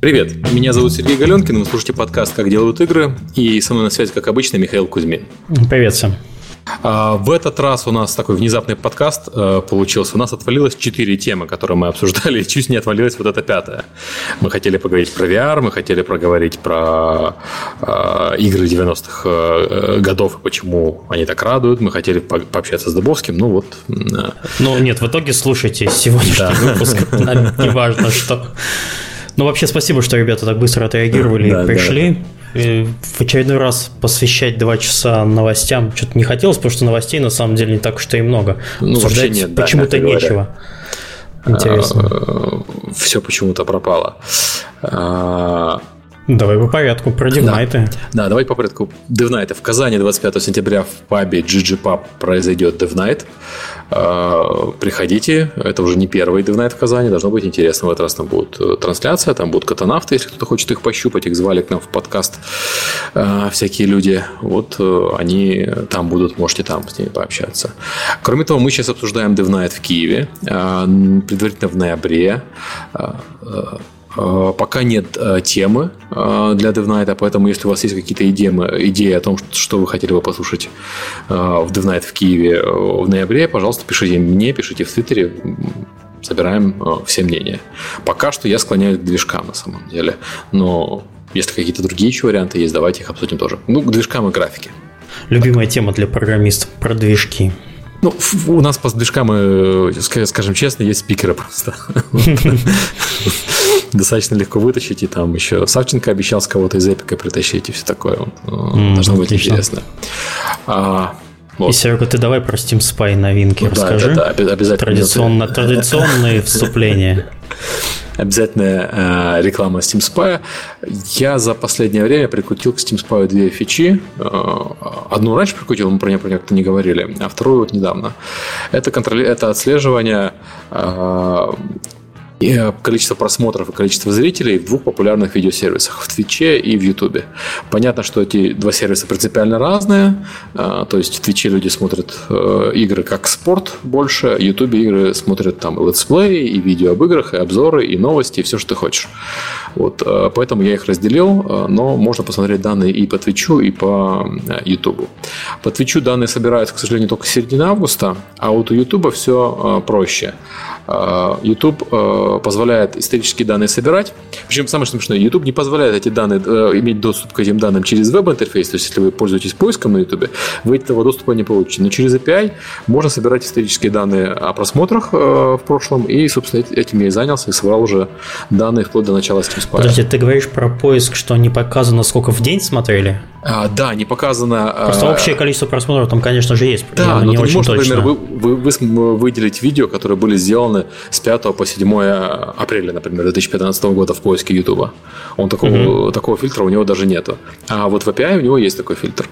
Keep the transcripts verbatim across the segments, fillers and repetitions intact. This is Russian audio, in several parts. Привет, меня зовут Сергей Галёнкин, вы слушаете подкаст «Как делают игры», и со мной на связи, как обычно, Михаил Кузьмин. Привет всем. В этот раз у нас такой внезапный подкаст получился. У нас отвалилось четыре темы, которые мы обсуждали, и чуть не отвалилась вот эта пятая. Мы хотели поговорить про ви ар, мы хотели проговорить про игры девяностых годов и почему они так радуют. Мы хотели пообщаться с Дубовским, ну вот. Ну нет, в итоге слушайте сегодняшний да. выпуск, нам не важно что. Ну вообще спасибо, что ребята так быстро отреагировали да, и пришли. Да. В очередной раз посвящать два часа новостям что-то не хотелось, потому что новостей на самом деле не так уж и много. Ну, вообще нет, почему-то да, нечего. Интересно. Все почему-то пропало. Давай по порядку про DevNight. Да. да, давай по порядку DevNight. В Казани двадцать пятого сентября в пабе джи джи паб произойдет DevNight. Приходите, это уже не первый DevNight в Казани, должно быть интересно. В этот раз там будет трансляция, там будут катанавты, если кто-то хочет их пощупать, их звали к нам в подкаст всякие люди. Вот они там будут, можете там с ними пообщаться. Кроме того, мы сейчас обсуждаем DevNight в Киеве, предварительно в ноябре. Пока нет темы для DevNight, поэтому если у вас есть какие-то идеи, идеи о том, что вы хотели бы послушать в DevNight в Киеве в ноябре, пожалуйста, пишите мне, пишите в Твиттере. Собираем все мнения. Пока что я склоняюсь к движкам на самом деле. Но если какие-то другие еще варианты есть, давайте их обсудим тоже. Ну, к движкам и графике. Любимая так. тема для программистов – про движки. Ну, у нас по движкам, скажем честно, есть спикеры просто. Достаточно легко вытащить, и там еще Савченко обещал с кого-то из Эпика притащить, и все такое. Должно быть интересно. И, Серега, ты давай про Steam Spy новинки расскажи. Традиционно традиционные вступления. Обязательная реклама Steam Spy. Я за последнее время прикрутил к Steam Spy две фичи. Одну раньше прикрутил, мы про нее как-то не говорили, а вторую вот недавно. Это, контроль... Это отслеживание количества просмотров и количества зрителей в двух популярных видеосервисах, в Твиче и в Ютубе. Понятно, что эти два сервиса принципиально разные. То есть в Твиче люди смотрят игры как спорт больше, в Ютубе игры смотрят там и летсплей, и видео об играх, и обзоры, и новости, и все, что ты хочешь. Вот. Поэтому я их разделил, но можно посмотреть данные и по Твичу, и по Ютубу. По Твичу данные собираются, к сожалению, только с середины августа, а вот у Ютуба все проще. Ютуб позволяет исторические данные собирать. Причем самое смешное, YouTube не позволяет эти данные, э, иметь доступ к этим данным через веб-интерфейс. То есть, если вы пользуетесь поиском на YouTube, вы этого доступа не получите. Но через эй пи ай можно собирать исторические данные о просмотрах э, в прошлом. И, собственно, этим я и занялся и собрал уже данные вплоть до начала Steam Spy. Подожди, ты говоришь про поиск, что не показано, сколько в день смотрели? А, да, не показано. Просто общее количество просмотров там, конечно же, есть. Да, но не ты не можешь, точно. Например, вы, вы, вы, выделить видео, которые были сделаны с пятого по седьмое апреля, например, две тысячи пятнадцатого года в поиске Ютуба. Он такого, mm-hmm. такого фильтра у него даже нету. А вот в эй пи ай у него есть такой фильтр.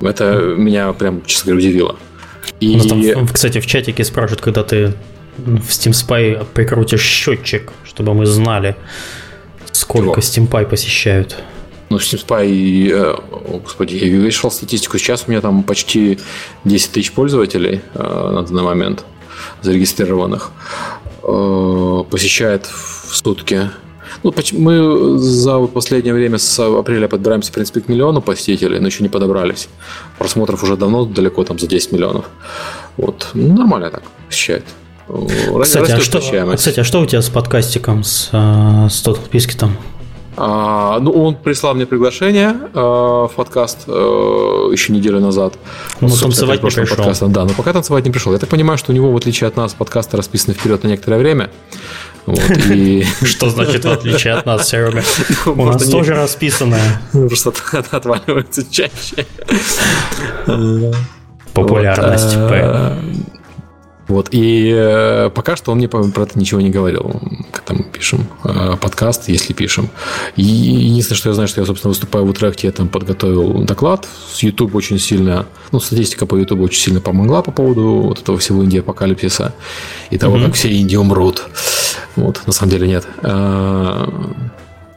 Это mm-hmm. меня прям, честно говоря, удивило. И... Там, кстати, в чатике спрашивают, когда ты в Steam Spy прикрутишь счетчик, чтобы мы знали, сколько Steam Spy посещают. Ну, Steam Spy, о, господи, я вышел статистику. Сейчас у меня там почти десять тысяч пользователей на данный момент зарегистрированных. Посещает в сутки. Ну, мы за последнее время с апреля подбираемся, в принципе, к миллиону посетителей, но еще не подобрались. Просмотров уже давно, далеко там за десять миллионов. Вот. Ну, нормально так посещает. Кстати, а что, кстати, а что у тебя с подкастиком, с, с Total Biscuit? А, ну, он прислал мне приглашение а, в подкаст а, еще неделю назад. Ну, танцевать не пришел. Подкастом. Да, но пока танцевать не пришел. Я так понимаю, что у него, в отличие от нас, подкасты расписаны вперед на некоторое время. Что значит, в отличие от нас, Серега? У нас тоже расписано. Просто отваливается чаще. Популярность. Вот, и э, пока что он мне про это ничего не говорил. Когда мы пишем э, подкаст, если пишем. И единственное, что я знаю, что я, собственно, выступаю в Утрехте, я там подготовил доклад. С YouTube очень сильно... Ну, статистика по YouTube очень сильно помогла по поводу вот этого всего инди-апокалипсиса и того, mm-hmm. как все инди умрут. Вот, на самом деле нет. Э,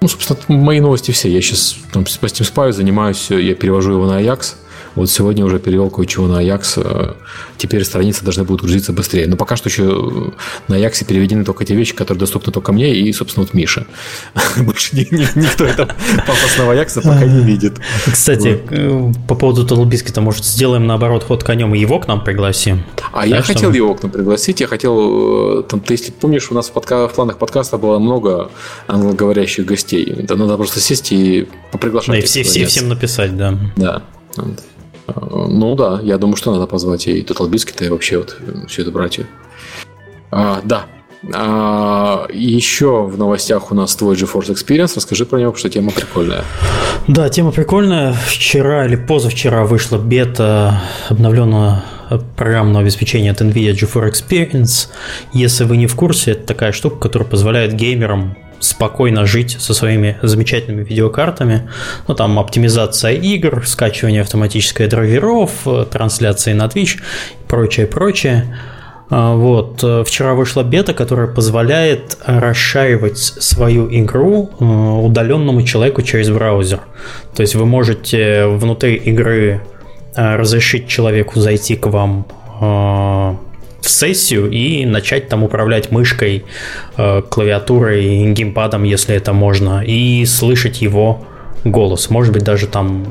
ну, собственно, мои новости все. Я сейчас там, по Steam Spy занимаюсь, я перевожу его на Ajax. Вот сегодня уже перевел кое-чего на Ajax. Теперь страницы должны будут грузиться быстрее. Но пока что еще на Ajax переведены только те вещи, которые доступны только мне и, собственно, вот Мише. Больше никто этого пафосного Ajax пока не видит. Кстати, по поводу Total Biscuit, может, сделаем наоборот ход конем и его к нам пригласим? А я хотел его к нам пригласить. Я хотел, там, ты если помнишь, у нас в планах подкаста было много англоговорящих гостей. Надо просто сесть и поприглашать. И всем написать, да. Да. Ну да, я думаю, что надо позвать и Total Biscuit, и вообще вот всю эту братью. А, да. А, еще в новостях у нас твой GeForce Experience. Расскажи про него, потому что тема прикольная. Да, тема прикольная. Вчера или позавчера вышла бета обновленного программного обеспечения от Nvidia GeForce Experience. Если вы не в курсе, это такая штука, которая позволяет геймерам спокойно жить со своими замечательными видеокартами. Ну, там оптимизация игр, скачивание автоматической драйверов, трансляции на Twitch и прочее, прочее. Вот. Вчера вышла бета, которая позволяет расшаривать свою игру удаленному человеку через браузер. То есть вы можете внутри игры разрешить человеку зайти к вам в сессию и начать там управлять мышкой, клавиатурой, геймпадом, если это можно, и слышать его голос. Может быть, даже там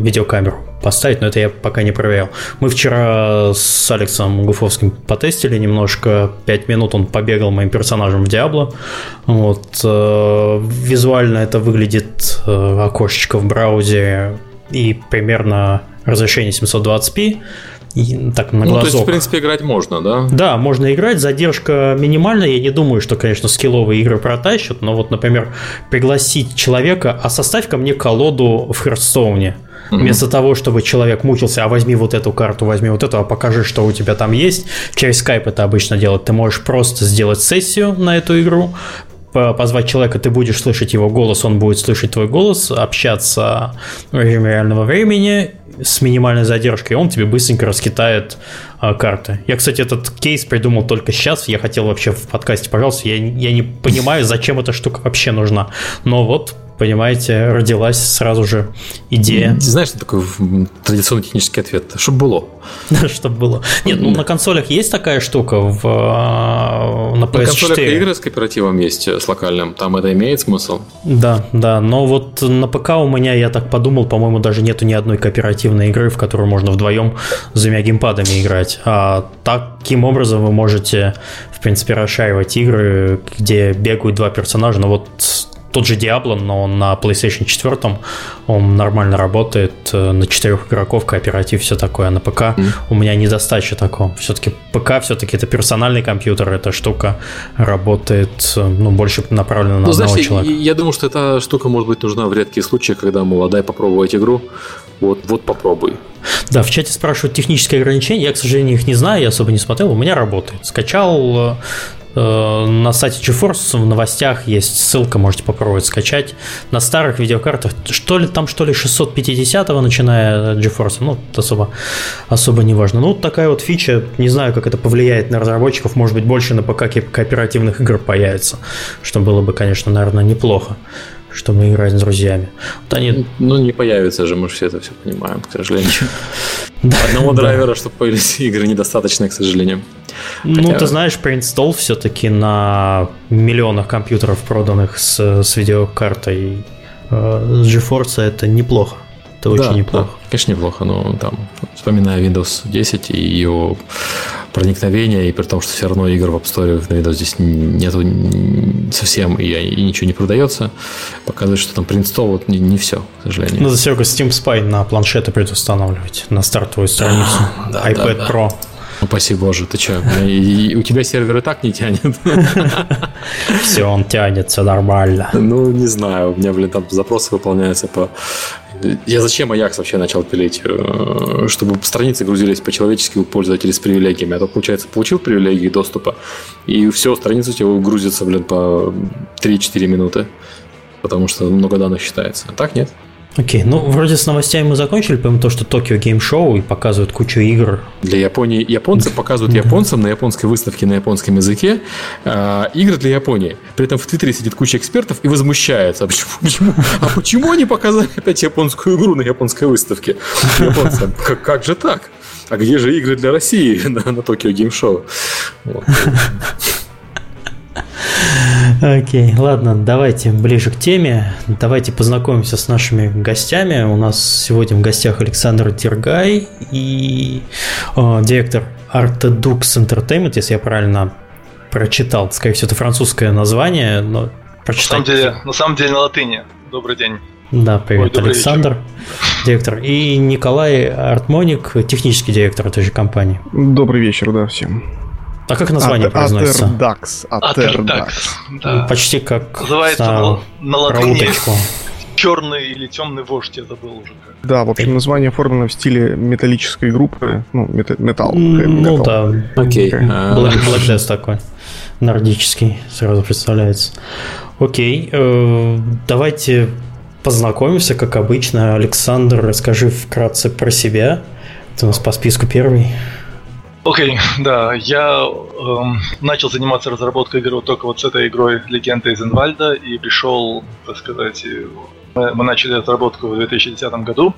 видеокамеру поставить, но это я пока не проверял. Мы вчера с Алексом Гуфовским потестили немножко, пять минут он побегал моим персонажем в Diablo. Вот. Визуально это выглядит окошечко в браузере и примерно разрешение семьсот двадцать пи. И так, на глазок. Ну, то есть, в принципе, играть можно, да? Да, можно играть, задержка минимальная. Я не думаю, что, конечно, скилловые игры протащат, но вот, например, пригласить человека, а составь-ка мне колоду в Hearthstone. Mm-hmm. Вместо того, чтобы человек мучился, а возьми вот эту карту, возьми вот эту, а покажи, что у тебя там есть. Через Skype это обычно делают. Ты можешь просто сделать сессию на эту игру, позвать человека, ты будешь слышать его голос, он будет слышать твой голос, общаться в режиме реального времени с минимальной задержкой, он тебе быстренько раскитает а, карты. Я, кстати, этот кейс придумал только сейчас, я хотел вообще в подкасте, пожалуйста, я, я не понимаю, зачем эта штука вообще нужна, но вот, понимаете, родилась сразу же идея. Знаешь, что такое традиционный технический ответ? Чтоб было. Чтоб было. Нет, ну на консолях есть такая штука, в, на пи эс четыре. На консолях игры с кооперативом есть, с локальным, там это имеет смысл? Да, да, но вот на ПК у меня, я так подумал, по-моему, даже нету ни одной кооперативной игры, в которую можно вдвоем с двумя геймпадами играть. А таким образом вы можете, в принципе, расшаривать игры, где бегают два персонажа, но вот... Тот же Diablo, но он на PlayStation четыре, он нормально работает, на четырех игроков, кооператив, все такое, а на ПК mm. у меня недостача такого. Все-таки ПК, все-таки это персональный компьютер, эта штука работает, ну, больше направлена на ну, одного знаешь, человека. Я, я думаю, что эта штука может быть нужна в редкие случаи, когда, мол, а дай попробовать игру, вот, вот попробуй. Да, в чате спрашивают технические ограничения, я, к сожалению, их не знаю, я особо не смотрел, у меня работает. Скачал... На сайте GeForce в новостях есть ссылка, можете попробовать скачать. На старых видеокартах, что ли там, что ли, шестьсот пятидесятого, начиная от GeForce, ну, особо, особо не важно. Ну, такая вот фича, не знаю, как это повлияет на разработчиков, может быть, больше на ПК кооперативных игр появится, что было бы, конечно, наверное, неплохо. Что мы играем с друзьями. Вот они... Ну, не появится же, мы же все это все понимаем, к сожалению. Одного драйвера, чтобы появились игры, недостаточно, к сожалению. Ну, ты знаешь, преинсталл все-таки на миллионах компьютеров, проданных с видеокартой с GeForce, это неплохо. Это очень неплохо. Конечно, неплохо, но там, вспоминая Windows десять и его проникновение, и при том, что все равно игр в App Store на Windows здесь нету совсем, и, и ничего не продается, показывает, что там принстол вот не, не все, к сожалению. Надо, Серега, Steam Spy на планшеты предустанавливать, на стартовую страницу, да, да, iPad да, да. Pro. Упаси боже, ты че? У тебя сервер и так не тянет. Все, он тянется нормально. Ну, не знаю, у меня, блин, там запросы выполняются по... Я зачем Ajax вообще начал пилить? Чтобы страницы грузились по-человечески у пользователей с привилегиями. А то, получается, получил привилегии доступа, и все, страница у тебя грузится, блин, по три-четыре минуты. Потому что много данных считается. А так нет. Окей, okay, ну вроде с новостями мы закончили, помимо того, что Tokyo Game Show и показывают кучу игр. Для Японии японцы показывают японцам на японской выставке на японском языке э, игры для Японии. При этом в Твиттере сидит куча экспертов и возмущается. А почему, почему, а почему они показали опять японскую игру на японской выставке? Японцам, как, как же так? А где же игры для России на, на Tokyo Game Show? Вот. Окей, okay, ладно, давайте ближе к теме. Давайте познакомимся с нашими гостями. У нас сегодня в гостях Александр Дергай и э, директор Aterdux Entertainment, если я правильно прочитал. Скорее всего, это французское название, но прочитайте. На самом деле, на самом деле на латыни. Добрый день. Да, привет, Ой, Александр, вечер. Директор. И Николай Артмоник, технический директор этой же компании. Добрый вечер, да, всем. А как название Aterdux, произносится? Aterdux. Aterdux. Да. Почти как называется на, на латыни «Черный» или «Темный вождь», я забыл уже. Да, в общем, название оформлено в стиле металлической группы, ну, мет- металл. Ну да, окей. Black Death такой, нордический, сразу представляется. Окей, давайте познакомимся, как обычно. Александр, расскажи вкратце про себя. Ты у нас по списку первый. Окей, okay, да, я эм, начал заниматься разработкой игры вот только вот с этой игрой «Легенды Эйзенвальда» и пришел, так сказать, мы, мы начали разработку в две тысячи десятом году.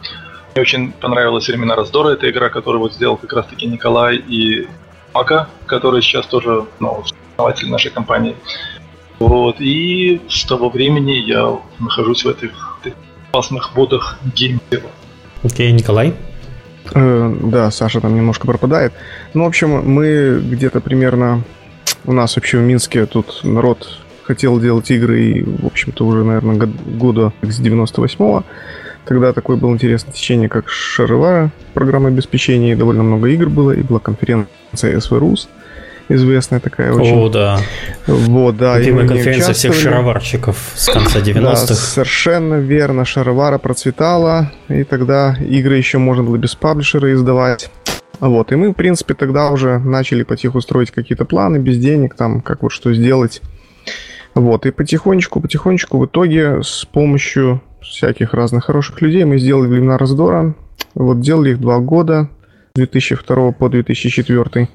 Мне очень понравилась «Времена Раздора», это игра, которую вот сделал как раз-таки Николай и Мака, которые сейчас тоже, ну, основатели нашей компании. Вот, и с того времени я нахожусь в этих, этих опасных водах геймдева. Окей, okay, Николай? Да, Саша там немножко пропадает. Ну, в общем, мы где-то примерно... У нас вообще в Минске тут народ хотел делать игры, и, в общем-то, уже, наверное, год, года с девяносто восьмого. Тогда такое было интересное течение, как Шарова, программа обеспечения, и довольно много игр было, и была конференция эс вэ рус, известная такая очень. О, да. Вот, да. Любимая конференция всех шароварщиков с конца девяностых. Да, совершенно верно. Шаровара процветала, и тогда игры еще можно было без паблишера издавать. Вот, и мы, в принципе, тогда уже начали потихоньку строить какие-то планы, без денег, там, как вот что сделать. Вот, и потихонечку, потихонечку, в итоге, с помощью всяких разных хороших людей мы сделали «Времена раздора». Вот, делали их два года, с две тысячи второго по две тысячи четвертый.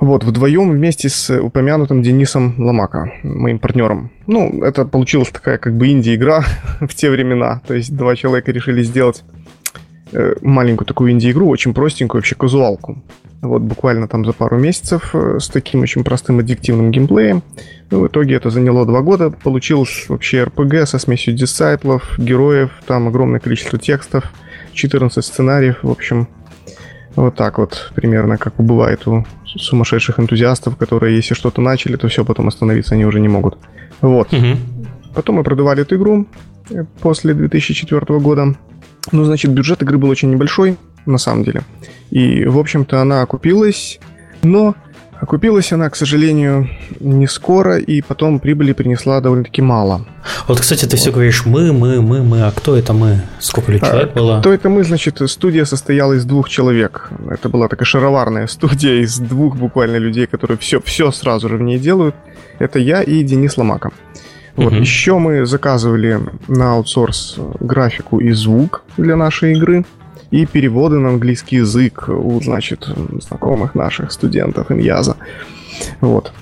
Вот, вдвоем вместе с упомянутым Денисом Ломако, моим партнером. Ну, это получилась такая как бы инди-игра в те времена. То есть два человека решили сделать э, маленькую такую инди-игру, очень простенькую, вообще казуалку. Вот буквально там за пару месяцев э, с таким очень простым аддиктивным геймплеем. Ну, в итоге это заняло два года. Получилось вообще эр пи джи со смесью дисайплов, героев, там огромное количество текстов, четырнадцать сценариев, в общем... Вот так вот, примерно, как бывает у сумасшедших энтузиастов, которые, если что-то начали, то все, потом остановиться они уже не могут. Вот. Угу. Потом мы продавали эту игру после две тысячи четвертого года. Ну, значит, бюджет игры был очень небольшой, на самом деле. И, в общем-то, она окупилась, но окупилась она, к сожалению, не скоро, и потом прибыли принесла довольно-таки мало. Вот, кстати, ты вот. Все говоришь «мы, мы, мы, мы», а кто это «мы»? Сколько ли человек а, было? Кто это «мы», значит, студия состояла из двух человек. Это была такая шароварная студия из двух буквально людей, которые все, все сразу же в ней делают. Это я и Денис Ломако. Вот. Угу. Еще мы заказывали на аутсорс графику и звук для нашей игры. И переводы на английский язык у, значит, знакомых наших студентов Иньяза. Вот.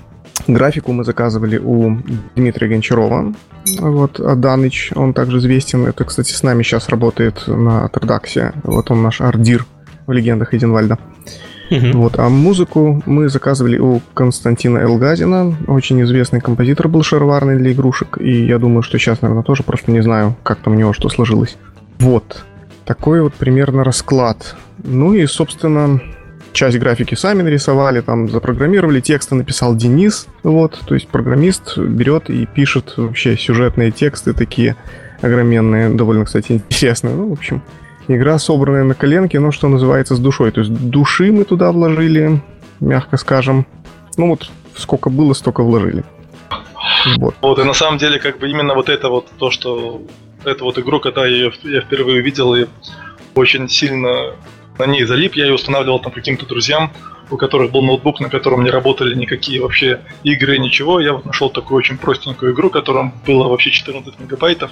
Графику мы заказывали у Дмитрия Гончарова. Вот, Аданыч, он также известен. Это, кстати, с нами сейчас работает на Атердаксе. Вот он наш ардир в «Легендах Эйзенвальда». Угу. Вот, а музыку мы заказывали у Константина Элгазина. Очень известный композитор был шароварный для игрушек. И я думаю, что сейчас, наверное, тоже просто не знаю, как там у него что сложилось. Вот. Такой вот примерно расклад. Ну и, собственно, часть графики сами нарисовали, там запрограммировали, тексты написал Денис. Вот, то есть программист берет и пишет вообще сюжетные тексты такие огроменные, довольно, кстати, интересные. Ну, в общем, игра собранная на коленке, но что называется, с душой. То есть души мы туда вложили, мягко скажем. Ну вот, сколько было, столько вложили. Вот, вот и на самом деле, как бы именно вот это вот то, что... Эту вот игру, когда я ее я впервые увидел и очень сильно на ней залип, я ее устанавливал там каким-то друзьям, у которых был ноутбук, на котором не работали никакие вообще игры, ничего. Я вот нашел такую очень простенькую игру, которая была вообще четырнадцать мегабайтов.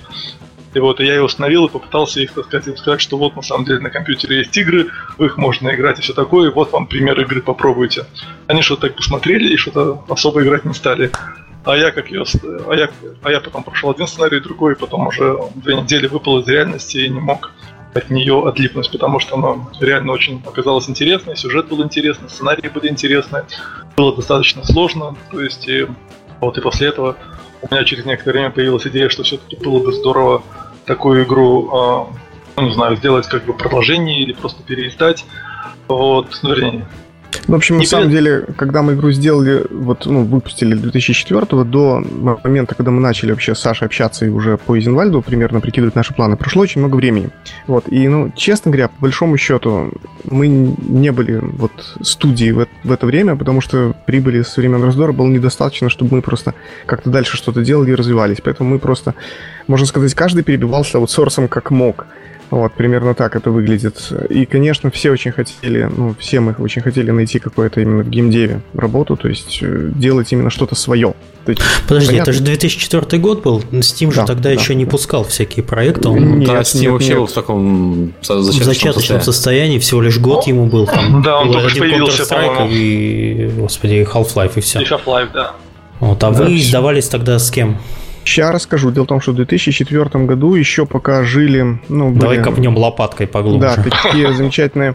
И вот и я ее установил и попытался их, так сказать, им сказать, что вот на самом деле на компьютере есть игры, в их можно играть и все такое, и вот вам пример игры, попробуйте. Они что-то так посмотрели и что-то особо играть не стали. А я как ее, а я, а я потом прошел один сценарий, другой, и потом уже две недели выпал из реальности и не мог от нее отлипнуть, потому что она реально очень оказалась интересной, сюжет был интересный, сценарии были интересны, было достаточно сложно, то есть и вот и после этого у меня через некоторое время появилась идея, что все-таки было бы здорово такую игру, э, не знаю, сделать как бы продолжение или просто переиздать. Вот, ну, вернее. Ну, в общем, не на пере... самом деле, когда мы игру сделали, вот, ну, выпустили две тысячи четвёртого, до момента, когда мы начали вообще с Сашей общаться и уже по Эйзенвальду примерно прикидывать наши планы, прошло очень много времени. Вот, и, ну, честно говоря, по большому счету, мы не были вот студией в, в это время, потому что прибыли со времен раздора было недостаточно, чтобы мы просто как-то дальше что-то делали и развивались. Поэтому мы просто, можно сказать, каждый перебивался аутсорсом как мог. Вот, примерно так это выглядит. И, конечно, все очень хотели, ну, все мы очень хотели найти какое-то именно в геймдеве работу, то есть делать именно что-то свое. Есть, подожди, понятно? Это же две тысячи четвёртый год был, Steam же да, тогда да, еще да. не пускал всякие проекты. Он, нет, да, Steam нет, вообще нет. был в таком зачаточном, в зачаточном состоянии. состоянии, всего лишь год ему был. Там, да, он только появился, по-моему. И, господи, и Half-Life, и все. И Half-Life, да. Вот, а да, вы издавались тогда с кем? Сейчас расскажу. Дело в том, что в две тысячи четвёртом году еще пока жили... Ну, были, давай копнем лопаткой поглубже. Да, такие замечательные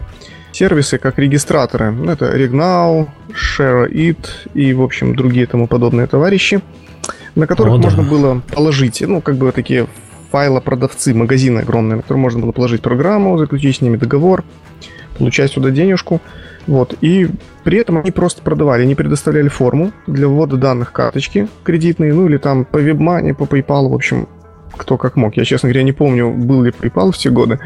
сервисы, как регистраторы. Это Regnaw, ShareIt и, в общем, другие тому подобные товарищи, на которых О, да. можно было положить, ну, как бы такие файлопродавцы, магазины огромные, на которые можно было положить программу, заключить с ними договор, получать сюда денежку. Вот, и при этом они просто продавали, они предоставляли форму для ввода данных карточки кредитные, ну или там по WebMoney, по PayPal, в общем, кто как мог. Я, честно говоря, не помню, был ли PayPal в те годы.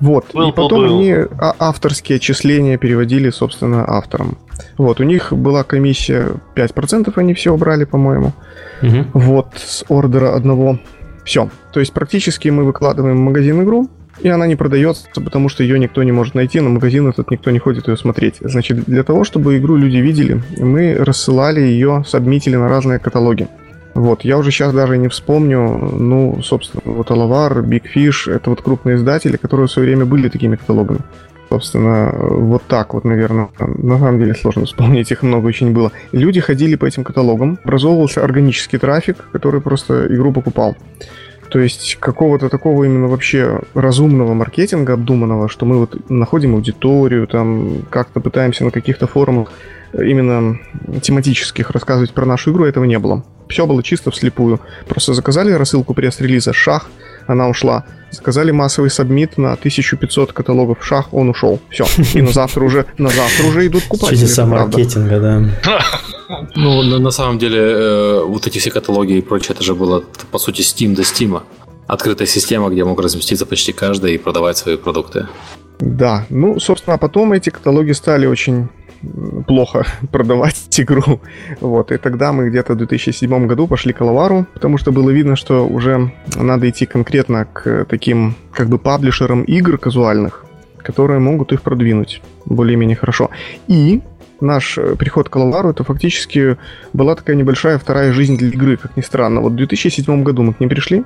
Вот, был, и потом был. Они авторские отчисления переводили, собственно, авторам. Вот, у них была комиссия пять процентов, они все убрали, по-моему, угу. вот, с ордера одного. Все, то есть практически мы выкладываем в магазин игру, и она не продается, потому что ее никто не может найти, на магазин этот никто не ходит ее смотреть. Значит, для того, чтобы игру люди видели, мы рассылали ее, сабмитили на разные каталоги. Вот, я уже сейчас даже не вспомню, ну, собственно, вот Alawar, Big Fish, это вот крупные издатели, которые в свое время были такими каталогами. Собственно, вот так вот, наверное, на самом деле сложно вспомнить, их много очень было. Люди ходили по этим каталогам, образовывался органический трафик, который просто игру покупал. То есть какого-то такого именно вообще разумного маркетинга, обдуманного, что мы вот находим аудиторию, там как-то пытаемся на каких-то форумах именно тематических рассказывать про нашу игру, этого не было. Все было чисто вслепую. Просто заказали рассылку пресс-релиза «Шах», она ушла. Заказали массовый сабмит на тысячу пятьсот каталогов «Шах», он ушел. Все. И на завтра уже, на завтра уже идут купатели. Чудеса маркетинга, да. Ну, на, на самом деле, э, вот эти все каталоги и прочее, это же было, по сути, Steam до Steam. Открытая система, где мог разместиться почти каждый и продавать свои продукты. Да, ну, собственно, а потом эти каталоги стали очень плохо продавать игру. Вот, и тогда мы где-то в две тысячи седьмом году пошли к Алавару, потому что было видно, что уже надо идти конкретно к таким, как бы, паблишерам игр казуальных, которые могут их продвинуть более-менее хорошо. И... наш приход к Алавару, это фактически была такая небольшая вторая жизнь для игры, как ни странно. Вот в две тысячи седьмом году мы к ним пришли,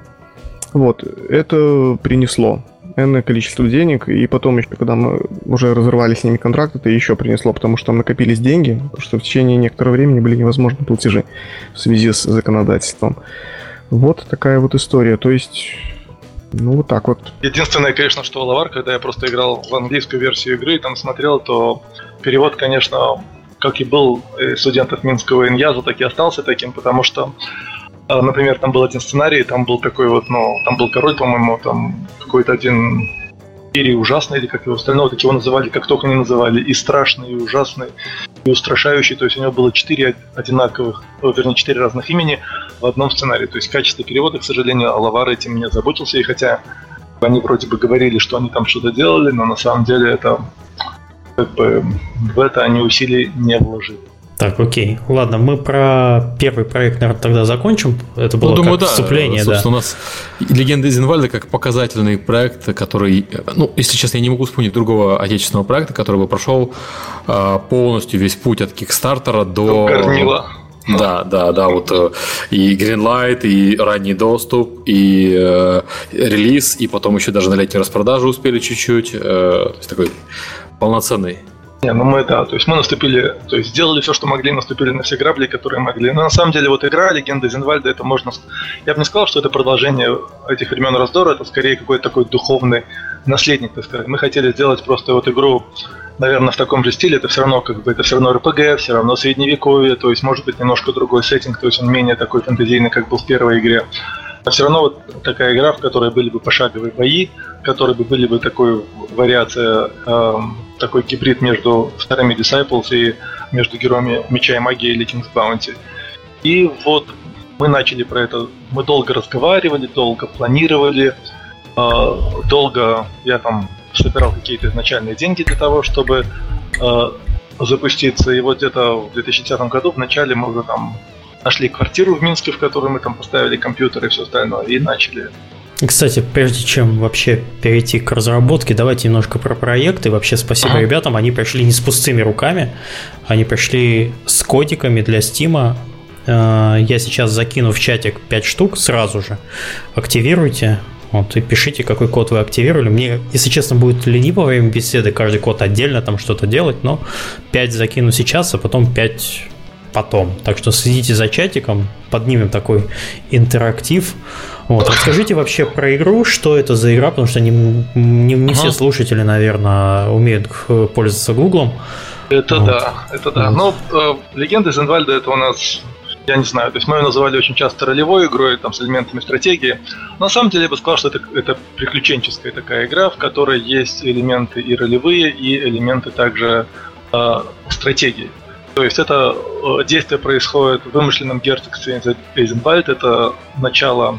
вот, это принесло энное количество денег, и потом еще, когда мы уже разорвали с ними контракт, это еще принесло, потому что там накопились деньги, потому что в течение некоторого времени были невозможны платежи в связи с законодательством. Вот такая вот история, то есть... Ну, вот так вот. Единственное, конечно, что Алавар, когда я просто играл в английскую версию игры и там смотрел, то перевод, конечно, как и был студентов Минского Иньяза, так и остался таким, потому что, например, там был один сценарий, там был такой вот, ну, там был король, по-моему, там какой-то один Империи ужасный, или как его остального, так его называли, как только не называли, и страшный, и ужасный, и устрашающий, то есть у него было четыре одинаковых, вернее, четыре разных имени в одном сценарии, то есть качество перевода, к сожалению, Алавар этим не заботился, и хотя они вроде бы говорили, что они там что-то делали, но на самом деле это, как бы, в это они усилий не вложили. Так, окей. Ладно, мы про первый проект, наверное, тогда закончим. Это было, ну, думаю, как да. вступление. Собственно, да. у нас «Легенда Эйзенвальда» как показательный проект, который, ну, если честно, я не могу вспомнить другого отечественного проекта, который бы прошел полностью весь путь от Kickstarter до... Горнила. Да, да, да, вот и Greenlight, и ранний доступ, и э, релиз, и потом еще даже на летнюю распродажу успели чуть-чуть. Э, такой полноценный. Не, ну мы, да, то есть мы наступили, то есть сделали все, что могли, наступили на все грабли, которые могли. Но на самом деле вот игра «Легенда Эйзенвальда», это можно... Я бы не сказал, что это продолжение этих времен раздора, это скорее какой-то такой духовный наследник, так сказать. Мы хотели сделать просто вот игру, наверное, в таком же стиле, это все равно как бы, это все равно эр пи джи, все равно средневековье, то есть может быть немножко другой сеттинг, то есть он менее такой фэнтезийный, как был в первой игре. А все равно вот такая игра, в которой были бы пошаговые бои, в которой бы были бы такой вариация, э, такой гибрид между вторыми Disciples и между героями Меча и Магии или Kings Bounty. И вот мы начали про это, мы долго разговаривали, долго планировали, э, долго я там собирал какие-то изначальные деньги для того, чтобы э, запуститься. И вот где-то в две тысячи десятом году в начале мы уже там нашли квартиру в Минске, в которой мы там поставили компьютер и все остальное, и начали. Кстати, прежде чем вообще перейти к разработке, давайте немножко про проект. И вообще спасибо ага. ребятам, они пришли не с пустыми руками, они пришли с кодиками для Стима. Я сейчас закину в чатик пять штук сразу же. Активируйте. Вот, и пишите, какой код вы активировали. Мне, если честно, будет лениво во время беседы каждый код отдельно там что-то делать, но пять закину сейчас, а потом пять потом. Так что следите за чатиком, поднимем такой интерактив. Вот. Расскажите вообще про игру, что это за игра, потому что не, не, не ага. все слушатели, наверное, умеют пользоваться Гуглом. Это вот. да, это да. Вот. Но «Легенда Эйзенвальда» — это у нас... Я не знаю, то есть мы ее называли очень часто ролевой игрой, там, с элементами стратегии. На самом деле я бы сказал, что это, это приключенческая такая игра, в которой есть элементы и ролевые, и элементы также э, стратегии. То есть это э, действие происходит в вымышленном герцогстве Эйзенвальд, это начало,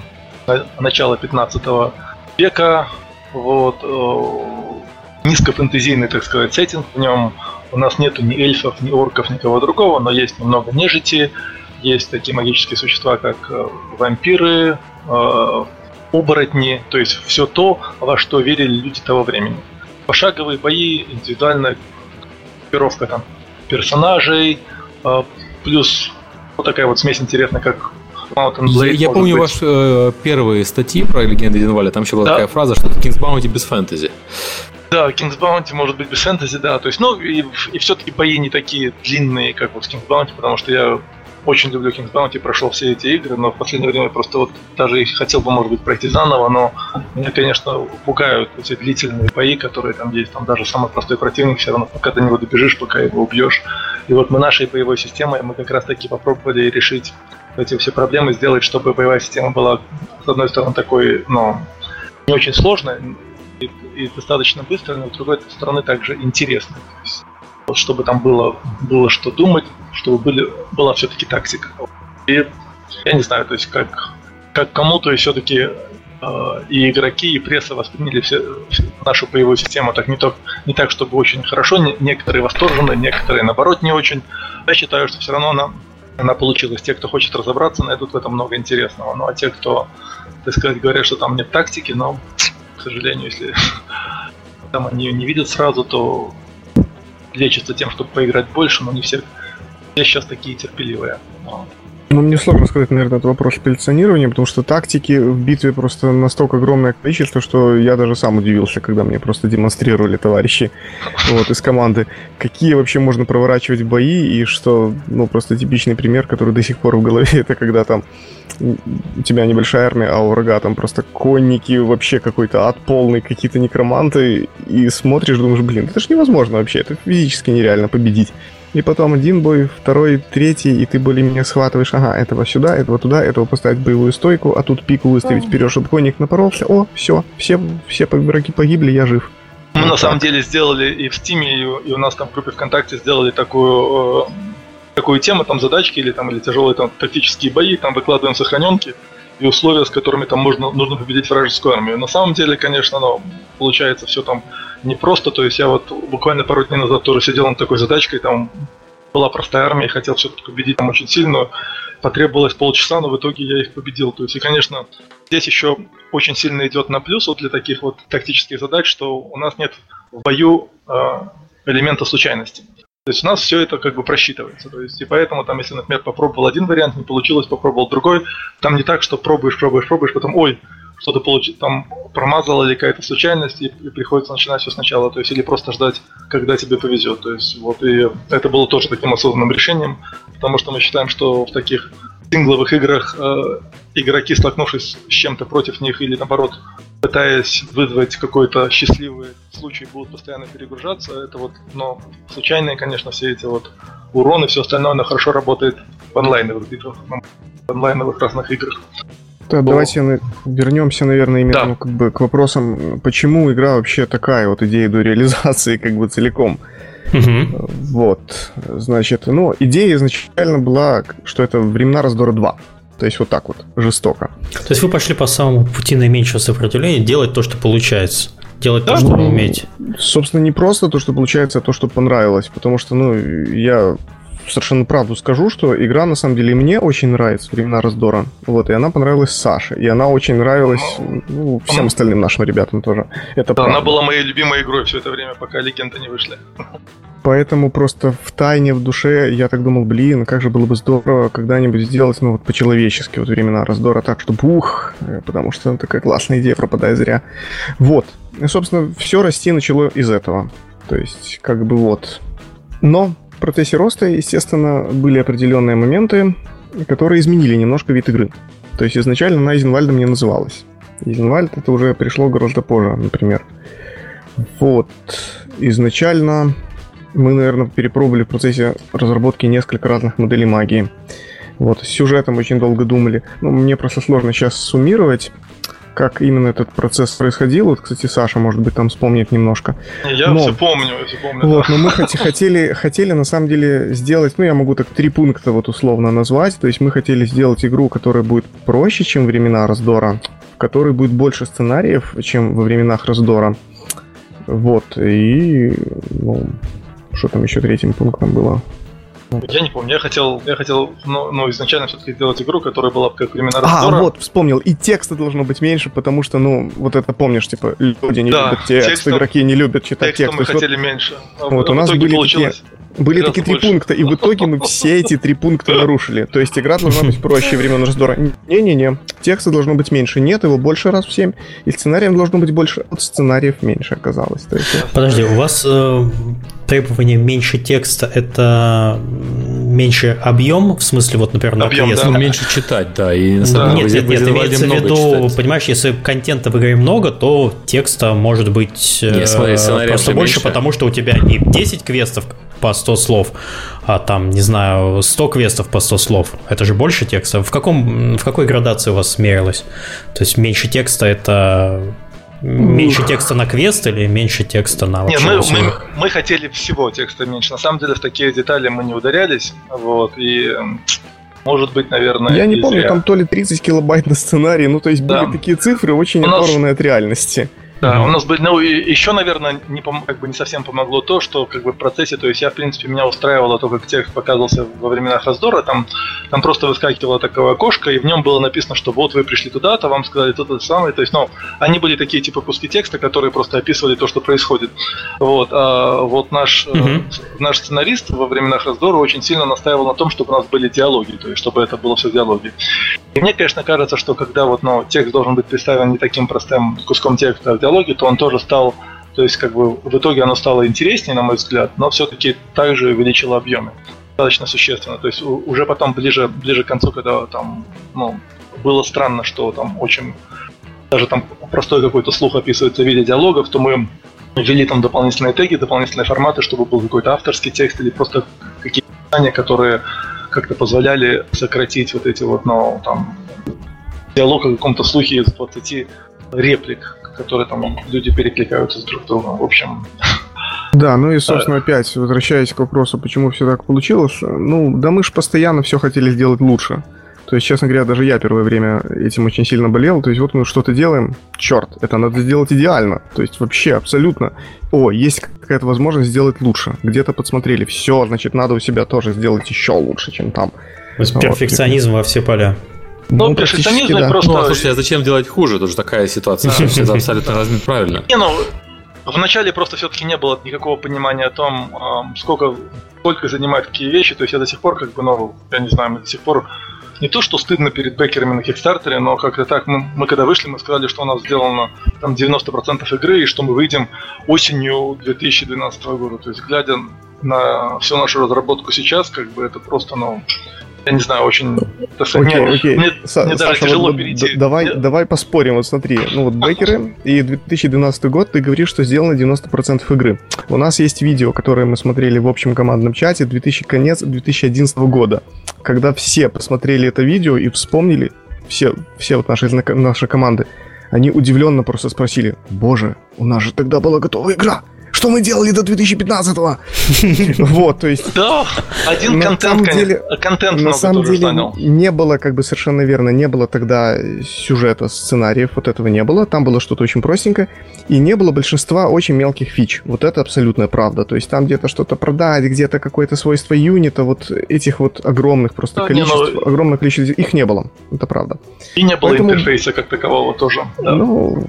начало пятнадцатого века, вот, э, низкофэнтезийный, так сказать, сеттинг в нем. У нас нету ни эльфов, ни орков, никого другого, но есть немного нежити. Есть такие магические существа, как вампиры, э, оборотни, то есть все то, во что верили люди того времени. Пошаговые бои, индивидуальная группировка там персонажей, э, плюс вот такая вот смесь интересная, как Mountain Blade. Я помню быть. ваши э, первые статьи про «Легенды Эйзенвальда», там еще была да. такая фраза, что Kings Bounty без фэнтези. Да, Kings Bounty может быть без фэнтези, да. То есть, ну, и, и все-таки бои не такие длинные, как вот в Kings Bounty, потому что я очень люблю Kings Bounty, прошел все эти игры, но в последнее время просто вот даже их хотел бы, может быть, пройти заново, но меня, конечно, пугают эти длительные бои, которые там есть, там даже самый простой противник, все равно пока до него добежишь, пока его убьешь. И вот мы нашей боевой системой, мы как раз таки попробовали решить эти все проблемы, сделать, чтобы боевая система была, с одной стороны, такой, ну, не очень сложной и, и достаточно быстрой, но с другой стороны, также интересной. Чтобы там было, было что думать, чтобы были, была все-таки тактика. И я не знаю, то есть как, как кому-то все-таки э, и игроки, и пресса восприняли все, нашу боевую систему так не, так не так, чтобы очень хорошо, не, некоторые восторжены, некоторые наоборот не очень. Я считаю, что все равно она, она получилась. Те, кто хочет разобраться, найдут в этом много интересного. Ну а те, кто, так сказать, говорят, что там нет тактики, но, к сожалению, если там они ее не видят сразу, то лечится тем, чтобы поиграть больше, но не все, все сейчас такие терпеливые. Но... Ну, мне сложно сказать, наверное, этот вопрос позиционирования, потому что тактики в битве просто настолько огромное количество, что я даже сам удивился, когда мне просто демонстрировали товарищи вот, из команды, какие вообще можно проворачивать бои, и что, ну, просто типичный пример, который до сих пор в голове, это когда там у тебя небольшая армия, а у врага там просто конники, вообще какой-то ад полный, какие-то некроманты, и смотришь, думаешь, блин, это ж невозможно вообще, это физически нереально победить. И потом один бой, второй, третий, и ты более-менее схватываешь, ага, этого сюда, этого туда, этого поставить боевую стойку, а тут пику выставить вперед, чтобы конник напоролся, о, все, все, все враги погибли, я жив. Мы вот на так. самом деле сделали и в Стиме, и у нас там в группе ВКонтакте сделали такую, э, такую тему, там задачки или, там, или тяжелые там, тактические бои, там выкладываем сохраненки и условия, с которыми там можно, нужно победить вражескую армию. На самом деле, конечно, ну, получается все там непросто, то есть я вот буквально пару дней назад тоже сидел над такой задачкой, там была простая армия, я хотел все-таки победить там очень сильную. Потребовалось полчаса, но в итоге я их победил. То есть, и, конечно, здесь еще очень сильно идет на плюс вот для таких вот тактических задач, что у нас нет в бою э, элемента случайности. То есть у нас все это как бы просчитывается. То есть, и поэтому, там, если, например, попробовал один вариант, не получилось, попробовал другой, там не так, что пробуешь, пробуешь, пробуешь, потом ой, что-то получи, там промазал или какая-то случайность, и, и приходится начинать все сначала. То есть, или просто ждать, когда тебе повезет. То есть, вот, и это было тоже таким осознанным решением, потому что мы считаем, что в таких сингловых играх э, игроки, столкнувшись с чем-то против них или наоборот, пытаясь вызвать какой-то счастливый случай, будут постоянно перегружаться. Это вот, но случайные, конечно, все эти вот уроны, все остальное, оно хорошо работает в онлайновых играх, в онлайновых разных играх. Да, давайте вернемся, наверное, именно да. ну, как бы к вопросам, почему игра вообще такая, вот идея до реализации как бы целиком. Угу. Вот, значит, ну, идея изначально была, что это «Времена Раздора два». То есть вот так вот, жестоко. То есть вы пошли по самому пути наименьшего сопротивления, делать то, что получается. Делать да, то, что ну, вы умеете. Собственно, не просто то, что получается, а то, что понравилось. Потому что, ну, я... совершенно правду скажу, что игра, на самом деле, мне очень нравится, «Времена раздора». Вот, и она понравилась Саше, и она очень нравилась ну, всем остальным нашим ребятам тоже. Это да, она была моей любимой игрой все это время, пока «Легенды» не вышли. Поэтому просто в тайне, в душе я так думал, блин, как же было бы здорово когда-нибудь сделать, ну, вот по-человечески, вот «Времена раздора», так что бух, потому что такая классная идея, пропадая зря. Вот. И, собственно, все расти начало из этого. То есть, как бы вот. Но... в процессе роста, естественно, были определенные моменты, которые изменили немножко вид игры. То есть изначально она Эйзенвальдом не называлась. Эйзенвальд это уже пришло гораздо позже, например. Вот. Изначально мы, наверное, перепробовали в процессе разработки несколько разных моделей магии. Вот. С сюжетом очень долго думали. Ну, мне просто сложно сейчас суммировать, как именно этот процесс происходил. Вот, кстати, Саша, может быть, там вспомнит немножко. Я но... все помню, все помню. Вот, да. Но мы хотели, хотели, на самом деле, сделать, ну, я могу так три пункта вот условно назвать. То есть мы хотели сделать игру, которая будет проще, чем «Времена раздора», в которой будет больше сценариев, чем во «Временах раздора». Вот, и... ну, что там еще третьим пунктом было? Я не помню, я хотел, я хотел но, но изначально все-таки сделать игру, которая была как «Времена раздора». А, вот, вспомнил, и текста должно быть меньше, потому что, ну, вот это помнишь, типа, люди не да, любят текст, текстом, игроки не любят читать текст. Мы хотели вот, меньше, а вот, у нас были получилось. Такие... Были такие три пункта, и в итоге мы все эти три пункта нарушили. То есть игра должна быть проще «Времен раздора». Не-не-не, текста должно быть меньше. Нет, его больше раз в семь. И сценарием должно быть больше. От сценариев меньше оказалось. То есть... Подожди, у вас э, требование меньше текста – это меньше объем? В смысле, вот, например, объем, на эр пи эс? Да. Ну, меньше читать, да. И, на самом да. Деле, нет, нет, нет, имеется в виду, читать. Понимаешь, если контента в игре много, то текста может быть э, нет, смотри, просто больше, меньше. Потому что у тебя не десять квестов по сто слов, а там, не знаю, сто квестов по сто слов. Это же больше текста. В каком, в какой градации у вас мерилось? То есть меньше текста это... Меньше текста на квест или меньше текста на вообще? Нет, мы, мы, мы хотели всего текста меньше. На самом деле в такие детали мы не ударялись. Вот, и... Может быть, наверное... Я не помню, зря. Там то ли тридцать килобайт на сценарий. Ну, то есть да. Были такие цифры, очень нас... оторванные от реальности. Да, у нас были, ну, еще, наверное, не, пом- как бы не совсем помогло то, что как бы в процессе, то есть я, в принципе, меня устраивало то, как текст показывался во «Временах раздора», там, там просто выскакивало такое окошко, и в нем было написано, что вот вы пришли туда-то, вам сказали то-то самое, то есть, ну, они были такие, типа, куски текста, которые просто описывали то, что происходит. Вот, а вот наш, mm-hmm. наш сценарист во «Временах раздора» очень сильно настаивал на том, чтобы у нас были диалоги, то есть, чтобы это было все диалоги. И мне, конечно, кажется, что когда вот, ну, текст должен быть представлен не таким простым куском текста, а то он тоже стал, то есть как бы в итоге оно стало интереснее, на мой взгляд, но все-таки также увеличило объемы достаточно существенно. То есть уже потом ближе, ближе к концу, когда там, ну, было странно, что там очень даже там простой какой-то слух описывается в виде диалогов, то мы ввели там дополнительные теги, дополнительные форматы, чтобы был какой-то авторский текст или просто какие-то знания, которые как-то позволяли сократить вот эти вот, ну, там диалог о каком-то слухе из двадцати реплик, которые там люди перекликаются друг с другом, в общем. Да, ну и, собственно, опять, возвращаясь к вопросу, почему все так получилось, ну, да мы же постоянно все хотели сделать лучше. То есть, честно говоря, даже я первое время этим очень сильно болел. То есть, вот мы что-то делаем, черт, это надо сделать идеально. То есть, вообще, абсолютно. О, есть какая-то возможность сделать лучше. Где-то подсмотрели, все, значит, надо у себя тоже сделать еще лучше, чем там. То есть, перфекционизм вот. Во все поля. Ну, ну перфекционизм да. просто... Ну, а слушайте, а зачем делать хуже? Тоже такая ситуация, это абсолютно размер правильно. Не, ну, вначале просто все-таки не было никакого понимания о том, сколько занимают какие вещи. То есть, я до сих пор, как бы, ну, я не знаю, до сих пор... Не то, что стыдно перед бэкерами на Kickstarter, но как-то так, мы, мы когда вышли, мы сказали, что у нас сделано там девяносто процентов игры, и что мы выйдем осенью две тысячи двенадцатого года. То есть, глядя на всю нашу разработку сейчас, как бы это просто, ну, я не знаю, очень... Окей, окей. Мне, Са- мне даже Саша, тяжело вот, перейти. Давай, я... давай поспорим, вот смотри, ну вот бэкеры, и две тысячи двенадцатый год, ты говоришь, что сделано девяносто процентов игры. У нас есть видео, которое мы смотрели в общем командном чате, двухтысячный, конец две тысячи одиннадцатого года. Когда все посмотрели это видео и вспомнили, все, все вот наши, наши команды, они удивленно просто спросили: «Боже, у нас же тогда была готовая игра! Что мы делали до две тысячи пятнадцатого?» Вот, то есть... Да, один контент, конечно. На самом деле не было, как бы совершенно верно, не было тогда сюжета, сценариев, вот этого не было. Там было что-то очень простенькое. И не было большинства очень мелких фич. Вот это абсолютная правда. То есть там где-то что-то продать, где-то какое-то свойство юнита, вот этих вот огромных просто количеств, огромное количество, их не было. Это правда. И не было интерфейса как такового тоже. Ну,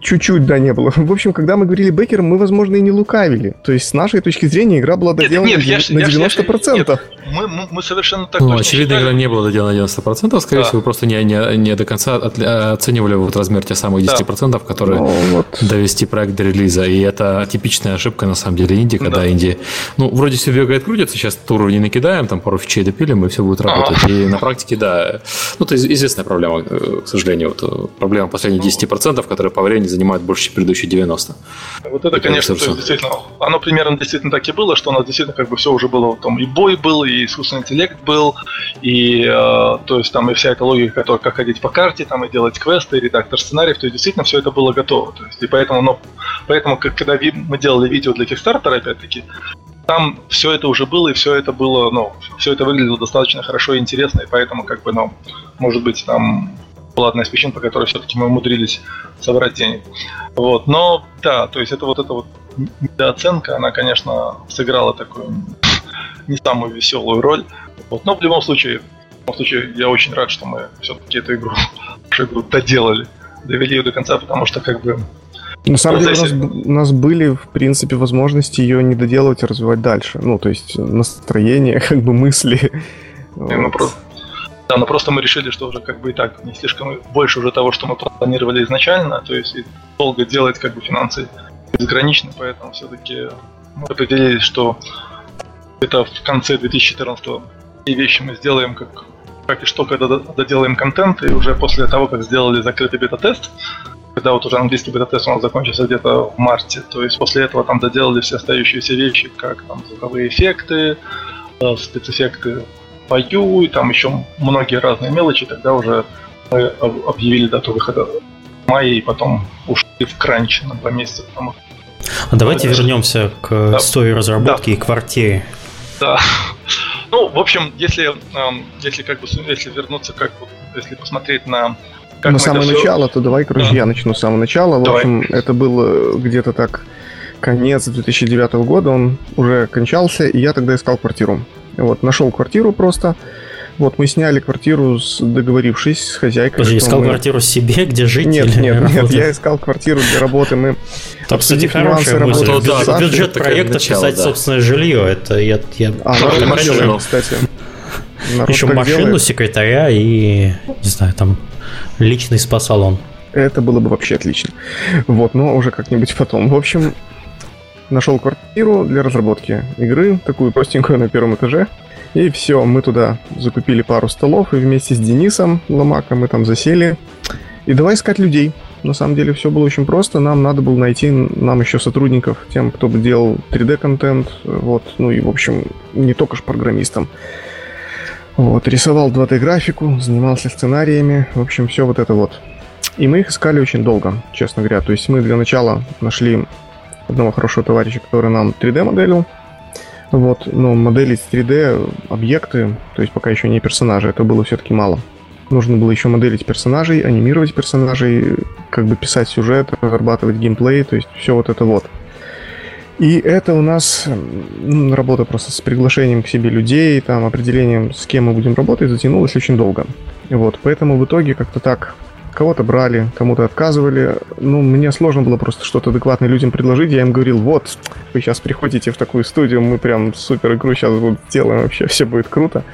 чуть-чуть, да, не было. В общем, когда мы говорили бэкерам, мы, возможно, и не лукавили. То есть, с нашей точки зрения, игра была доделана нет, нет, на девяносто процентов. Нет, мы, мы, мы совершенно так ну, точно очевидно, считали. Игра не была доделана на девяносто процентов, скорее да. всего, просто не, не, не до конца от, оценивали вот размер тех самых десять процентов, да. которые ну, вот. довести проект до релиза. И это типичная ошибка, на самом деле, инди, когда да. инди... Ну, вроде все бегает, крутится, сейчас уровни накидаем, там пару фичей допилим, и все будет работать. А-а-а. И на практике, да. Ну, это известная проблема, к сожалению. Вот, проблема последних десять процентов, которые по времени занимают больше, чем предыдущие девяносто процентов. Вот это, и, конечно, то есть, действительно, оно примерно действительно так и было, что у нас действительно как бы все уже было, там и бой был, и искусственный интеллект был, и э, то есть там и вся эта логика, которая, как ходить по карте, там и делать квесты, и редактор сценариев, то есть действительно все это было готово. То есть, и поэтому, но, поэтому когда мы делали видео для Kickstarter, опять-таки, там все это уже было, и все это было, ну, все это выглядело достаточно хорошо и интересно, и поэтому, как бы, ну, может быть, там... была одна из причин, по которой все-таки мы умудрились собрать денег. Вот. Но да, то есть это вот эта вот недооценка, она, конечно, сыграла такую не самую веселую роль. Вот. Но в любом случае, в любом случае, я очень рад, что мы все-таки эту игру, нашу игру доделали, довели ее до конца, потому что как бы... На самом деле у нас, у нас были, в принципе, возможности ее не доделывать и развивать дальше. Ну, то есть настроение, как бы мысли. Ну, просто... Да, но просто мы решили, что уже как бы и так не слишком больше уже того, что мы планировали изначально, то есть долго делать как бы финансы безграничны, поэтому все-таки мы определились, что это в конце две тысячи четырнадцатого и вещи мы сделаем как, как и что, когда доделаем контент, и уже после того, как сделали закрытый бета-тест, когда вот уже английский бета-тест у нас закончился где-то в марте, то есть после этого там доделали все остающиеся вещи, как там звуковые эффекты, спецэффекты, бою, и там еще многие разные мелочи, тогда уже мы объявили дату выхода в мае, и потом ушли в кранч на два месяца. Потому... А давайте это... вернемся к да. истории разработки да. и квартире. Да. Ну, в общем, если, если, как бы, если вернуться, как бы, если посмотреть на... Как на самое начало, все... то давай, короче, да. я начну с самого начала. В давай. общем, это было где-то так конец две тысячи девятого года, он уже кончался, и я тогда искал квартиру. Вот, нашел квартиру просто. Вот, мы сняли квартиру, договорившись с хозяйкой. Подожди, искал мы... квартиру себе, где жить? Нет, или нет, работать? Нет, я искал квартиру для работы. Мы там, кстати, хорошая работа. Да, бюджет проекта писать да. собственное жилье. Это я... я... А, народ так делает, кстати. Народ еще так машину, делает. Секретаря и, не знаю, там, личный спа-салон. Это было бы вообще отлично. Вот, но уже как-нибудь потом. В общем... Нашел квартиру для разработки игры, такую простенькую на первом этаже. И все, мы туда закупили пару столов, и вместе с Денисом Ломако мы там засели. И давай искать людей. На самом деле все было очень просто. Нам надо было найти нам еще сотрудников, тем, кто бы делал три дэ-контент. Вот, ну и, в общем, не только ж программистам. Вот, рисовал два дэ-графику, занимался сценариями. В общем, все вот это вот. И мы их искали очень долго, честно говоря. То есть мы для начала нашли... одного хорошего товарища, который нам три дэ-моделил. Вот, но моделить три дэ объекты, то есть пока еще не персонажи, это было все-таки мало. Нужно было еще моделить персонажей, анимировать персонажей, как бы писать сюжет, разрабатывать геймплей, то есть все вот это вот. И это у нас работа просто с приглашением к себе людей, там, определением, с кем мы будем работать, затянулась очень долго. Вот, поэтому в итоге как-то так, кого-то брали, кому-то отказывали. Ну, мне сложно было просто что-то адекватное людям предложить. Я им говорил, вот, вы сейчас приходите в такую студию, мы прям супер игру сейчас вот сделаем, вообще все будет круто.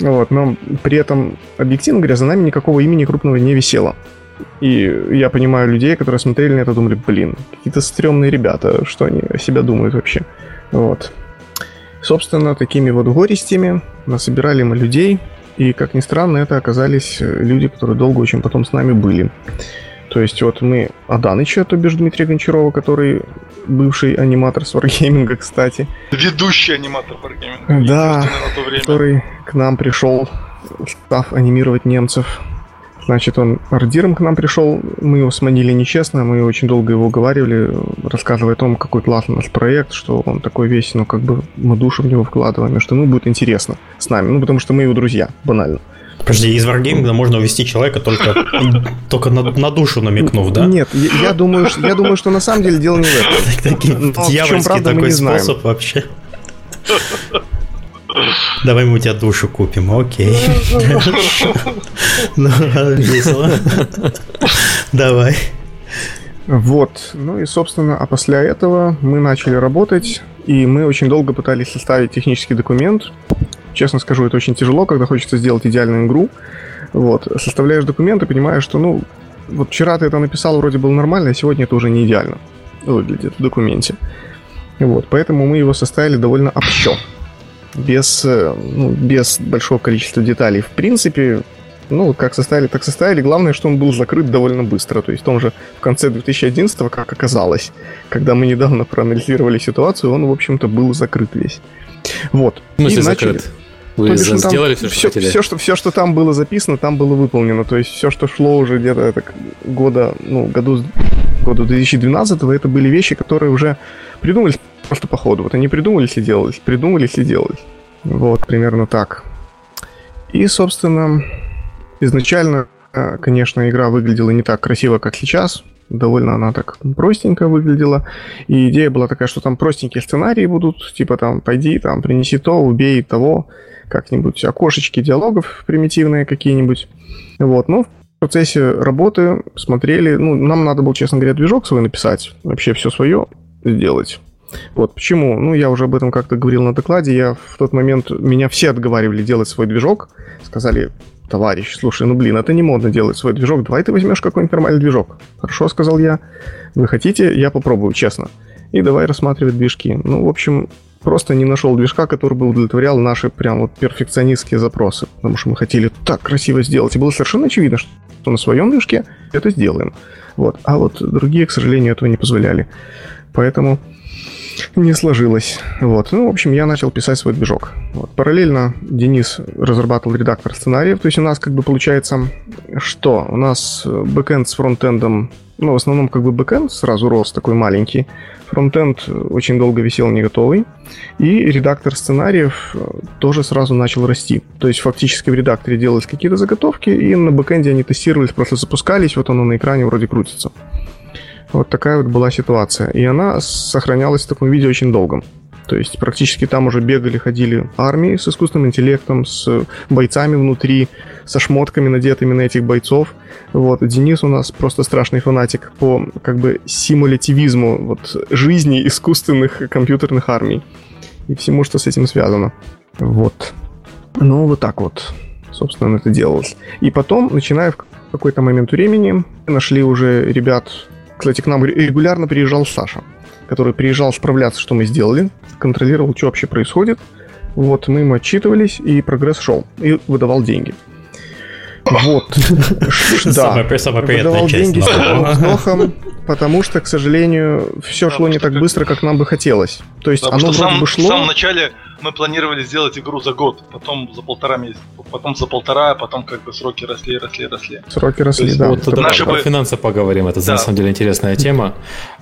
Вот, но при этом, объективно говоря, за нами никакого имени крупного не висело. И я понимаю людей, которые смотрели на это, думали, блин, какие-то стрёмные ребята, что они о себе думают вообще. Вот. Собственно, такими вот горестями насобирали мы людей, и, как ни странно, это оказались люди, которые долго очень потом с нами были. То есть вот мы Аданыча, то бишь Дмитрия Гончарова, который бывший аниматор с Wargaming, кстати. Ведущий аниматор Wargaming. Да, который к нам пришел, став анимировать немцев. Значит, он ордиром к нам пришел, мы его сманили нечестно, мы очень долго его уговаривали, рассказывая о том, какой классный наш проект, что он такой весь, ну, как бы мы душу в него вкладываем, что ему будет интересно с нами, ну, потому что мы его друзья, банально. Подожди, из Wargaming можно увести человека только, только на, на душу намекнув, да? Нет, я, я, думаю, что, я думаю, что на самом деле дело не в этом. Дьявольский такой способ вообще. Давай мы у тебя душу купим, окей. Ну, весело. Давай. Вот, ну и, собственно, а после этого мы начали работать, и мы очень долго пытались составить технический документ. Честно скажу, это очень тяжело, когда хочется сделать идеальную игру. Вот, составляешь документ и понимаешь, что, ну, вот вчера ты это написал, вроде было нормально, а сегодня это уже не идеально выглядит в документе. Вот, поэтому мы его составили довольно общо. Без, ну, без большого количества деталей. В принципе, ну, как составили, так составили. Главное, что он был закрыт довольно быстро. То есть, он же в конце две тысячи одиннадцатого, как оказалось, когда мы недавно проанализировали ситуацию, он, в общем-то, был закрыт весь. Вот. Ну, и начали... Вы то, бишь, сделали все, что хотели? Все, что, все, что там было записано, там было выполнено. То есть, все, что шло уже где-то так, года, ну, году, году две тысячи двенадцатого, это были вещи, которые уже придумались просто по ходу. Вот они придумались и делались, придумались и делались. Вот, примерно так. И, собственно, изначально, конечно, игра выглядела не так красиво, как сейчас. Довольно она так простенько выглядела. И идея была такая, что там простенькие сценарии будут. Типа там, пойди, там, принеси то, убей того. Как-нибудь окошечки диалогов примитивные какие-нибудь. Вот, ну, в процессе работы смотрели. Ну, нам надо было, честно говоря, движок свой написать. Вообще все свое сделать. Вот, почему? Ну, я уже об этом как-то говорил на докладе. Я в тот момент... Меня все отговаривали делать свой движок. Сказали... Товарищ, слушай, ну блин, это не модно делать свой движок, давай ты возьмешь какой-нибудь нормальный движок. Хорошо, сказал я, вы хотите, я попробую, честно. И давай рассматривать движки. Ну, в общем, просто не нашел движка, который бы удовлетворял наши прям вот перфекционистские запросы. Потому что мы хотели так красиво сделать. И было совершенно очевидно, что на своем движке это сделаем. Вот. А вот другие, к сожалению, этого не позволяли. Поэтому... Не сложилось. Вот. Ну, в общем, я начал писать свой движок. Вот. Параллельно Денис разрабатывал редактор сценариев. То есть у нас как бы получается, что у нас бэкэнд с фронтендом, ну, в основном как бы бэкэнд сразу рос такой маленький. Фронтенд очень долго висел не готовый. И редактор сценариев тоже сразу начал расти. То есть фактически в редакторе делались какие-то заготовки, и на бэкэнде они тестировались, просто запускались. Вот оно на экране вроде крутится. Вот такая вот была ситуация. И она сохранялась в таком виде очень долго. То есть практически там уже бегали, ходили армии с искусственным интеллектом, с бойцами внутри, со шмотками, надетыми на этих бойцов. Вот. Денис у нас просто страшный фанатик по как бы симулятивизму вот, жизни искусственных компьютерных армий. И всему, что с этим связано. Вот. Ну, вот так вот, собственно, это делалось. И потом, начиная в какой-то момент времени, нашли уже ребят... Кстати, к нам регулярно приезжал Саша, который приезжал справляться, что мы сделали, контролировал, что вообще происходит. Вот, мы ему отчитывались, и прогресс шел, и выдавал деньги. Вот. Самая приятная часть. Выдавал деньги с таким вздохом, потому что, к сожалению, все шло не так быстро, как нам бы хотелось. То есть оно вроде бы шло... В самом начале мы планировали сделать игру за год, потом за полтора месяца, потом за полтора, потом как бы сроки росли, росли, росли. Сроки росли, да. Вот про финансы поговорим, это на самом деле интересная тема.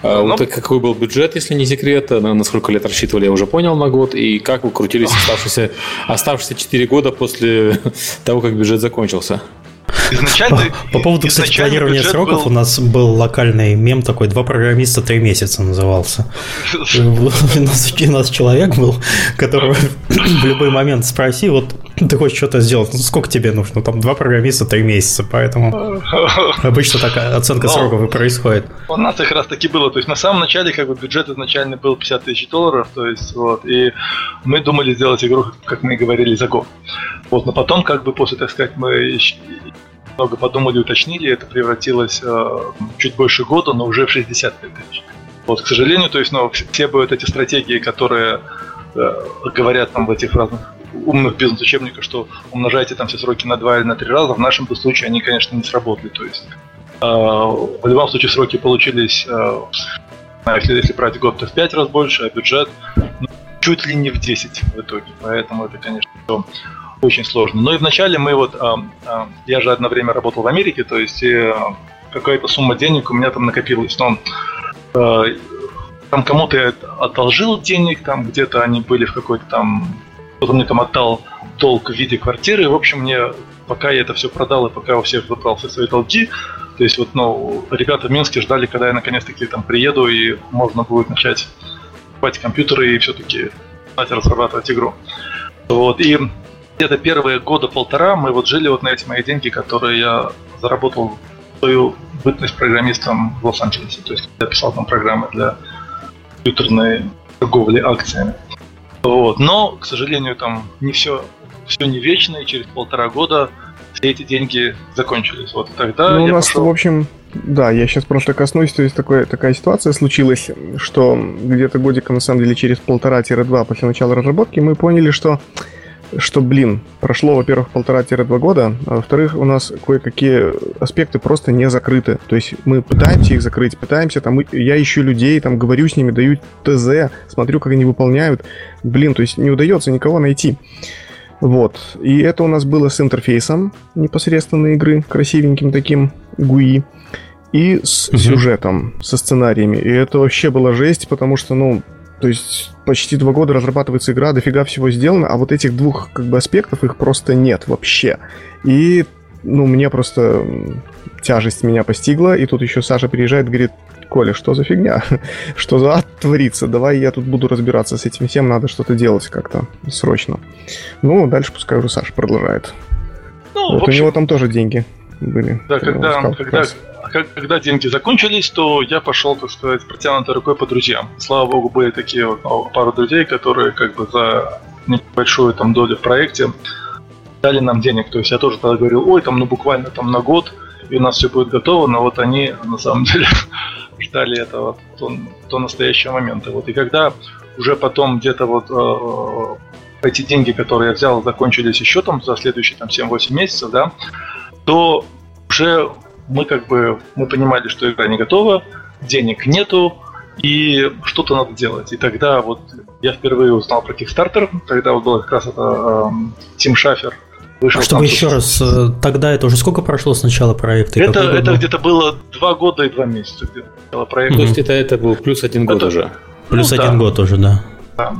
Какой был бюджет, если не секрет, на сколько лет рассчитывали, я уже понял, на год, и как вы крутились оставшиеся четыре года после того, как бюджет закончился? Изначально, по, по поводу, кстати, планирования сроков был... у нас был локальный мем такой, два программиста, три месяца назывался. У нас человек был, который в любой момент спроси, вот ты хочешь что-то сделать, ну сколько тебе нужно? Там два программиста, три месяца, поэтому обычно такая оценка сроков и происходит. У нас как раз таки было, то есть на самом начале как бы бюджет изначально был пятьдесят тысяч долларов, то есть вот, и мы думали сделать игру, как мы и говорили, за год. Вот, но потом как бы после, так сказать, мы много подумали, уточнили, это превратилось э, чуть больше года, но уже в шестьдесят тысяч. Вот, к сожалению, то есть, ну, все вот эти стратегии, которые э, говорят там в этих разных умных бизнес-учебниках, что умножайте там все сроки на два или на три раза, в нашем случае они, конечно, не сработали. То есть, э, в любом случае сроки получились, э, если, если брать год, то в пять раз больше, а бюджет ну, чуть ли не в десять в итоге. Поэтому это, конечно, все очень сложно. Но и вначале мы вот, э, э, я же одно время работал в Америке, то есть э, какая-то сумма денег у меня там накопилась. Но, э, там кому-то я одолжил денег, там где-то они были в какой-то там... Кто-то мне там отдал долг в виде квартиры. В общем, мне, пока я это все продал и пока у всех забрал все свои долги, то есть вот, ну, ребята в Минске ждали, когда я наконец-таки там приеду и можно будет начать покупать компьютеры и все-таки начать разрабатывать игру. Вот, и где-то первые года-полтора мы вот жили вот на эти мои деньги, которые я заработал свою бытность программистом в Лос-Анджелесе. То есть я писал там программы для компьютерной торговли акциями. Вот. Но, к сожалению, там не все, все не вечно, и через полтора года все эти деньги закончились. Вот тогда ну, я у нас, пошел... в общем, да, я сейчас просто коснусь, то есть такое, такая ситуация случилась, что где-то годика, на самом деле, через полтора-два после начала разработки мы поняли, что, что блин, прошло, во-первых, полтора-два года, а во-вторых, у нас кое-какие аспекты просто не закрыты. То есть мы пытаемся их закрыть, пытаемся, там, я ищу людей, там, говорю с ними, даю ТЗ, смотрю, как они выполняют. Блин, то есть не удается никого найти. Вот. И это у нас было с интерфейсом непосредственной игры, красивеньким таким ГУИ, и с сюжетом, со сценариями. И это вообще была жесть, потому что, ну... То есть почти два года разрабатывается игра, дофига всего сделано, а вот этих двух как бы аспектов их просто нет вообще. И, ну, мне просто тяжесть меня постигла, и тут еще Саша приезжает и говорит: Коля, что за фигня? Что за ад творится? Давай я тут буду разбираться с этим всем, надо что-то делать как-то срочно. Ну, дальше пускай уже Саша продолжает. Ну, вот в общем... у него там тоже деньги были. Да, когда, сказал, когда, когда деньги закончились, то я пошел, так сказать, протянутой рукой по друзьям. Слава богу, были такие вот пару друзей, которые как бы за небольшую там долю в проекте дали нам денег. То есть я тоже тогда говорил: ой, там, ну буквально там на год, и у нас все будет готово, но вот они на самом деле ждали этого до, до настоящего момента. Вот. И когда уже потом где-то вот э, эти деньги, которые я взял, закончились еще там за следующие там семь-восемь месяцев, да, то уже мы как бы мы понимали, что игра не готова, денег нету, и что-то надо делать. И тогда вот я впервые узнал про Kickstarter, тогда вот был как раз это Тим Шафер. Вышел, а чтобы еще тут... раз, тогда это уже сколько прошло с начала проекта? Это, это где-то было два года и два месяца с начала проекта. То есть это, это был плюс один год это... уже. Плюс ну, один да. год уже, да. да.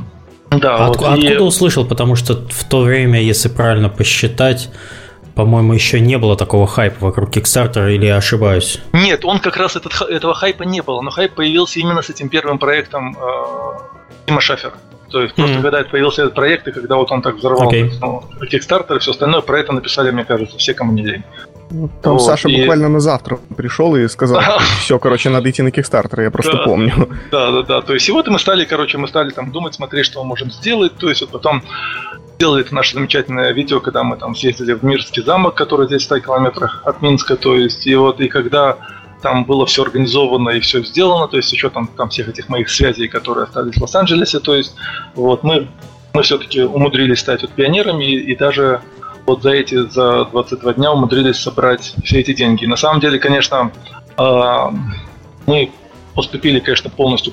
да а вот откуда, и... откуда услышал? Потому что в то время, если правильно посчитать, по-моему, еще не было такого хайпа вокруг Kickstarter, или я ошибаюсь? Нет, он как раз этот, этого хайпа не было, но хайп появился именно с этим первым проектом Тима э, Шафера. То есть mm-hmm. просто когда появился этот проект, и когда вот он так взорвал okay. ну, Kickstarter и все остальное, про это написали, мне кажется, все, кому не лень. Там вот, Саша и... буквально на завтра пришел и сказал: все, короче, надо идти на Kickstarter, я просто да, помню. Да, да, да. То есть и вот мы стали, короче, мы стали там думать, смотреть, что мы можем сделать. То есть вот потом сделали это наше замечательное видео, когда мы там съездили в Мирский замок, который здесь в ста километрах от Минска. То есть и вот и когда там было все организовано и все сделано, то есть еще там, там всех этих моих связей, которые остались в Лос-Анджелесе, то есть вот мы, мы все-таки умудрились стать вот пионерами и, и даже вот за эти, за двадцать два дня умудрились собрать все эти деньги. На самом деле, конечно, э, мы поступили, конечно, полностью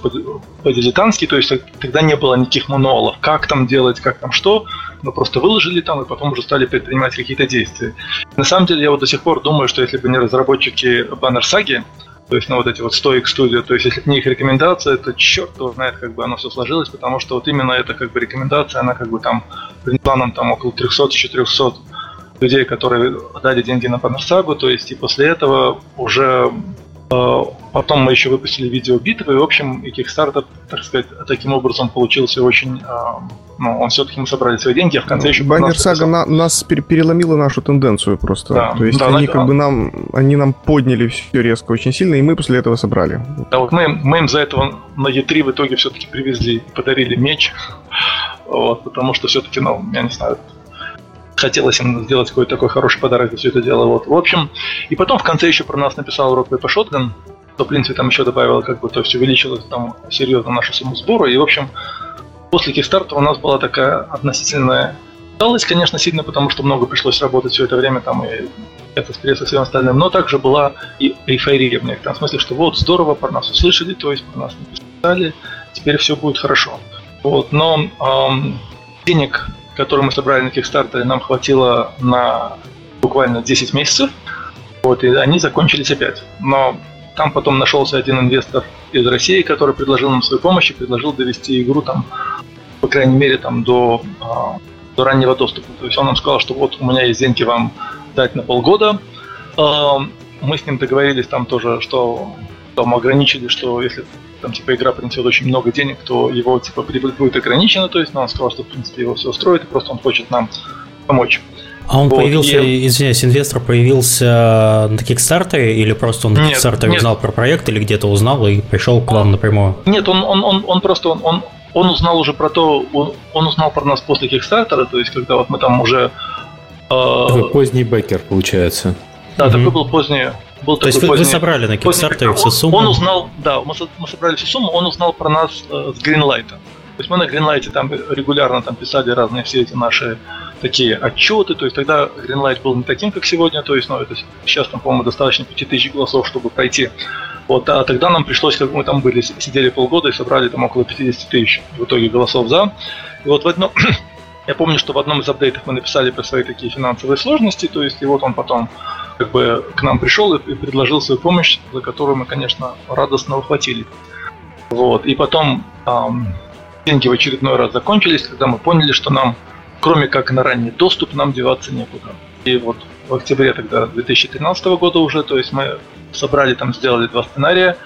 по-дилетантски, то есть тогда не было никаких мануалов, как там делать, как там что, мы просто выложили там и потом уже стали предпринимать какие-то действия. На самом деле, я вот до сих пор думаю, что если бы не разработчики Banners Saga, то есть, ну, вот эти вот Stoic Studio, то есть, если бы не их рекомендация, то черт его знает, как бы оно все сложилось, потому что вот именно эта, как бы, рекомендация, она, как бы, там, принесла нам, там, около трёхсот-четырёхсот людей, которые дали деньги на Banners Saga, то есть и после этого уже э, потом мы еще выпустили видеобитвы, и в общем и Kickstarter, так сказать, таким образом получился очень, э, ну, он все-таки мы собрали свои деньги, а в конце еще... Banners Saga на, нас переломила нашу тенденцию просто, да, то есть да, они да, как да. бы нам, они нам подняли все резко очень сильно, и мы после этого собрали. Да, вот мы, мы им за этого на и три в итоге все-таки привезли и подарили меч, вот, потому что все-таки, ну, я не знаю... Хотелось им сделать какой-то такой хороший подарок за все это дело. Вот. В общем, и потом в конце еще про нас написал Rock Paper Shotgun, что, в принципе, там еще добавило, как бы, то есть увеличилось там серьезно нашу сумму сбора. И, в общем, после Kickstarter у нас была такая относительная усталость, конечно, сильно, потому что много пришлось работать все это время, там, и это спереди со всем остальным, но также была и эйфория в некотором смысле, что вот, здорово, про нас услышали, то есть про нас написали, теперь все будет хорошо. Вот, но эм, денег... которые мы собрали на Kickstarter, нам хватило на буквально десять месяцев, вот, и они закончились опять. Но там потом нашелся один инвестор из России, который предложил нам свою помощь и предложил довести игру, там, по крайней мере, там, до, до раннего доступа. То есть он нам сказал, что вот у меня есть деньги вам дать на полгода. Мы с ним договорились там тоже, что там ограничили, что если... Там, типа, игра принесет очень много денег, то его, типа, прибыль будет ограничена, то есть, но он сказал, что, в принципе, его все устроит, и просто он хочет нам помочь. А он вот, появился, и... извиняюсь, инвестор появился на Kickstarter, или просто он на нет, Kickstarter нет. узнал про проект, или где-то узнал и пришел к вам напрямую? Нет, он, он, он, он просто, он, он, он узнал уже про то, он, он узнал про нас после Kickstarter, то есть, когда вот мы там уже... Э... Такой поздний бэкер, получается. Да, mm-hmm. такой был поздний... Был то есть вы, поздний, вы собрали на Kickstarter всю сумму? Он узнал, да, мы, мы собрали всю сумму, он узнал про нас э, с Greenlight. То есть мы на Greenlight там регулярно там, писали разные все эти наши такие отчеты. То есть тогда Greenlight был не таким, как сегодня. То есть, ну, это, сейчас там, по-моему, достаточно пять тысяч голосов, чтобы пройти. Вот, а тогда нам пришлось, как мы там были, сидели полгода и собрали там около пятьдесят тысяч в итоге голосов за. И вот в одном... Я помню, что в одном из апдейтов мы написали про свои такие финансовые сложности, то есть и вот он потом как бы к нам пришел и предложил свою помощь, за которую мы, конечно, радостно ухватили. Вот. И потом эм, деньги в очередной раз закончились, когда мы поняли, что нам, кроме как на ранний доступ, нам деваться некуда. И вот в октябре тогда две тысячи тринадцатого года уже, то есть мы собрали, там сделали два сценария.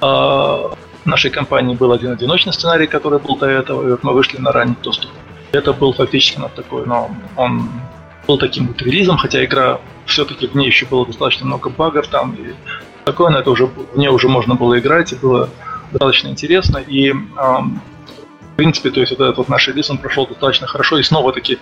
Э, нашей компании был один одиночный сценарий, который был до этого, и вот мы вышли на ранний доступ. Это был фактически над такой, но он был таким вот релизом, хотя игра все-таки в ней еще было достаточно много багов там и такое, но это уже в ней уже можно было играть, и было достаточно интересно. И эм, в принципе, то есть вот этот вот наш релиз, он прошел достаточно хорошо и снова-таки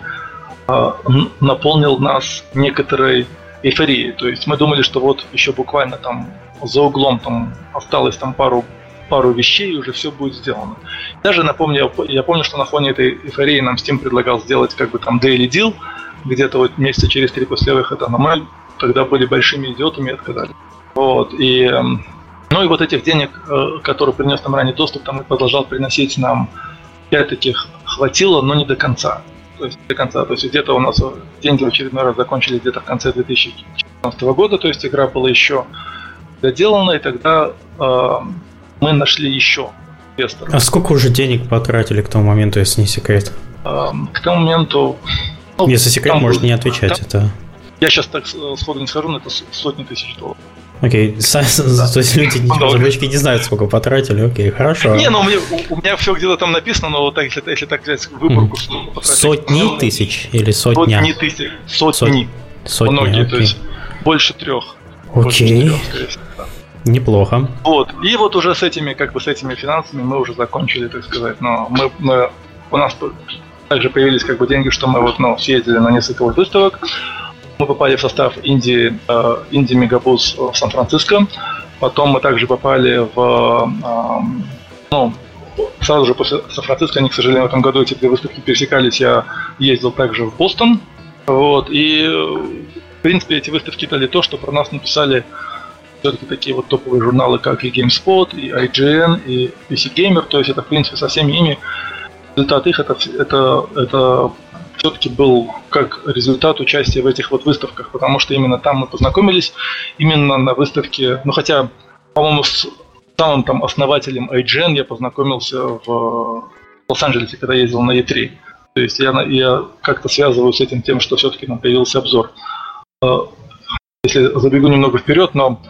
э, наполнил нас некоторой эйфорией. То есть мы думали, что вот еще буквально там за углом там осталось там пару. пару вещей, и уже все будет сделано. Даже напомню, я помню, что на фоне этой эйфории нам Steam предлагал сделать как бы там daily deal, где-то вот месяца через три после выхода, но мы тогда были большими идиотами и отказались. Вот, и, ну и вот этих денег, которые принес нам ранний доступ, там и продолжал приносить нам, опять-таки, хватило, но не до конца. То есть до конца, то есть где-то у нас деньги в очередной раз закончились где-то в конце две тысячи четырнадцатого года, то есть игра была еще доделана, и тогда мы нашли еще инвесторов. А сколько уже денег потратили к тому моменту, если не секрет? Эм, к тому моменту... Ну, если секрет, может был, не отвечать. Там, это... Я сейчас так сходу не скажу, но это сотни тысяч долларов. Окей, да. То есть люди, разработчики не знают, сколько потратили, окей, хорошо. Не, ну у меня, у меня все где-то там написано, но вот так, если, если так взять выборку, сколько потратили. Сотни тысяч или сотня? Сотни тысяч, сотни. Сотни, многие, окей. То есть больше трех. Окей. Больше трех, неплохо. Вот. И вот уже с этими, как бы с этими финансами мы уже закончили, так сказать. Но мы, мы у нас также появились как бы деньги, что мы вот, ну, съездили на несколько выставок. Мы попали в состав Инди э, Инди Мегабус в Сан-Франциско. Потом мы также попали в э, ну, сразу же после Сан-Франциско, они, к сожалению, в этом году эти две выставки пересекались, я ездил также в Бостон. Вот. И в принципе эти выставки дали то, что про нас написали все-таки такие вот топовые журналы, как и GameSpot, и ай джи эн, и пи си Gamer, то есть это, в принципе, со всеми ими результат их, это, это, это все-таки был как результат участия в этих вот выставках, потому что именно там мы познакомились, именно на выставке, ну хотя, по-моему, с самым там основателем ай джи эн я познакомился в Лос-Анджелесе, когда ездил на и три. То есть я, я как-то связываю с этим тем, что все-таки нам появился обзор. Если забегу немного вперед, но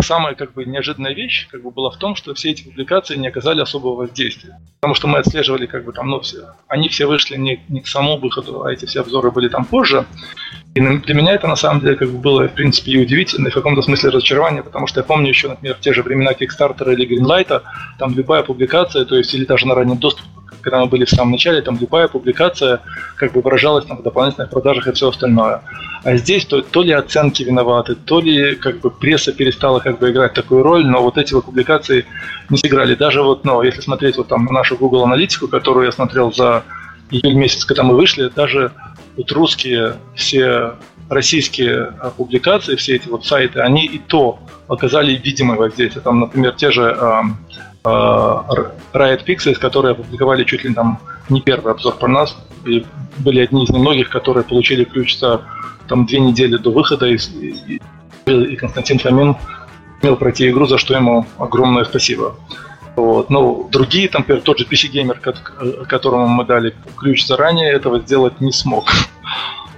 самая как бы неожиданная вещь как бы, была в том, что все эти публикации не оказали особого воздействия. Потому что мы отслеживали, как бы там, ну, все, они все вышли не, не к самому выходу, а эти все обзоры были там позже. И для меня это на самом деле как бы было, в принципе, и удивительно, и в каком-то смысле разочарование, потому что я помню еще, например, в те же времена Kickstarter или Greenlight, там любая публикация, то есть или даже на раннем доступе, когда мы были в самом начале, там любая публикация как бы выражалась там в дополнительных продажах и все остальное. А здесь то, то ли оценки виноваты, то ли как бы пресса перестала как бы играть такую роль, но вот эти вот публикации не сыграли. Даже вот, ну, если смотреть вот там нашу Google аналитику, которую я смотрел за июль месяц, когда мы вышли, даже вот русские, все российские публикации, все эти вот сайты, они и то оказали видимое воздействие. Там, например, те же э, э, Riot Pixels, которые опубликовали чуть ли там не первый обзор про нас, и были одни из немногих, которые получили ключ за там, две недели до выхода, и, и, и Константин Фомин умел пройти игру, за что ему огромное спасибо. Вот. Ну, другие, там, например, тот же пи си Gamer, которому мы дали ключ заранее, этого сделать не смог.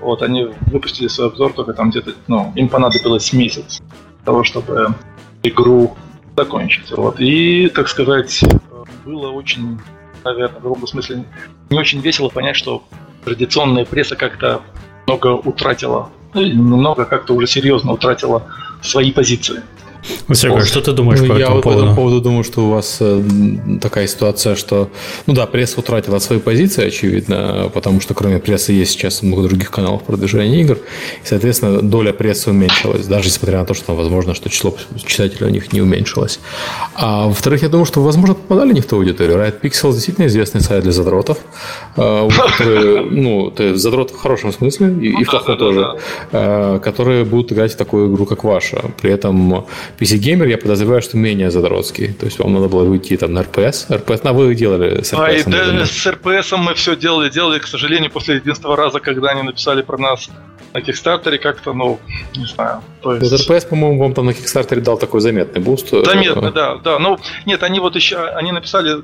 Вот, они выпустили свой обзор только там где-то, ну, им понадобилось месяц для того, чтобы игру закончить. Вот. И, так сказать, было очень, наверное, в другом смысле, не очень весело понять, что традиционная пресса как-то много утратила, ну, или немного как-то уже серьезно утратила свои позиции. Серега, что ты думаешь ну, по этому я поводу? Я по этому поводу думаю, что у вас э, такая ситуация, что... Ну да, пресса утратила свои позиции, очевидно, потому что кроме прессы есть сейчас много других каналов продвижения игр, и, соответственно, доля прессы уменьшилась, даже несмотря на то, что, возможно, что число читателей у них не уменьшилось. А во-вторых, я думаю, что, возможно, попадали не в ту аудиторию. Riot Pixels действительно известный сайт для задротов. Ну, задрот в хорошем смысле, и в плохом тоже. Которые будут играть в такую игру, как ваша. При этом... пи си Gamer, я подозреваю, что менее задротский. То есть вам надо было выйти там на эр пи эс. эр пи эс, ну, вы делали с эр пи эс. А, и да, с эр пи эс мы все делали, делали, к сожалению, после единственного раза, когда они написали про нас на Kickstarter, как-то, ну, не знаю. То есть... эр пи эс, по-моему, вам там на Kickstarter дал такой заметный буст. Заметный, да, да. Ну, нет, они вот еще, они написали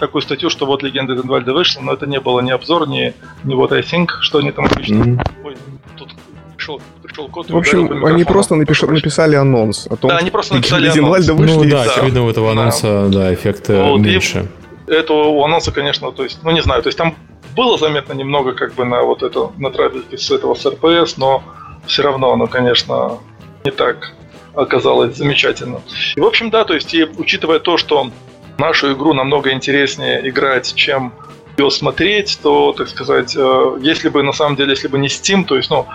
такую статью, что вот «Легенды Эйзенвальда» вышла, но это не было ни обзор, ни, ни «What I Think», что они там обычно... Mm-hmm. Ой, тут... Пришел, пришел код, в общем, они просто напиш... написали анонс о том, да, они просто написали анонс. Вышли, ну да, да, очевидно, у этого анонса да. Да, эффект вот, меньше. Этого у анонса, конечно, то есть, ну не знаю, то есть там было заметно немного как бы на вот это, на трафике с этого с эр пи эс, но все равно оно, конечно, не так оказалось замечательно. И в общем, да, то есть, и учитывая то, что нашу игру намного интереснее играть, чем ее смотреть, то, так сказать, если бы, на самом деле, если бы не Steam, то есть, ну,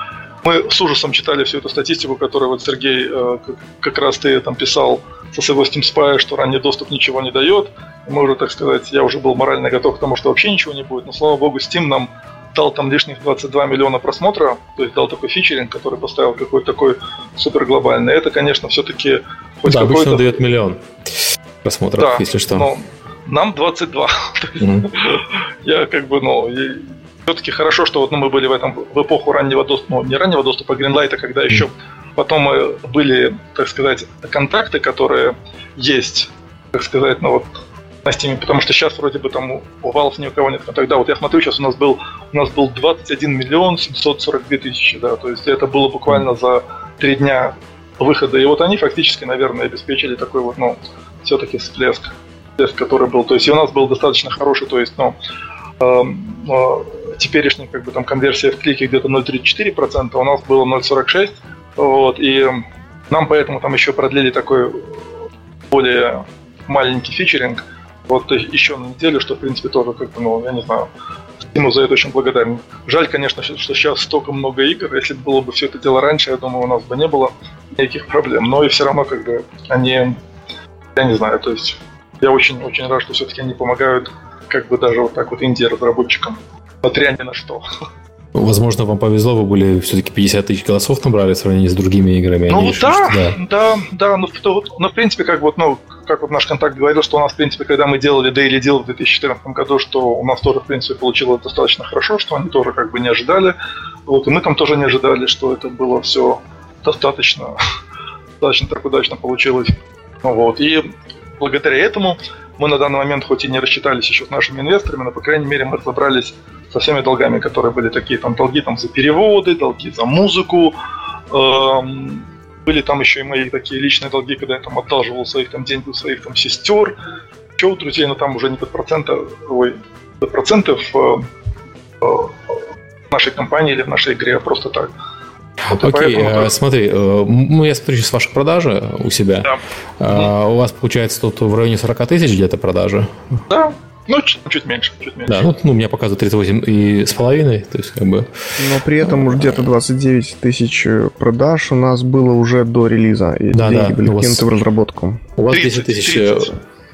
мы с ужасом читали всю эту статистику, которую вот Сергей, э, как раз ты там писал со своего Steam Spy, что ранний доступ ничего не дает. Мы уже, так сказать, я уже был морально готов к тому, что вообще ничего не будет. Но, слава богу, Steam нам дал там лишних двадцать два миллиона просмотра, то есть дал такой фичеринг, который поставил какой-то такой суперглобальный. Это, конечно, все-таки хоть да, какой-то... Да, обычно дает миллион просмотров, да, если что. Но нам двадцать два. Mm-hmm. Я как бы, ну... Все-таки хорошо, что вот, ну, мы были в, этом, в эпоху раннего доступа, ну, не раннего доступа, а Greenlight, когда еще потом были, так сказать, контакты, которые есть, так сказать, ну, вот, на Steam, потому что сейчас вроде бы там у Valve ни у кого нет контакта. Да, вот я смотрю, сейчас у нас был, у нас был двадцать один миллион семьсот сорок две тысячи, да, то есть это было буквально за три дня выхода, и вот они фактически, наверное, обеспечили такой вот, ну, все-таки всплеск, всплеск, который был, то есть и у нас был достаточно хороший, то есть, ну, теперешняя как бы, там, конверсия в клике где-то ноль целых тридцать четыре сотых процента, а у нас было ноль целых сорок шесть сотых процента. Вот, и нам поэтому там еще продлили такой более маленький фичеринг вот еще на неделю, что в принципе тоже, как бы, ну, я не знаю, Steam за это очень благодарен. Жаль, конечно, что сейчас столько много игр. Если бы было бы все это дело раньше, я думаю, у нас бы не было никаких проблем. Но и все равно, как бы, они, я не знаю, то есть я очень-очень рад, что все-таки они помогают как бы даже вот так вот инди-разработчикам, смотря ни на что. Возможно, вам повезло, вы были все-таки пятьдесят тысяч голосов набрали в сравнении с другими играми. Ну решили, да, что, да, да, да, но, но в принципе, как вот, ну, как вот наш контакт говорил, что у нас, в принципе, когда мы делали Daily Deal в две тысячи четырнадцатом году, что у нас тоже, в принципе, получилось достаточно хорошо, что они тоже как бы не ожидали. Вот, и мы там тоже не ожидали, что это было все достаточно, достаточно так удачно получилось. Ну, вот, и благодаря этому мы на данный момент хоть и не рассчитались еще с нашими инвесторами, но, по крайней мере, мы разобрались со всеми долгами, которые были такие, там долги там за переводы, долги за музыку, эм, были там еще и мои такие личные долги, когда я там одалживал своих там деньги у своих там сестер, еще у друзей, но там уже не под проценты, ой, под проценты в, в нашей компании или в нашей игре, а просто так. Вот окей, поэтому, да. Смотри, ну, я смотрю сейчас ваши продажи у себя. Да. А, у вас получается тут в районе сорок тысяч где-то продажи. Да, ну чуть, чуть меньше, чуть меньше. Да, ну, ну у меня показывает тридцать восемь и пять, то есть как бы. Но при этом уже где-то двадцать девять тысяч продаж у нас было уже до релиза. И да, деньги да, были кинуты в разработку. У вас десять тысяч.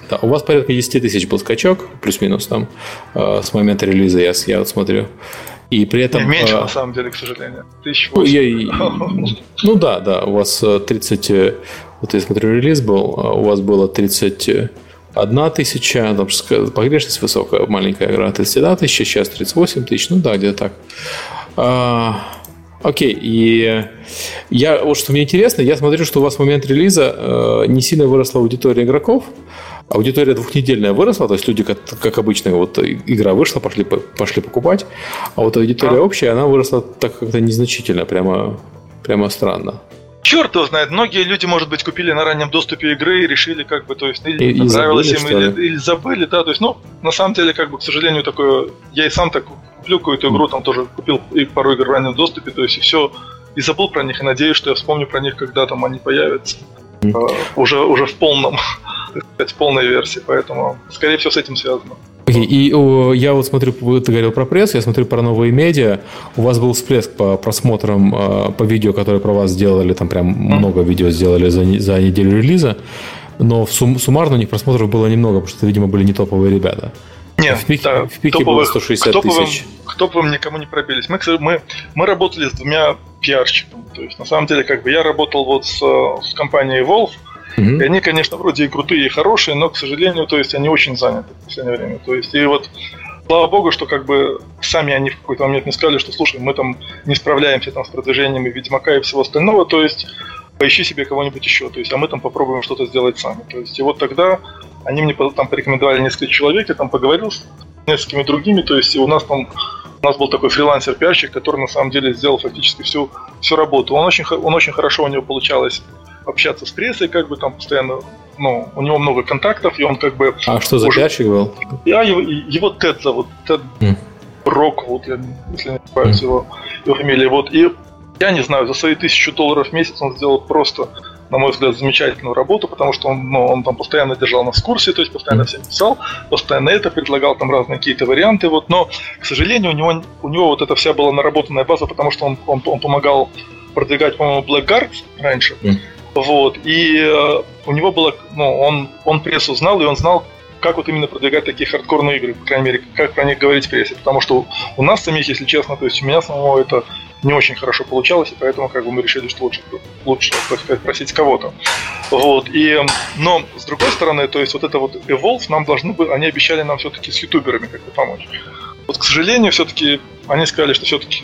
Да, у вас порядка десять тысяч был скачок, плюс-минус там с момента релиза, я, я вот смотрю. И при этом... Не, меньше, а, на самом деле, к сожалению. тысяча восемь. Ну да, да, у вас тридцать... Вот я смотрю, релиз был, у вас было тридцать одна тысяча, там же погрешность высокая, маленькая игра, тридцать одна тысяча, сейчас тридцать восемь тысяч, ну да, где-то так. А, окей, и я, вот что мне интересно, я смотрю, что у вас в момент релиза не сильно выросла аудитория игроков. Аудитория двухнедельная выросла, то есть люди, как, как обычно, вот игра вышла, пошли, пошли покупать, а вот аудитория а? общая, она выросла так как-то незначительно, прямо, прямо странно. Черт его знает, многие люди, может быть, купили на раннем доступе игры и решили, как бы, то есть, или и, понравилось и забыли, им, или, или забыли, да, то есть, ну, на самом деле, как бы, к сожалению, такое, я и сам так куплю какую-то игру, там тоже купил и пару игр в раннем доступе, то есть, и все, и забыл про них, и надеюсь, что я вспомню про них, когда там они появятся, mm-hmm. уже, уже в полном... в полной версии, поэтому, скорее всего, с этим связано. Okay. И о, я вот смотрю, ты говорил про пресс, я смотрю про новые медиа. У вас был всплеск по просмотрам, э, по видео, которые про вас сделали, там прям mm-hmm. много видео сделали за, за неделю релиза, но в сум, суммарно у них просмотров было немного, потому что, видимо, были не топовые ребята. Нет, в пике, да, в пике топовых, было сто шестьдесят к топовым, тысяч. К топовым никому не пробились. Мы, мы, мы работали с двумя пиарщиками. То есть, на самом деле, как бы я работал вот с, с компанией Valve. И они, конечно, вроде и крутые, и хорошие, но, к сожалению, то есть они очень заняты в последнее время. То есть, и вот, слава богу, что как бы сами они в какой-то момент не сказали, что, слушай, мы там не справляемся там с продвижением и Ведьмака и всего остального, то есть поищи себе кого-нибудь еще, то есть, а мы там попробуем что-то сделать сами. То есть, и вот тогда они мне там порекомендовали несколько человек, я там поговорил с несколькими другими, то есть, и у нас там у нас был такой фрилансер-пиарщик, который на самом деле сделал фактически всю, всю работу. Он очень, он очень хорошо, у него получалось общаться с прессой, как бы там постоянно, ну, у него много контактов, и он как бы... А что за пиарщик был? Я его, его Тед зовут, Тед mm. Рок, вот, я, если не ошибаюсь, mm. его, его фамилия, вот, и я не знаю, за свои тысячу долларов в месяц он сделал просто, на мой взгляд, замечательную работу, потому что он, ну, он там постоянно держал нас в курсе, то есть постоянно mm. всем писал, постоянно это, предлагал там разные какие-то варианты, вот, но, к сожалению, у него, у него вот эта вся была наработанная база, потому что он, он, он помогал продвигать, по-моему, Blackguard раньше, mm. Вот, и э, у него было, ну, он, он прессу знал, и он знал, как вот именно продвигать такие хардкорные игры, по крайней мере, как про них говорить в прессе, потому что у нас самих, если честно, то есть у меня самого это не очень хорошо получалось, и поэтому как бы мы решили, что лучше, лучше так сказать, просить кого-то. Вот, и, но, с другой стороны, то есть вот это вот Evolve нам должны были, они обещали нам все-таки с ютуберами как-то помочь. Вот, к сожалению, все-таки они сказали, что все-таки...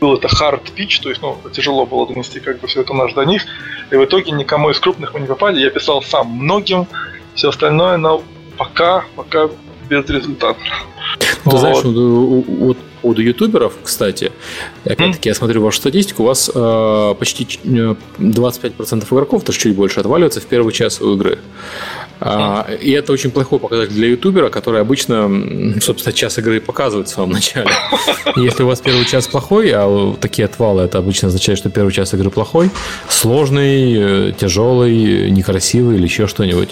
Был это hard pitch, то есть, ну, тяжело было донести как бы все это наш до них, и в итоге никому из крупных мы не попали, я писал сам многим, все остальное, но пока, пока без результата. Ну, ты знаешь, вот у ютуберов, кстати, опять-таки, mm-hmm. я смотрю вашу статистику, у вас э, почти двадцать пять процентов игроков, даже чуть больше, отваливаются в первый час у игры. Mm-hmm. И это очень плохой показатель для ютубера, который обычно, собственно, час игры показывает в самом начале. Если у вас первый час плохой, а такие отвалы, это обычно означает, что первый час игры плохой, сложный, тяжелый, некрасивый или еще что-нибудь.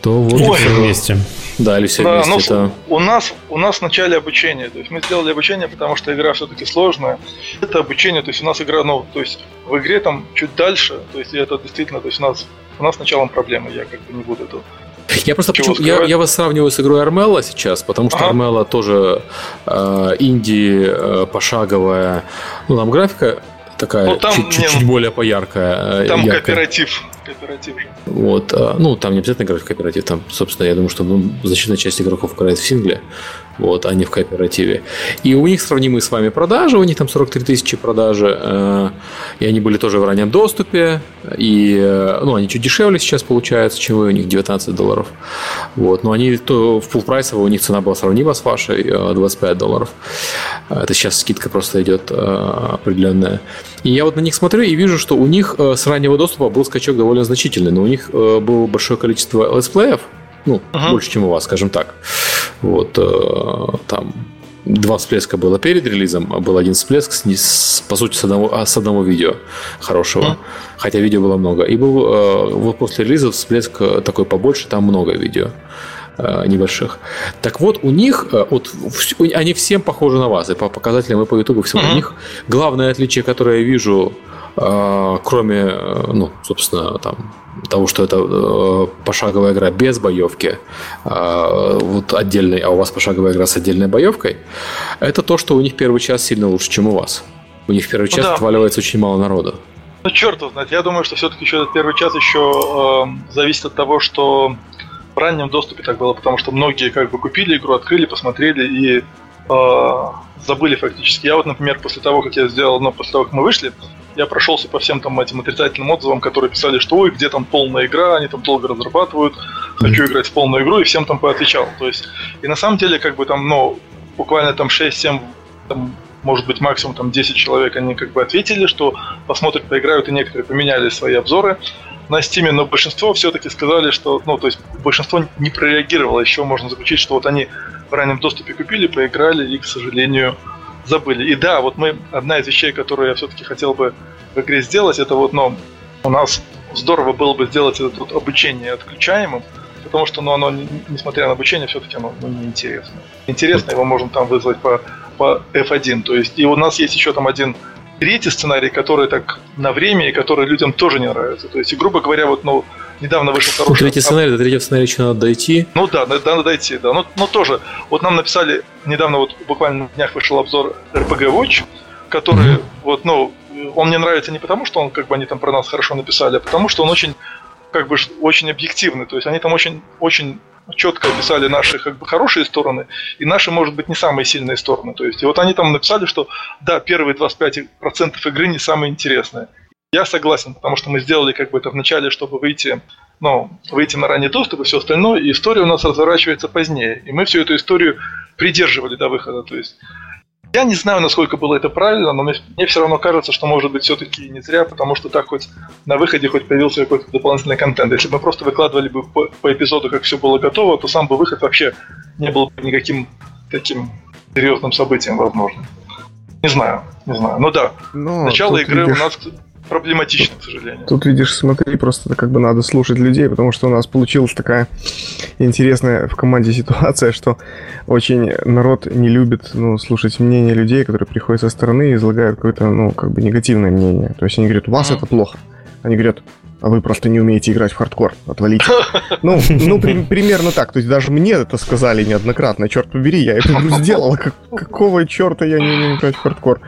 То вот или все вместе. Да, или все да, вместе. Ну, это... у, нас, у нас в начале обучение. То есть мы сделали обучение, потому что игра все-таки сложная. Это обучение, то есть у нас игра, ну, то есть в игре там чуть дальше, то есть это действительно, то есть у нас, у нас сначала проблемы, я как бы не буду этого. Я просто почему, я, я вас сравниваю с игрой Armello сейчас, потому что ага. Armello тоже э, инди, э, пошаговая, ну там графика такая, ну, там чуть-чуть мне... более пояркая. Там яркая. кооператив. Кооператив же. Вот, ну, там не обязательно играть в кооператив, там, собственно, я думаю, что ну, значительная часть игроков играет в сингле, вот, а не в кооперативе. И у них сравнимые с вами продажи, у них там сорок три тысячи продажи, э, и они были тоже в раннем доступе, и, ну, они чуть дешевле сейчас получаются, чем вы, у них девятнадцать долларов. Вот. Но они то, в full прайс, у них цена была сравнима с вашей, двадцать пять долларов. Это сейчас скидка просто идет определенная. И я вот на них смотрю и вижу, что у них с раннего доступа был скачок довольно значительный, но у них было большое количество летсплеев, ну, ага. больше, чем у вас, скажем так. Вот, там... Два всплеска было перед релизом, а был один всплеск, с, по сути, с одного, с одного видео хорошего. Mm. Хотя видео было много. И был вот после релиза всплеск такой побольше, там много видео небольших. Так вот, у них, вот, они всем похожи на вас, и по показателям, и по ютубу, всего mm-hmm. у них. Главное отличие, которое я вижу, кроме, ну, собственно, там, того, что это пошаговая игра без боевки, вот отдельной, а у вас пошаговая игра с отдельной боевкой, это то, что у них первый час сильно лучше, чем у вас. У них в первый час ну, да. отваливается очень мало народа. Ну, черт его знает. Я думаю, что все-таки еще этот первый час еще э, зависит от того, что в раннем доступе так было, потому что многие как бы купили игру, открыли, посмотрели и э, забыли фактически. Я вот, например, после того, как я сделал, ну, после того, как мы вышли, я прошелся по всем там этим отрицательным отзывам, которые писали, что ой, где там полная игра, они там долго разрабатывают, хочу играть в полную игру, и всем там поотвечал. То есть, и на самом деле, как бы там, ну, буквально там шесть-семь, там, может быть, максимум там десять человек, они как бы ответили, что посмотрят, поиграют, и некоторые поменяли свои обзоры на Steam, но большинство все-таки сказали, что, ну, то есть, большинство не прореагировало. Еще можно заключить, что вот они в раннем доступе купили, поиграли, и, к сожалению, забыли. И да, вот мы, одна из вещей, которую я все-таки хотел бы в игре сделать, это вот, ну, у нас здорово было бы сделать это вот обучение отключаемым, потому что, ну, оно, несмотря на обучение, все-таки оно, ну, неинтересно. Интересно, его можно там вызвать по, по эф один, то есть, и у нас есть еще там один третий сценарий, который так на время, и который людям тоже не нравится, то есть, и, грубо говоря, вот, ну, недавно вышел хороший... Третий сценарий, до третьего сценария еще надо дойти. Ну да, надо дойти, да. Но, но тоже, вот нам написали, недавно вот буквально на днях вышел обзор эр пи джи Watch, который, mm-hmm. вот, ну, он мне нравится не потому, что он, как бы, они там про нас хорошо написали, а потому, что он очень, как бы, очень объективный. То есть они там очень, очень четко описали наши, как бы, хорошие стороны и наши, может быть, не самые сильные стороны. То есть, и вот они там написали, что да, первые двадцать пять процентов игры не самые интересные. Я согласен, потому что мы сделали как бы это вначале, чтобы выйти, ну, выйти на ранний доступ и все остальное, и история у нас разворачивается позднее. И мы всю эту историю придерживали до выхода. То есть я не знаю, насколько было это правильно, но мне, мне все равно кажется, что, может быть, все-таки не зря, потому что так хоть на выходе хоть появился какой-то дополнительный контент. Если бы мы просто выкладывали бы по, по эпизоду, как все было готово, то сам бы выход вообще не был бы никаким таким серьезным событием, возможно. Не знаю, не знаю. Ну да, но начало игры видишь... у нас... проблематично, к сожалению. Тут, видишь, смотри, просто как бы надо слушать людей, потому что у нас получилась такая интересная в команде ситуация, что очень народ не любит, ну, слушать мнение людей, которые приходят со стороны и излагают какое-то, ну, как бы негативное мнение. То есть они говорят, у вас mm-hmm. это плохо. Они говорят, а вы просто не умеете играть в хардкор, отвалите. Ну, ну при, примерно так. То есть даже мне это сказали неоднократно. Черт побери, я это сделал. Как, какого черта я не умею играть в хардкор?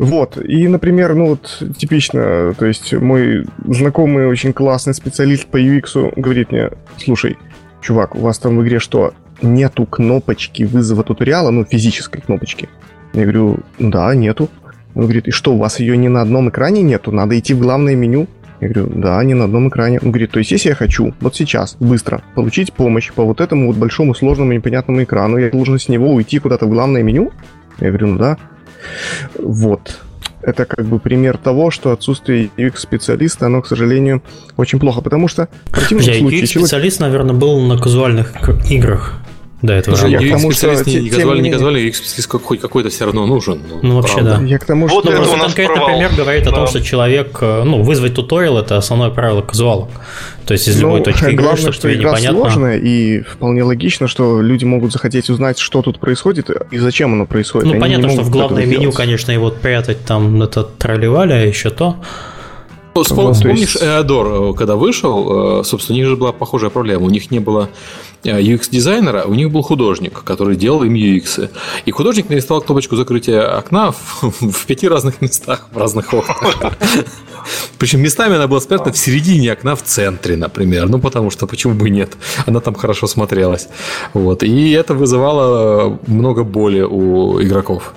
Вот. И, например, ну вот типично, то есть мой знакомый очень классный специалист по ю экс говорит мне, слушай, чувак, у вас там в игре что, нету кнопочки вызова туториала, ну физической кнопочки? Я говорю, да, нету. Он говорит, и что, у вас ее ни на одном экране нету? Надо идти в главное меню. Я говорю, да, не на одном экране. Он говорит, то есть если я хочу вот сейчас быстро получить помощь по вот этому вот большому сложному непонятному экрану, я должен с него уйти куда-то в главное меню? Я говорю, ну да. Вот. Это как бы пример того, что отсутствие ю экс-специалиста, оно, к сожалению, очень плохо, потому что в противном Бля, случае... ю экс-специалист, человек... наверное, был на казуальных играх. Да, это уже. ю экс-специалист не казуальный, не казуальный, ю экс-специалист хоть какой-то все равно нужен. Ну, вообще, да. Я к тому, что вот, ну, просто конкретный пример говорит о том, что человек, ну, вызвать туториал – это основное правило казуала. То есть, из любой точки игры, чтобы тебе непонятно. Главное, что игра сложная, и вполне логично, что люди могут захотеть узнать, что тут происходит и зачем оно происходит. Ну, понятно, что в главное меню, конечно, его прятать там, это тролливали, а еще то... Вспом... Вспомнишь Эодор, когда вышел, собственно, у них же была похожая проблема. У них не было ю экс-дизайнера, у них был художник, который делал им ю экс. И художник нарисовал кнопочку закрытия окна в, в пяти разных местах, в разных окнах. Причем местами она была спрятана в середине окна, в центре, например. Ну, потому что почему бы и нет? Она там хорошо смотрелась. Вот. И это вызывало много боли у игроков.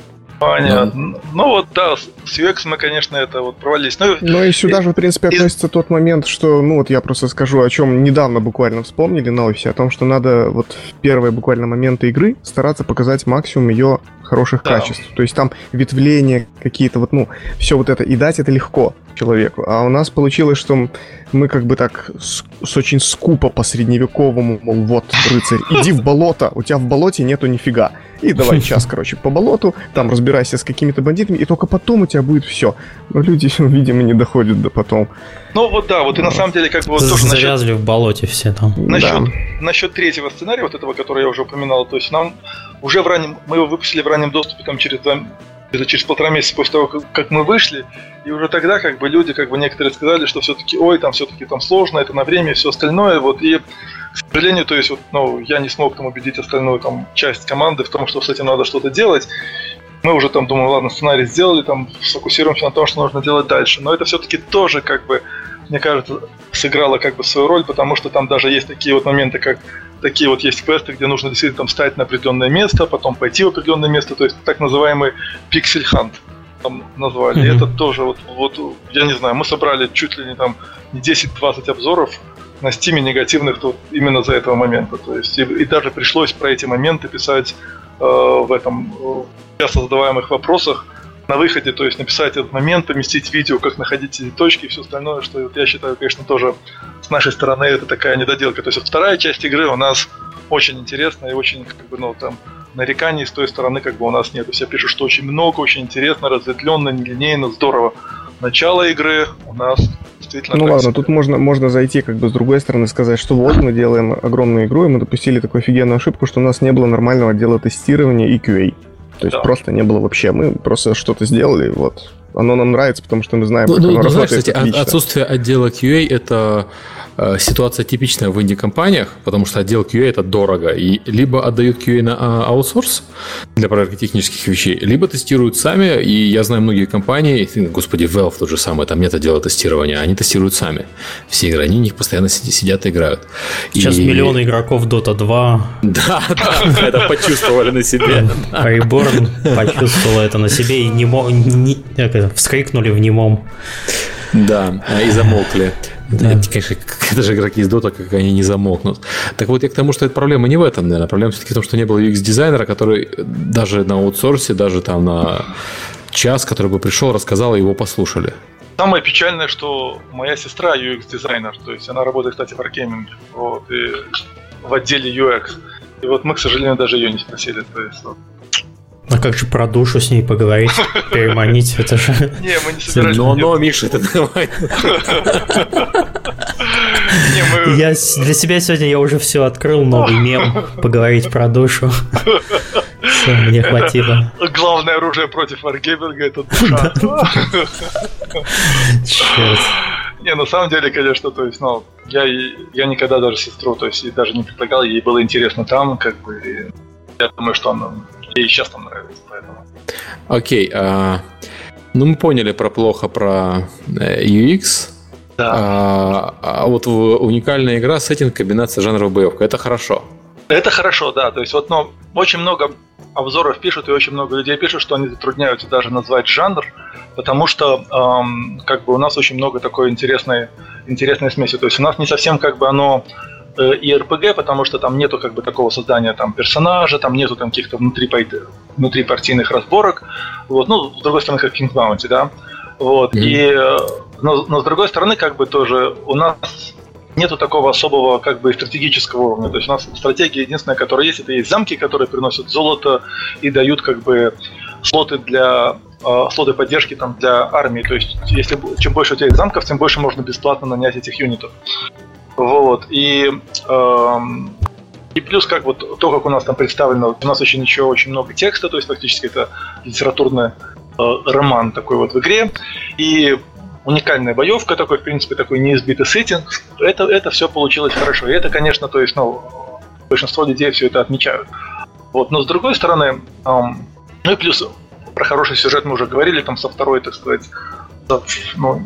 Понятно. Да. Ну вот, да, с ю экс мы, конечно, это вот провалились. Но, Но и сюда и... же, в принципе, относится и... тот момент, что, ну вот я просто скажу, о чем недавно буквально вспомнили на офисе, о том, что надо вот в первые буквально моменты игры стараться показать максимум ее хороших да. качеств. То есть там ветвления какие-то, вот, ну, все вот это, и дать это легко человеку. А у нас получилось, что мы как бы так с, с очень скупо по-средневековому, мол, вот, рыцарь, иди в болото, у тебя в болоте нету нифига. И давай час, короче, по болоту, там разбирайся с какими-то бандитами, и только потом у тебя будет все. Но люди, видимо, не доходят до потом. Ну вот да, вот и на самом деле как бы... Вот тоже завязли насчет... в болоте все там. Насчет, да. насчет третьего сценария, вот этого, который я уже упоминал, то есть нам уже в раннем... Мы его выпустили в раннем доступе там через два... Это через полтора месяца после того, как мы вышли, и уже тогда как бы люди, как бы некоторые сказали, что все-таки, ой, там все-таки там сложно, это на время и все остальное, вот, и, к сожалению, то есть, вот, ну, я не смог там убедить остальную там часть команды в том, что с этим надо что-то делать. Мы уже там думали, ладно, сценарий сделали, там, сфокусируемся на том, что нужно делать дальше, но это все-таки тоже, как бы, мне кажется, сыграло как бы свою роль, потому что там даже есть такие вот моменты, как такие вот есть квесты, где нужно действительно там встать на определенное место, потом пойти в определенное место, то есть так называемый Pixel Hunt там назвали. Mm-hmm. Это тоже вот, вот, я не знаю, мы собрали чуть ли не там десять-двадцать обзоров на Steam негативных вот именно за этого момента. То есть, и, и даже пришлось про эти моменты писать э, в этом э, создаваемых вопросах на выходе, то есть написать этот момент, поместить видео, как находить эти точки и все остальное, что я считаю, конечно, тоже с нашей стороны это такая недоделка. То есть вторая часть игры у нас очень интересная и очень, как бы, ну, там, нареканий с той стороны, как бы, у нас нет. Все пишут, что очень много, очень интересно, разветвленно, нелинейно, здорово. Начало игры у нас действительно... Ну ладно, тут можно, можно зайти как бы с другой стороны, сказать, что вот мы делаем огромную игру, и мы допустили такую офигенную ошибку, что у нас не было нормального отдела тестирования и кью эй. То есть да. просто не было вообще. Мы просто что-то сделали, вот. Оно нам нравится, потому что мы знаем, ну, как ну, оно ну, работает. Знаешь, кстати, отсутствие отдела кью эй – это э, ситуация типичная в инди-компаниях, потому что отдел кью эй – это дорого. И либо отдают кью эй на а, аутсорс для проверки технических вещей, либо тестируют сами. И я знаю многие компании, господи, Valve тот же самый, там нет отдела тестирования, они тестируют сами все игры. Они в них постоянно сидят и играют. Сейчас и... миллионы игроков Дота два. Да, да, это почувствовали на себе. Reborn почувствовала это на себе и не мог... вскрикнули в немом. Да, и замолкли. Да. Конечно, даже игроки из Dota, как они не замолкнут. Так вот, я к тому, что эта проблема не в этом, наверное. Проблема все-таки в том, что не было ю экс-дизайнера, который даже на аутсорсе, даже там на час, который бы пришел, рассказал, и его послушали. Самое печальное, что моя сестра ю экс-дизайнер. То есть она работает, кстати, в Wargaming. Вот, и в отделе ю экс. И вот мы, к сожалению, даже ее не спросили. То есть, вот. А как же про душу с ней поговорить, переманить? Это же... Не, мы не собирались... Но, но, Миша, это давай. Я для себя сегодня я уже все открыл, новый мем, поговорить про душу. Все, мне хватило. Главное оружие против Wargaming — это душа. Черт. Не, на самом деле, конечно, то есть, ну, я, я никогда даже сестру, то есть, даже не предлагал, ей было интересно там, как бы, я думаю, что она... И сейчас там нравится, поэтому. Окей, okay, а, ну мы поняли про плохо про ю экс. Да. А, а вот уникальная игра, сеттинг, комбинация жанров боевка. Это хорошо. Это хорошо, да. То есть вот, но очень много обзоров пишут и очень много людей пишут, что они затрудняются даже назвать жанр, потому что эм, как бы у нас очень много такой интересной, интересной смеси. То есть у нас не совсем как бы оно. И эр пи джи, потому что там нету как бы такого создания там персонажа, там нету там каких-то внутрипартийных разборок. Вот, ну, с другой стороны, как Kings Bounty, да. Вот. Mm-hmm. И, но, но с другой стороны, как бы тоже у нас нету такого особого как бы стратегического уровня. То есть у нас стратегия единственная, которая есть, это есть замки, которые приносят золото и дают как бы слоты для э, слоты поддержки там для армии. То есть, если чем больше у тебя есть замков, тем больше можно бесплатно нанять этих юнитов. Вот, и, э, и плюс, как вот то, как у нас там представлено, у нас еще ничего, очень много текста, то есть фактически это литературный э, роман такой вот в игре, и уникальная боевка, такой, в принципе, такой неизбитый сеттинг, это, это все получилось хорошо, и это, конечно, то есть, ну, большинство людей все это отмечают. Вот, но с другой стороны, э, ну и плюс, про хороший сюжет мы уже говорили, там со второй, так сказать, со, ну,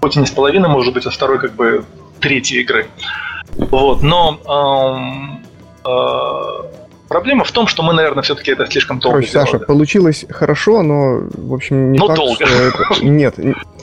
хоть и не с половиной, может быть, а второй, как бы, третьей игры. Вот, но эм, э, Проблема в том, что мы, наверное, все-таки это слишком долго Короче, сделали. Саша, получилось хорошо, но, в общем, не но факт, долго. что это... Нет,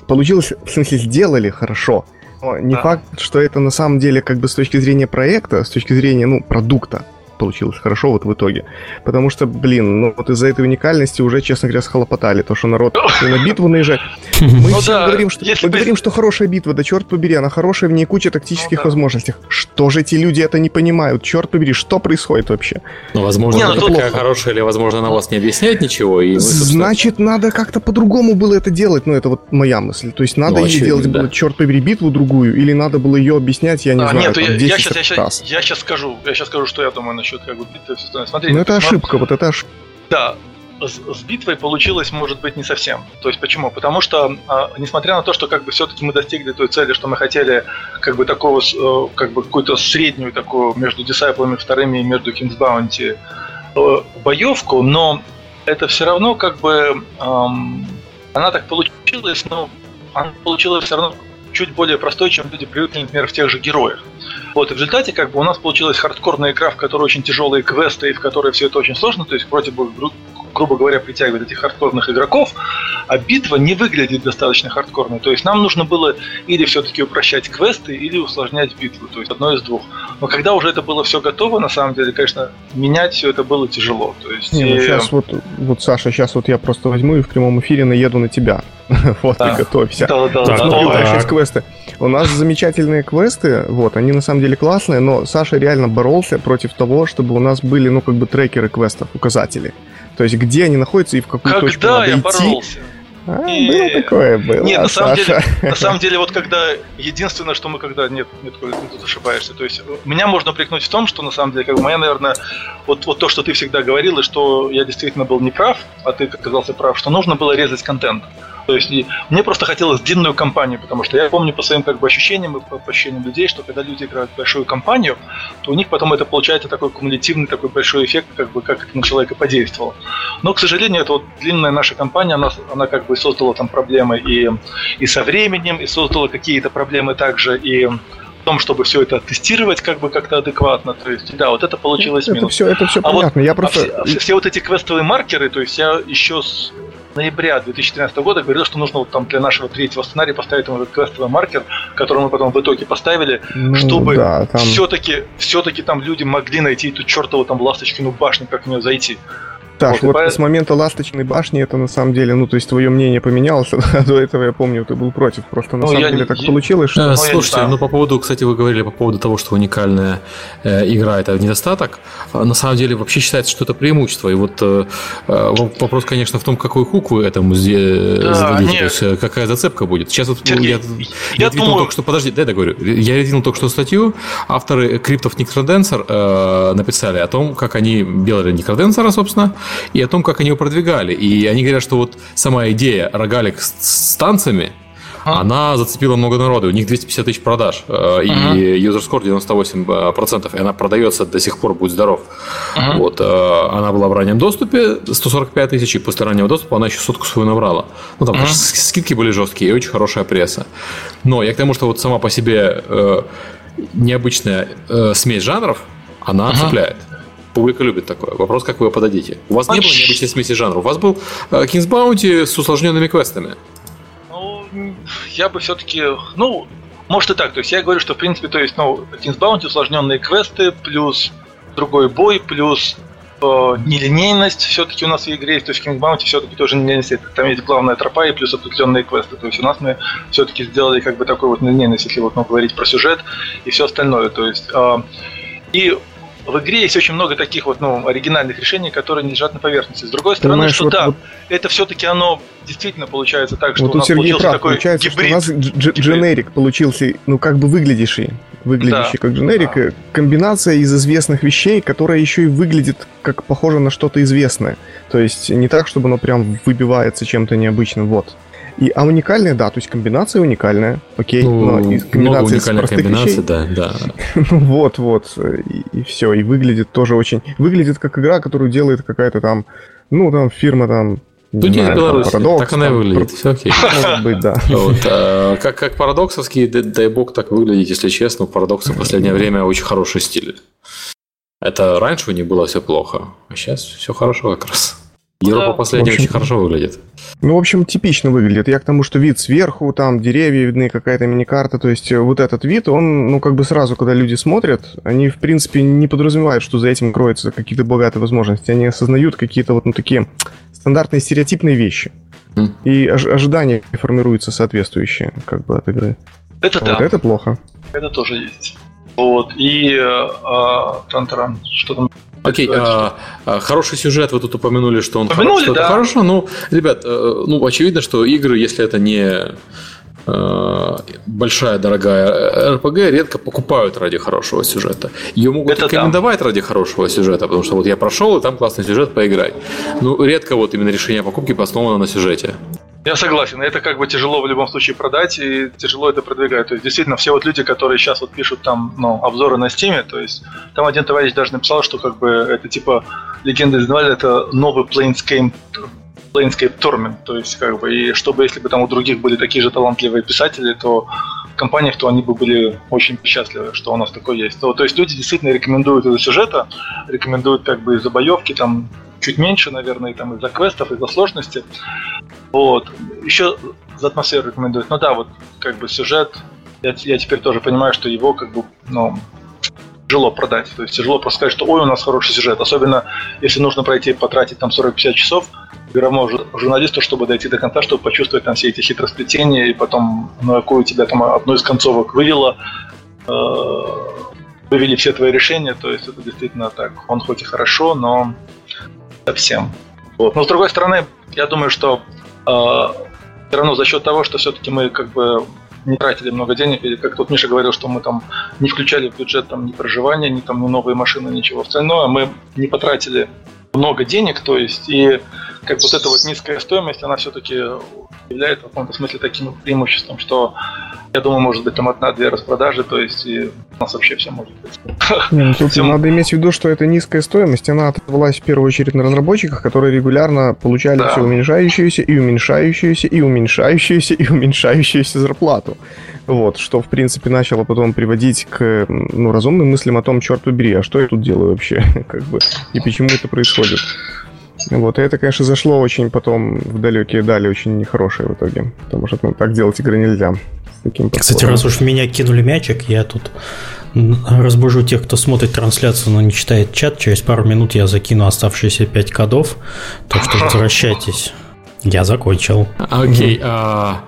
получилось, в смысле, сделали хорошо, но не да. факт, что это на самом деле, как бы, с точки зрения проекта, с точки зрения, ну, продукта получилось хорошо вот в итоге. Потому что, блин, ну вот из-за этой уникальности уже, честно говоря, схлопотали. То, что народ на битву наезжает. Мы ну да, говорим, что, мы говорим, что хорошая битва, да черт побери, она хорошая, в ней куча тактических ну, да. возможностей. Что же эти люди это не понимают? Черт побери, что происходит вообще? Ну, возможно, не, она ну, такая хорошая, или, возможно, она вас не объясняет ничего. И мы, Значит, надо как-то по-другому было это делать. Ну, это вот моя мысль. То есть, надо ну, ей делать, да. было, черт побери, битву другую, или надо было ее объяснять, я не а, знаю, нет, там, я, я, сейчас, я, сейчас, я сейчас скажу, я сейчас скажу, что я думаю насчет как бы битвы. Смотри, ну, это ты, ошибка, смотри. вот это ошибка. Да. С, с битвой получилось, может быть, не совсем. То есть почему? Потому что, а, несмотря на то, что как бы все-таки мы достигли той цели, что мы хотели как бы такого, э, как бы какую-то среднюю такую между Disciples вторыми и между Kings Bounty э, боевку, но это все равно как бы э, она так получилась, но она получилась все равно чуть более простой, чем люди привыкли, например, в тех же героях. Вот, и в результате как бы у нас получилась хардкорная игра, в которой очень тяжелые квесты и в которой все это очень сложно, то есть вроде бы грубо говоря, притягивает этих хардкорных игроков, а битва не выглядит достаточно хардкорной. То есть нам нужно было или все-таки упрощать квесты, или усложнять битву. То есть одно из двух. Но когда уже это было все готово, на самом деле, конечно, менять все это было тяжело. То есть, не, ну, и... сейчас вот, вот, Саша, сейчас вот я просто возьму и в прямом эфире наеду на тебя. Вот и готовься. Смотри, сейчас квесты. У нас замечательные квесты, вот, они на самом деле классные, но Саша реально боролся против того, чтобы у нас были, ну, как бы трекеры квестов, указатели. То есть, где они находятся и в какую когда точку надо идти. Когда я боролся? А, и... Было такое, было, Нет, на самом, деле, на самом деле, вот когда... Единственное, что мы когда... Нет, нет, Коля, ты тут ошибаешься. То есть, меня можно упрекнуть в том, что, на самом деле, как бы, моя, наверное... Вот, вот то, что ты всегда говорил, и что я действительно был неправ, а ты оказался прав, что нужно было резать контент. То есть, мне просто хотелось длинную кампанию, потому что я помню по своим как бы, ощущениям и по ощущениям людей, что когда люди играют в большую кампанию, то у них потом это получается такой кумулятивный, такой большой эффект, как бы как это на человека подействовало. Но, к сожалению, эта вот длинная наша кампания, она, она как бы создала там проблемы и, и со временем, и создала какие-то проблемы также и... в том, чтобы все это тестировать как бы как-то адекватно, то есть, да, вот это получилось это минус. Все, это все а понятно, вот, я просто... А все, все вот эти квестовые маркеры, то есть я еще с ноября две тысячи тринадцатого года говорил, что нужно вот там для нашего третьего сценария поставить там этот квестовый маркер, который мы потом в итоге поставили, ну, чтобы да, там... все-таки, все-таки там люди могли найти эту чертову там ласточкину башню, как в нее зайти. Саш, вот, вот с момента Ласточной башни это на самом деле, ну, то есть твое мнение поменялось, до этого я помню, ты был против, просто на ну, самом деле не... так получилось, что... А, слушайте, ну, по поводу, кстати, вы говорили по поводу того, что уникальная э, игра — это недостаток, на самом деле вообще считается, что это преимущество, и вот э, вопрос, конечно, в том, какой хук вы этому э, да, зададите, то есть какая зацепка будет. Сейчас вот Сергей, я, я, я думаю... только что, подожди, дай я договорю, я рединул только что статью, авторы Crypt of Necrodancer э, написали о том, как они делали Necrodancer, собственно, и о том, как они его продвигали. И они говорят, что вот сама идея рогалик с танцами, а? она зацепила много народу. У них двести пятьдесят тысяч продаж. А-га. И юзерскор девяносто восемь процентов. И она продается до сих пор, будь здоров. А-га. Вот. Она была в раннем доступе сто сорок пять тысяч. И после раннего доступа она еще сотку свою набрала. Ну, там, а-га. Конечно, скидки были жесткие и очень хорошая пресса. Но я к тому, что вот сама по себе э, необычная э, смесь жанров, она а-га. цепляет. Публика любит такое. Вопрос, как вы его подадите. У вас а не было необычной смеси жанров. У вас был uh, Kings Bounty с усложненными квестами. Ну, я бы все-таки... Ну, может и так. То есть я говорю, что в принципе, то есть, ну, Kings Bounty, усложненные квесты, плюс другой бой, плюс э, нелинейность все-таки у нас в игре есть. То есть Kings Bounty все-таки тоже нелинейность. Там есть главная тропа и плюс определенные квесты. То есть у нас мы все-таки сделали как бы такую вот нелинейность, если вот, ну, говорить про сюжет и все остальное. То есть... Э, и... В игре есть очень много таких вот, ну, оригинальных решений, которые не лежат на поверхности. С другой стороны, Понимаешь, что вот, да, вот... это все-таки оно действительно получается так, что вот у нас Сергей получился прав. такой получается, гибрид. Что у нас дж- дженерик получился, ну, как бы выглядящий, выглядящий да. как дженерик. Да. Комбинация из известных вещей, которая еще и выглядит как похоже на что-то известное. То есть не так, чтобы оно прям выбивается чем-то необычным, вот. И, а уникальная, да, то есть комбинация уникальная, окей, ну, но и комбинация из простых вещей. Да, да. вот, вот, и, и все, и выглядит тоже очень... Выглядит как игра, которую делает какая-то там, ну, там, фирма там... Тут есть Беларусь, так она и выглядит, все окей. Может быть, да. Вот, а, как, как парадоксовский, дай бог так выглядит, если честно, у парадокса в последнее время очень хороший стиль. Это раньше у них было все плохо, а сейчас все хорошо как раз. Европа, да, последняя очень хорошо выглядит. Ну, в общем, типично выглядит. Я к тому, что вид сверху, там деревья видны, какая-то миникарта. То есть вот этот вид, он, ну, как бы сразу, когда люди смотрят, они, в принципе, не подразумевают, что за этим кроются какие-то богатые возможности. Они осознают какие-то вот, ну, такие стандартные стереотипные вещи. Mm. И ож- ожидания формируются соответствующие, как бы, от игры. Это вот, да. Это плохо. Это тоже есть. Вот, и... А, Тантаран, что там... Окей, а, а, хороший сюжет, вы тут упомянули, что он упомянули, хорош, да. Это хорошо. Ну, ребят, ну, очевидно, что игры, если это не а, большая, дорогая эр пи джи, редко покупают ради хорошего сюжета. Ее могут это рекомендовать там ради хорошего сюжета, потому что вот я прошел, и там классный сюжет, поиграй. Ну, редко вот именно решение покупки основано на сюжете. Я согласен, это как бы тяжело в любом случае продать, и тяжело это продвигать. То есть, действительно, все вот люди, которые сейчас вот пишут там, ну, обзоры на Steam, то есть, там один товарищ даже написал, что как бы это типа «Легенды Эйзенвальда» — это новый Planescape, Planescape Torment, то есть, как бы, и чтобы, если бы там у других были такие же талантливые писатели, то в компаниях, то они бы были очень счастливы, что у нас такое есть. То, то есть, люди действительно рекомендуют из-за сюжета, рекомендуют как бы из-за боевки, там, чуть меньше, наверное, и там из-за квестов, из-за сложности. Вот. Еще за атмосферу рекомендуют. Ну да, вот как бы сюжет, я, я теперь тоже понимаю, что его как бы, ну, тяжело продать. То есть тяжело просто сказать, что ой, у нас хороший сюжет. Особенно, если нужно пройти, потратить там сорок-пятьдесят часов игровому журналисту, чтобы дойти до конца, чтобы почувствовать там все эти хитросплетения, и потом, ну, какую тебя там одну из концовок вывело, вывели все твои решения. То есть это действительно так. Он хоть и хорошо, но... совсем. Вот. Но с другой стороны, я думаю, что э, все равно за счет того, что все-таки мы как бы не тратили много денег, или как тут Миша говорил, что мы там не включали в бюджет там, ни проживания, ни там ни новые машины, ничего остального, мы не потратили много денег, то есть, и как вот эта вот низкая стоимость, она все-таки является в каком-то смысле таким преимуществом, что, я думаю, может быть, там одна-две распродажи, то есть, и у нас вообще все может быть. Нет, тут все... надо иметь в виду, что эта низкая стоимость, она отвалась в первую очередь на разработчиках, которые регулярно получали да. все уменьшающуюся, и уменьшающуюся, и уменьшающуюся, и уменьшающуюся зарплату. Вот, что, в принципе, начало потом приводить к, ну, разумным мыслям о том, черт убери, а что я тут делаю вообще, как бы, и почему это происходит. Вот, и это, конечно, зашло очень потом в далекие дали, очень нехорошие в итоге, потому что, ну, так делать игры нельзя. Кстати, раз уж в меня кинули мячик, я тут разбужу тех, кто смотрит трансляцию, но не читает чат. Через пару минут я закину оставшиеся пять кодов, так что возвращайтесь. Я закончил. Окей, okay, а... Uh...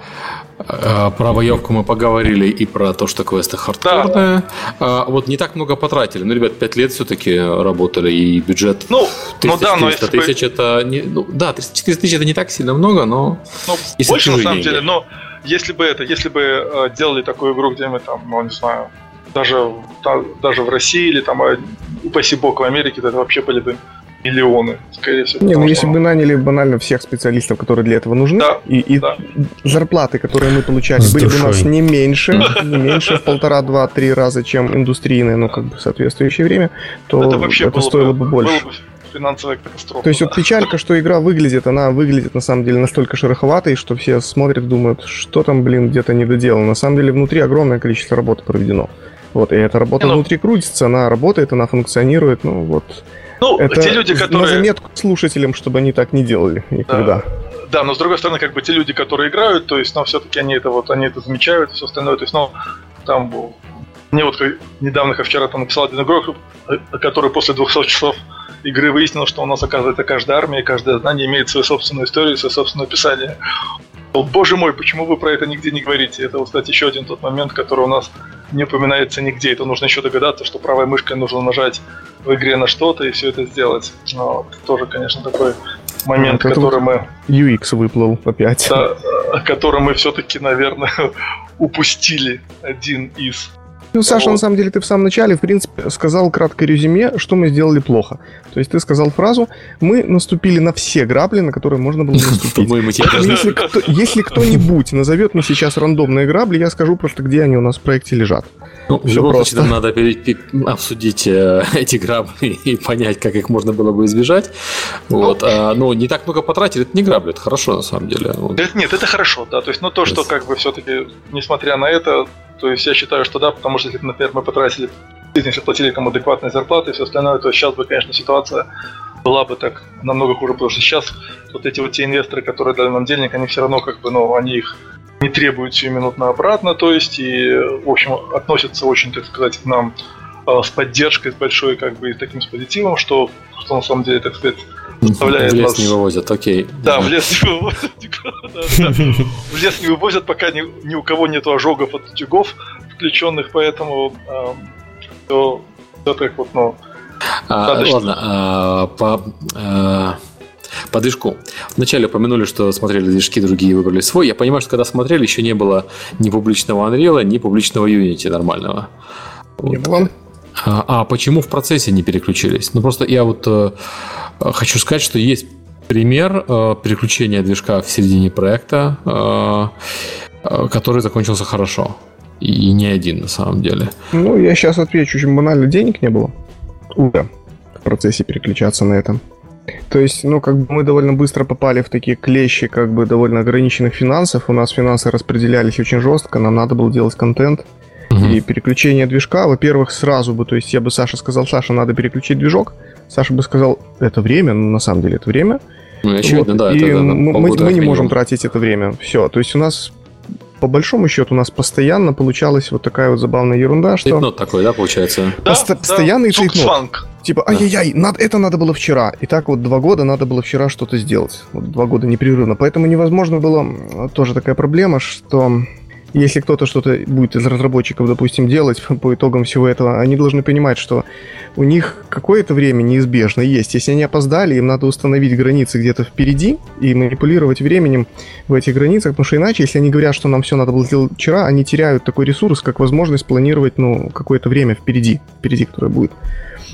Про боевку мы поговорили и про то, что квесты хардкорные. Да. Вот не так много потратили. Ну, ребят, пять лет все-таки работали, и бюджет ну, триста-четыреста тысяч бы... это не... Ну, да, триста-четыреста тысяч это не так сильно много, но... Ну, больше, на самом деле, но если бы это, если бы делали такую игру, где мы там, ну, не знаю, даже, даже в России или там, упаси бог, в Америке, то это вообще были бы миллионы, скорее всего. Не, ну если бы наняли банально всех специалистов, которые для этого нужны, да, и, и да. зарплаты, которые мы получали, с были душой. бы у нас не меньше, не меньше в полтора, два, три раза, чем индустрийные, ну как бы в соответствующее время, то это, вообще это было стоило бы, бы больше. Было бы финансовая катастрофа. То есть да. вот печалька, что игра выглядит, она выглядит на самом деле настолько шероховатой, что все смотрят, думают, что там, блин, где-то недоделано. На самом деле внутри огромное количество работы проведено. Вот, и эта работа ну, внутри крутится, она работает, она функционирует, ну вот... Ну, это те люди, которые... на заметку слушателям, чтобы они так не делали никогда. Да, да, но с другой стороны, как бы те люди, которые играют, то есть, но ну, все-таки они это вот, они это замечают, все остальное, то есть, ну, там был... Мне вот недавно, как вчера, там написал один игрок, который после двухсот часов игры выяснил, что у нас, оказывается, каждая армия, каждое знание имеет свою собственную историю, свое собственное описание. Боже мой, почему вы про это нигде не говорите? Это, кстати, еще один тот момент, который у нас не упоминается нигде. Это нужно еще догадаться, что правой мышкой нужно нажать в игре на что-то и все это сделать. Но тоже, конечно, такой момент, это который вот мы... ю экс выплыл опять. Да, который мы все-таки, наверное, упустили один из... Ну, Саша, вот. на самом деле, ты в самом начале, в принципе, сказал краткое резюме, что мы сделали плохо. То есть ты сказал фразу: мы наступили на все грабли, на которые можно было наступить. Если, кто, если кто-нибудь назовет мне сейчас рандомные грабли, я скажу просто, где они у нас в проекте лежат. Ну, в любом случае, нам надо обсудить э, эти грабли и понять, как их можно было бы избежать. Вот. Ну, а, но не так много потратили, это не грабли, это хорошо, на самом деле. Вот. Нет, это хорошо, да. То есть, ну, то, что как бы все-таки, несмотря на это, то есть я считаю, что да, потому что, например, мы потратили еще платили кому адекватные зарплаты и все остальное, то сейчас бы, конечно, ситуация была бы так намного хуже, потому что сейчас вот эти вот те инвесторы, которые дали нам денег, они все равно как бы, ну, они их не требуют сиюминутно обратно, то есть, и, в общем, относятся очень, так сказать, к нам э, с поддержкой, с большой, как бы, и таким с позитивом, что, что на самом деле, так сказать, заставляет нас... В лес не вывозят, окей. Да, в лес не вывозят, в лес не вывозят, пока ни у кого нет ожогов от утюгов включенных, поэтому все так вот, ну... А, ладно, а, по а, подвижку. Вначале упомянули, что смотрели движки, другие выбрали свой. Я понимаю, что когда смотрели, еще не было ни публичного Unreal, ни публичного Unity нормального. Не вот. Было. А, а почему в процессе не переключились? Ну, просто я вот э, хочу сказать, что есть пример э, переключения движка в середине проекта, э, который закончился хорошо. И не один, на самом деле. Ну, я сейчас отвечу. Очень банально, денег не было. Ура, в процессе переключаться на этом. То есть, ну, как бы мы довольно быстро попали в такие клещи, как бы, довольно ограниченных финансов. У нас финансы распределялись очень жестко, нам надо было делать контент. Mm-hmm. И переключение движка, во-первых, сразу бы, то есть я бы Саше сказал, Саша, надо переключить движок. Саша бы сказал, это время, ну, на самом деле это время. Ну, очевидно, вот. Да. И это, да, мы, мы, мы не можем тратить это время. Все, то есть у нас... По большому счету у нас постоянно получалась вот такая вот забавная ерунда, что... Тритнот такой, да, получается? Да, Пост- да. Постоянный тритнот. Типа, ай-яй-яй, надо, это надо было вчера. И так вот два года надо было вчера что-то сделать. Вот два года непрерывно. Поэтому невозможно было... Тоже такая проблема, что... Если кто-то что-то будет из разработчиков, допустим, делать по итогам всего этого, они должны понимать, что у них какое-то время неизбежно есть. Если они опоздали, им надо установить границы где-то впереди и манипулировать временем в этих границах, потому что иначе, если они говорят, что нам все надо было сделать вчера, они теряют такой ресурс, как возможность планировать, ну, какое-то время впереди, впереди, которое будет.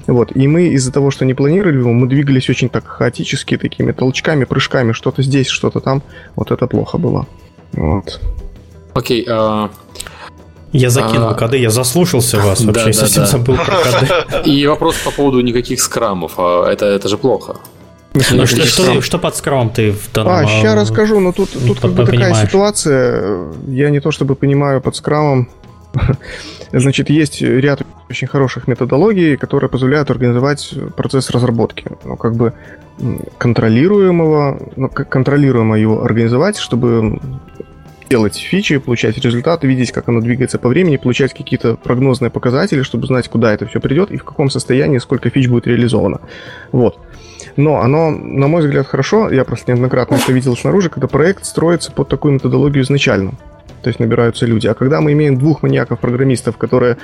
Вот, и мы из-за того, что не планировали его, мы двигались очень так хаотически, такими толчками, прыжками, что-то здесь, что-то там. Вот это плохо было. Вот. Окей, а... Я закинул а... КД, я заслушался вас вообще, да, совсем да, да. забыл про КД. И вопрос по поводу никаких скрамов, это, это же плохо. Ну, что, что, что под скрамом ты в данном... А, сейчас расскажу, но тут, тут как бы такая ситуация, я не то чтобы понимаю под скрамом. Значит, есть ряд очень хороших методологий, которые позволяют организовать процесс разработки. Ну, как бы контролируемого, ну, контролируемо его организовать, чтобы... делать фичи, получать результаты, видеть, как оно двигается по времени, получать какие-то прогнозные показатели, чтобы знать, куда это все придет и в каком состоянии, сколько фич будет реализовано. Вот. Но оно, на мой взгляд, хорошо. Я просто неоднократно это видел снаружи, когда проект строится под такую методологию изначально. То есть набираются люди. А когда мы имеем двух маньяков-программистов, которые,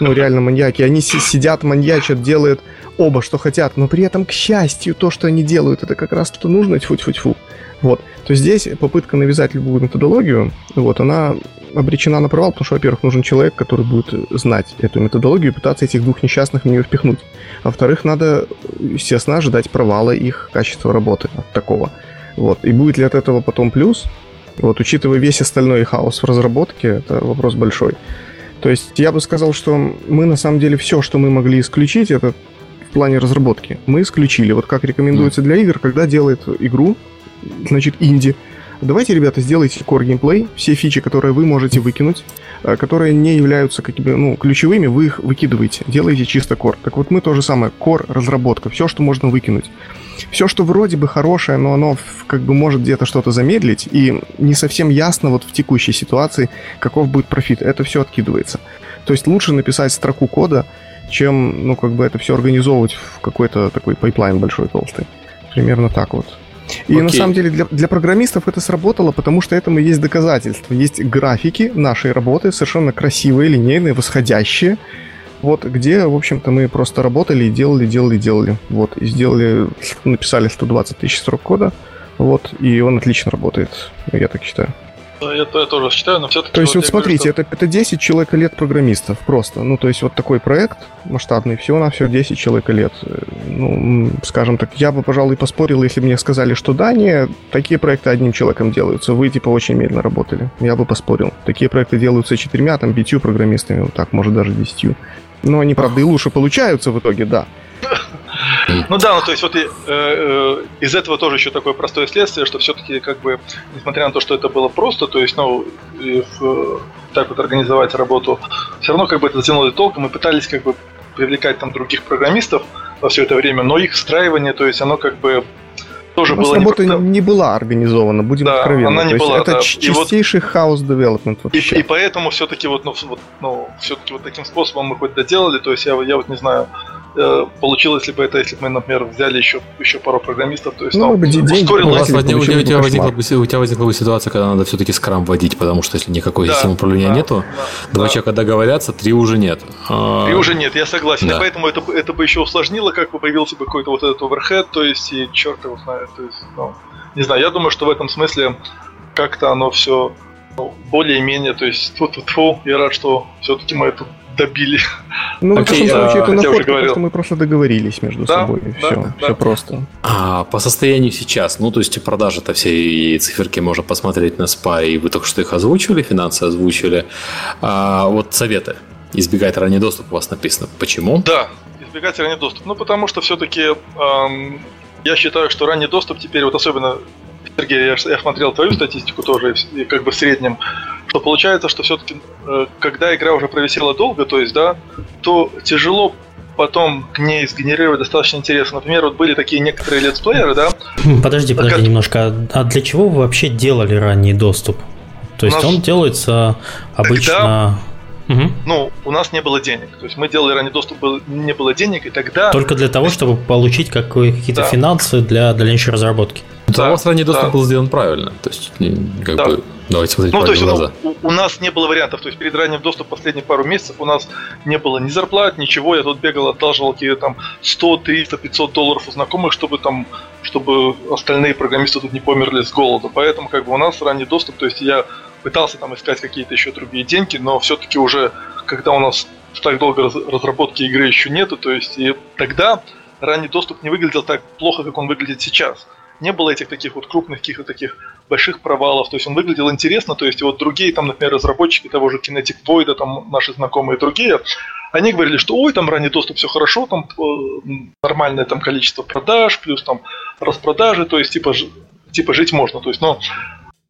ну, реально маньяки, они си- сидят, маньячат, делают оба, что хотят, но при этом, к счастью, то, что они делают, это как раз то нужно, тьфу-тьфу-тьфу. Вот. То здесь попытка навязать любую методологию, вот, она обречена на провал, потому что, во-первых, нужен человек, который будет знать эту методологию и пытаться этих двух несчастных в нее впихнуть. А во-вторых, надо, естественно, ожидать провала их качества работы от такого. Вот. И будет ли от этого потом плюс? Вот, учитывая весь остальной хаос в разработке, это вопрос большой. То есть я бы сказал, что мы на самом деле все, что мы могли исключить, это в плане разработки. Мы исключили, вот как рекомендуется для игр, когда делает игру, значит, инди. Давайте, ребята, сделайте core геймплей, все фичи, которые вы можете выкинуть, которые не являются какими-то, ну, ключевыми, вы их выкидываете, делаете чисто core. Так вот мы то же самое, core разработка, все, что можно выкинуть. Все, что вроде бы хорошее, но оно как бы может где-то что-то замедлить, и не совсем ясно вот в текущей ситуации, каков будет профит, это все откидывается. То есть лучше написать строку кода, чем, ну, как бы это все организовывать в какой-то такой пайплайн большой толстый. Примерно так вот. И okay. на самом деле для, для программистов это сработало, потому что этому есть доказательства. Есть графики нашей работы, совершенно красивые, линейные, восходящие. Вот где, в общем-то, мы просто работали и делали, делали, делали. Вот, и сделали, написали сто двадцать тысяч строк кода. Вот, и он отлично работает, я так считаю. Я, я тоже считаю, но все-таки... То есть, вот смотрите, говорю, что... это, это десять человека лет программистов просто. Ну, то есть, вот такой проект масштабный, всего-навсего десять человека лет. Ну, скажем так, я бы, пожалуй, поспорил, если бы мне сказали, что да, не, такие проекты одним человеком делаются. Вы, типа, очень медленно работали. Я бы поспорил. Такие проекты делаются четырьмя, там, пятью программистами, вот так, может, даже десятью. Но они, правда, и лучше получаются в итоге, да. Ну да, ну то есть вот э, э, из этого тоже еще такое простое следствие, что все-таки как бы, несмотря на то, что это было просто, то есть, ну, и в, э, так вот организовать работу, все равно как бы это затянуло долго, мы пытались как бы привлекать там других программистов во все это время, но их встраивание, то есть оно как бы тоже было... Работа не, не была организована, будем да, откровенны. Она не то была, есть, да. Это ч- чистейший вот, хаус-девелопмент вообще. И, и поэтому все-таки вот, ну, вот, ну, все-таки вот таким способом мы хоть доделали, то есть я, я вот не знаю... Получилось ли бы это, если бы мы, например, взяли еще, еще пару программистов, то есть ну, там, бы деньги, у, вас, у, тебя, у, тебя возникла бы, у тебя возникла бы ситуация, когда надо все-таки скрам вводить, потому что если никакой да, системы управления да, нету, да, два да. человека договорятся, три уже нет. Три уже нет, я согласен. Да. И поэтому это, это бы еще усложнило, как бы появился бы какой-то вот этот оверхед, то есть, и черт его знает, то есть, ну, не знаю, я думаю, что в этом смысле как-то оно все ну, более-менее, то есть, тьфу-тьфу-тьфу, я рад, что все-таки мы это добили. Ну, окей, в таком случае, а, это находка, потому что мы просто договорились между да, собой. Да, все, да. все просто. А по состоянию сейчас, ну, то есть продажи-то все циферки можно посмотреть на Spy, и вы только что их озвучивали, финансы озвучили. А, вот советы. Избегать ранний доступ у вас написано. Почему? Да, избегать ранний доступ. Ну, потому что все-таки эм, я считаю, что ранний доступ теперь, вот особенно, Сергей, я, я смотрел твою статистику тоже, и, и как бы в среднем, то получается, что все-таки, когда игра уже провисела долго, то есть, да, то тяжело потом к ней сгенерировать достаточно интересно. Например, вот были такие некоторые летсплееры, да? Подожди, подожди как... немножко. А для чего вы вообще делали ранний доступ? То есть, нас... он делается обычно... Тогда... Угу. Ну, у нас не было денег. То есть, мы делали ранний доступ, не было денег, и тогда... Только для того, чтобы получить какие-то да. финансы для дальнейшей разработки. Да, у вас ранний доступ да. был сделан правильно. То есть, как да. бы... Давайте смотреть ну, то есть, глаза. Ну, у, у нас не было вариантов. То есть перед ранним доступом последние пару месяцев у нас не было ни зарплат, ничего. Я тут бегал, отдалживал какие-то там сто, триста, пятьсот долларов у знакомых, чтобы там, чтобы остальные программисты тут не померли с голода. Поэтому как бы у нас ранний доступ. То есть я пытался там искать какие-то еще другие деньги, но все-таки уже, когда у нас так долго раз, разработки игры еще нету, то есть и тогда ранний доступ не выглядел так плохо, как он выглядит сейчас. Не было этих таких вот крупных, каких-то таких больших провалов. То есть он выглядел интересно. То есть вот другие, там, например, разработчики того же Kinetic Void, там наши знакомые другие, они говорили, что ой, там ранний доступ, все хорошо, там нормальное там количество продаж, плюс там распродажи, то есть типа, типа жить можно. То есть, но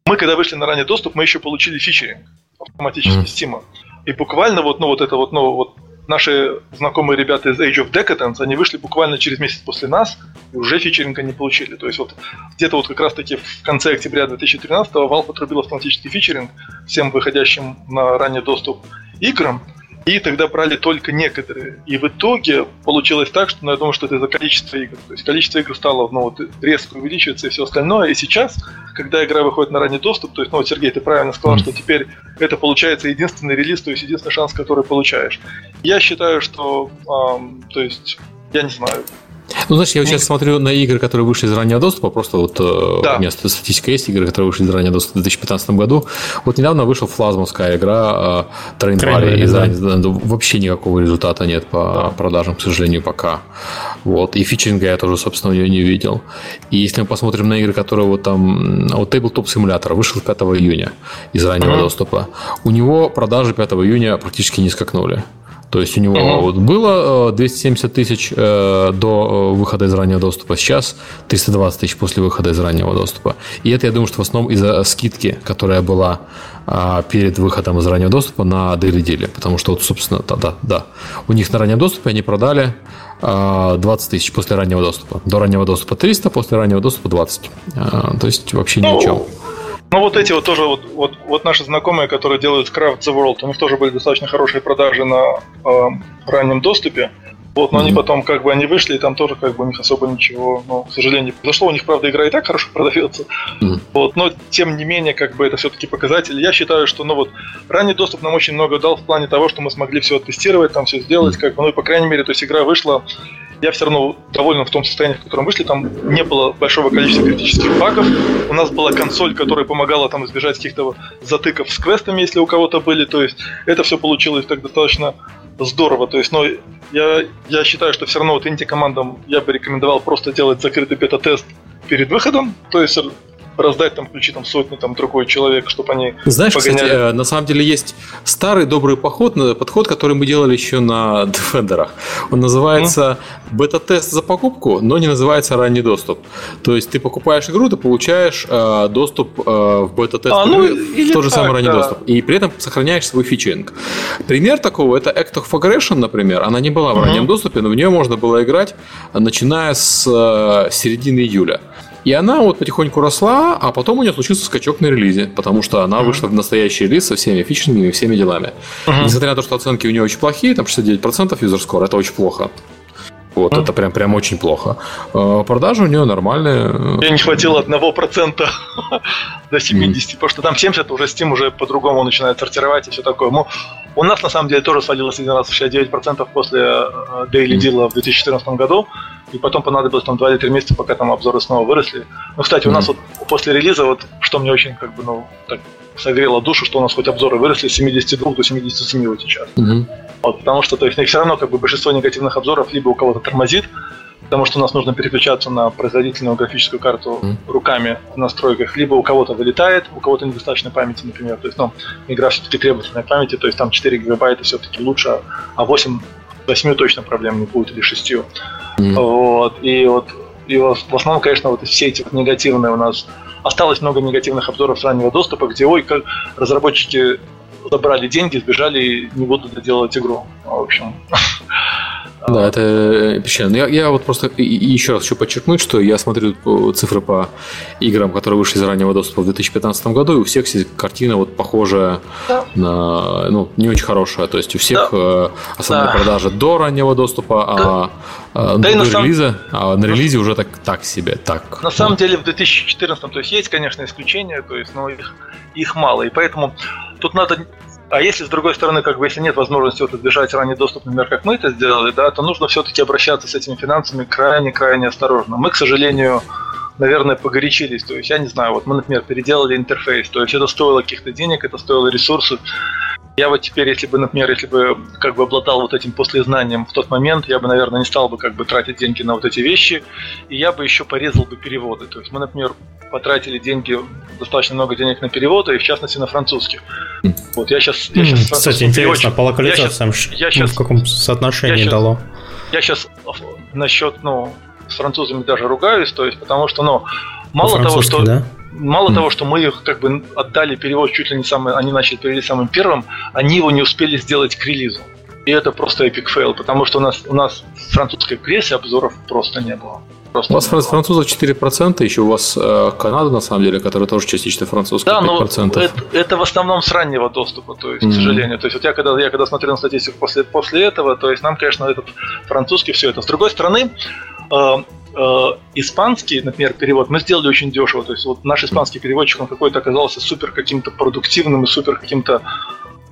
мы, когда вышли на ранний доступ, мы еще получили фичеринг автоматически Steam. И буквально вот, ну, вот это вот, ну, вот наши знакомые ребята из Age of Decadence, они вышли буквально через месяц после нас и уже фичеринга не получили. То есть вот где-то вот как раз-таки в конце октября две тысячи тринадцатого Valve отрубил автоматический фичеринг всем выходящим на ранний доступ играм, и тогда брали только некоторые. И в итоге получилось так, что, ну, я думаю, что это из-за количества игр. То есть количество игр стало, ну, вот, резко увеличиваться и все остальное. И сейчас, когда игра выходит на ранний доступ, то есть, ну, вот, Сергей, ты правильно сказал, mm. что теперь это получается единственный релиз, то есть единственный шанс, который получаешь. Я считаю, что, эм, то есть, я не знаю... Ну, знаешь, я вот сейчас смотрю на игры, которые вышли из раннего доступа. Просто вот да. у меня статистика есть, игры, которые вышли из раннего доступа в две тысячи пятнадцатом году. Вот недавно вышла флазмовская игра Train Valley. Да. Вообще никакого результата нет по да. продажам, к сожалению, пока. Вот. И фичеринга я тоже, собственно, ее не видел. И если мы посмотрим на игры, которые вот там... Вот Tabletop Simulator вышел пятого июня из раннего mm-hmm. доступа. У него продажи пятого июня практически не скакнули. То есть у него uh-huh. вот было двести семьдесят тысяч э, до выхода из раннего доступа, сейчас триста двадцать тысяч после выхода из раннего доступа. И это, я думаю, что в основном из-за скидки, которая была э, перед выходом из раннего доступа на Daily Deal. Потому что, вот, собственно, да, да, да, у них на раннем доступе они продали э, двадцать тысяч после раннего доступа. До раннего доступа триста, после раннего доступа двадцать. Э, то есть вообще ни о чем. Ну, вот эти вот тоже, вот, вот, вот наши знакомые, которые делают Craft the World, у них тоже были достаточно хорошие продажи на э, раннем доступе, вот, но mm-hmm. они потом, как бы, они вышли, и там тоже, как бы, у них особо ничего, ну, к сожалению, не произошло, у них, правда, игра и так хорошо продается, mm-hmm. вот, но, тем не менее, как бы, это все-таки показатель. Я считаю, что, ну, вот, ранний доступ нам очень много дал в плане того, что мы смогли все оттестировать, там, все сделать, как бы, ну, и, по крайней мере, то есть, игра вышла, я все равно доволен в том состоянии, в котором вышли. Там не было большого количества критических багов. У нас была консоль, которая помогала там избежать каких-то затыков с квестами, если у кого-то были. То есть это все получилось так достаточно здорово. То есть, но я, я считаю, что все равно вот инди-командам я бы рекомендовал просто делать закрытый бета-тест перед выходом. То есть раздать там ключи там сотни там другой человек, чтобы они знаешь, погоняли. Кстати, на самом деле есть старый добрый поход, подход, который мы делали еще на Defender'ах. Он называется mm-hmm. бета-тест за покупку, но не называется ранний доступ. То есть ты покупаешь игру, ты получаешь э, доступ э, в бета-тест, а, ну, в тот же так, самый ранний да. доступ, и при этом сохраняешь свой фичеринг. Пример такого — это Act of Aggression, например. Она не была в mm-hmm. раннем доступе, но в нее можно было играть, начиная с э, середины июля. И она вот потихоньку росла, а потом у нее случился скачок на релизе, потому что она mm-hmm. вышла в настоящий релиз со всеми фичами и всеми делами. Mm-hmm. Несмотря на то, что оценки у нее очень плохие, там шестьдесят девять процентов юзерскор, это очень плохо. Вот, mm-hmm. это прям, прям очень плохо. А продажи у нее нормальные. Мне не хватило одного процента до семидесяти, потому что там семьдесят, уже Steam уже по-другому начинает сортировать и все такое. Но у нас на самом деле тоже свалилось один раз шестьдесят девять процентов после Daily Deal в две тысячи четырнадцатом году. И потом понадобилось там два или три месяца, пока там обзоры снова выросли. Ну, кстати, у mm-hmm. нас вот после релиза, вот что мне очень как бы, ну, так согрело душу, что у нас хоть обзоры выросли с семидесяти двух до семидесяти семи вот сейчас. Mm-hmm. Вот, потому что, то есть, все равно как бы большинство негативных обзоров либо у кого-то тормозит, потому что у нас нужно переключаться на производительную графическую карту mm-hmm. руками в настройках, либо у кого-то вылетает, у кого-то недостаточно памяти, например. То есть, ну, игра все-таки требовательная памяти, то есть там четыре гигабайта все-таки лучше, а восемь, восемь точно проблем не будет, или шесть. Mm-hmm. Вот, и вот, и вот в основном, конечно, вот все эти негативные у нас... Осталось много негативных обзоров с раннего доступа, где, ой, как разработчики забрали деньги, сбежали и не будут доделать игру. В общем... Да, это печально. Я, я вот просто еще раз хочу подчеркнуть, что я смотрю цифры по играм, которые вышли из раннего доступа в две тысячи пятнадцатом году, и у всех картина вот похожая да. на... Ну, не очень хорошая. То есть у всех да. основные да. продажи до раннего доступа, да. а, да ну, до релиза, сам... а на релизе уже так, так себе. Так. На самом ну. деле в две тысячи четырнадцатом, то есть есть, конечно, исключения, то есть, но их, их мало. И поэтому тут надо... А если, с другой стороны, как бы, если нет возможности вот избежать ранний доступ, например, как мы это сделали, да, то нужно все-таки обращаться с этими финансами крайне-крайне осторожно. Мы, к сожалению, наверное, погорячились. То есть, я не знаю, вот мы, например, переделали интерфейс, то есть это стоило каких-то денег, это стоило ресурсов. Я вот теперь, если бы, например, если бы как бы обладал вот этим послезнанием в тот момент, я бы, наверное, не стал бы как бы тратить деньги на вот эти вещи, и я бы еще порезал бы переводы. То есть мы, например, потратили деньги, достаточно много денег на переводы, и в частности на французских. Вот я сейчас... Я сейчас Кстати, интересно, по локализациям я сейчас, в каком соотношении я сейчас, дало? Я сейчас насчет, ну, с французами даже ругаюсь, то есть потому что, ну, мало того, что... Да? Мало mm. того, что мы их как бы отдали перевод чуть ли не самый, они начали переводить самым первым, они его не успели сделать к релизу. И это просто эпик фейл, потому что у нас, у нас в французской прессе обзоров просто не было. Просто у вас французов четыре процента, еще у вас э, Канада, на самом деле, которая тоже частично французская, да, пять процентов. Да, но это, это в основном с раннего доступа, то есть, mm-hmm. к сожалению. То есть, вот я когда, я когда смотрел на статистику после, после этого, то есть, нам, конечно, этот французский все это. С другой стороны, э, испанский, например, перевод мы сделали очень дешево. То есть вот наш испанский переводчик, он какой-то оказался супер каким-то продуктивным и супер каким-то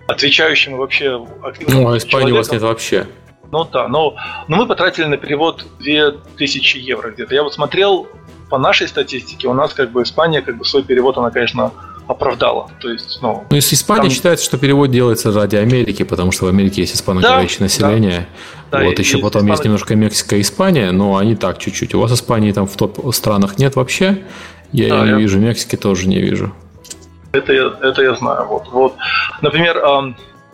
отвечающим и вообще активным. Ну, а Испании у вас нет вообще. Ну да, но, но мы потратили на перевод две тысячи евро где-то. Я вот смотрел по нашей статистике, у нас как бы Испания как бы свой перевод, она, конечно, оправдала. То есть, ну, ну если Испания там... считается, что перевод делается ради Америки, потому что в Америке есть испаноговорящее да, население. Да. Вот да, еще и, потом и, есть и... немножко Мексика и Испания, но они так чуть-чуть. У вас Испании там в топ-странах нет вообще. Я да, ее я... не вижу, Мексики тоже не вижу. Это, это я знаю. Вот, вот. Например,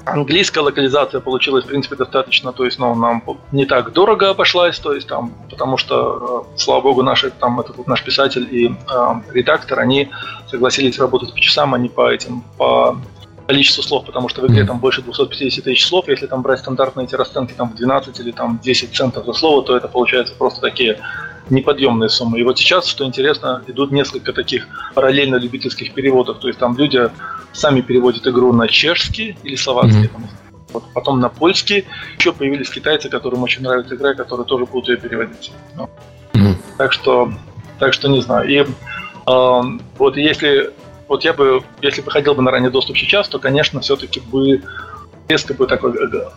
английская локализация получилась, в принципе, достаточно, то есть, ну, нам не так дорого обошлась, то есть, там, потому что, слава богу, наши, там, этот, наш писатель и э, редактор, они согласились работать по часам, а не по этим, по количеству слов, потому что в игре там больше двести пятьдесят тысяч слов, если там брать стандартные эти расценки там в двенадцать или там десять центов за слово, то это получается просто такие неподъемные суммы. И вот сейчас, что интересно, идут несколько таких параллельно любительских переводов, то есть там люди сами переводят игру на чешский или словацкий, mm-hmm. там, вот, потом на польский, еще появились китайцы, которым очень нравится игра, которые тоже будут ее переводить. Ну. Mm-hmm. Так что, так что не знаю. И э, вот если вот я бы, если бы ходил бы на ранний доступ сейчас, то, конечно, все-таки бы резко бы так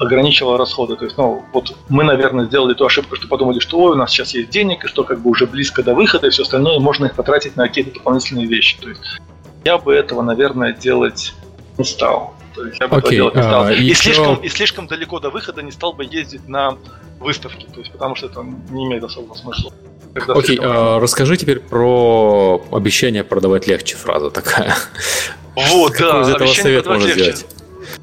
ограничивало расходы. То есть, ну, вот мы, наверное, сделали ту ошибку, что подумали, что ой, у нас сейчас есть денег, и что как бы уже близко до выхода, и все остальное, можно их потратить на какие-то дополнительные вещи. То есть я бы этого, наверное, делать не стал. То есть я бы okay. этого делать не стал. Uh, и, еще... слишком, и слишком далеко до выхода не стал бы ездить на выставки, то есть, потому что это не имеет особого смысла. Окей, а, расскажи теперь про обещание продавать легче, фраза такая. Вот, да, обещание продавать легче.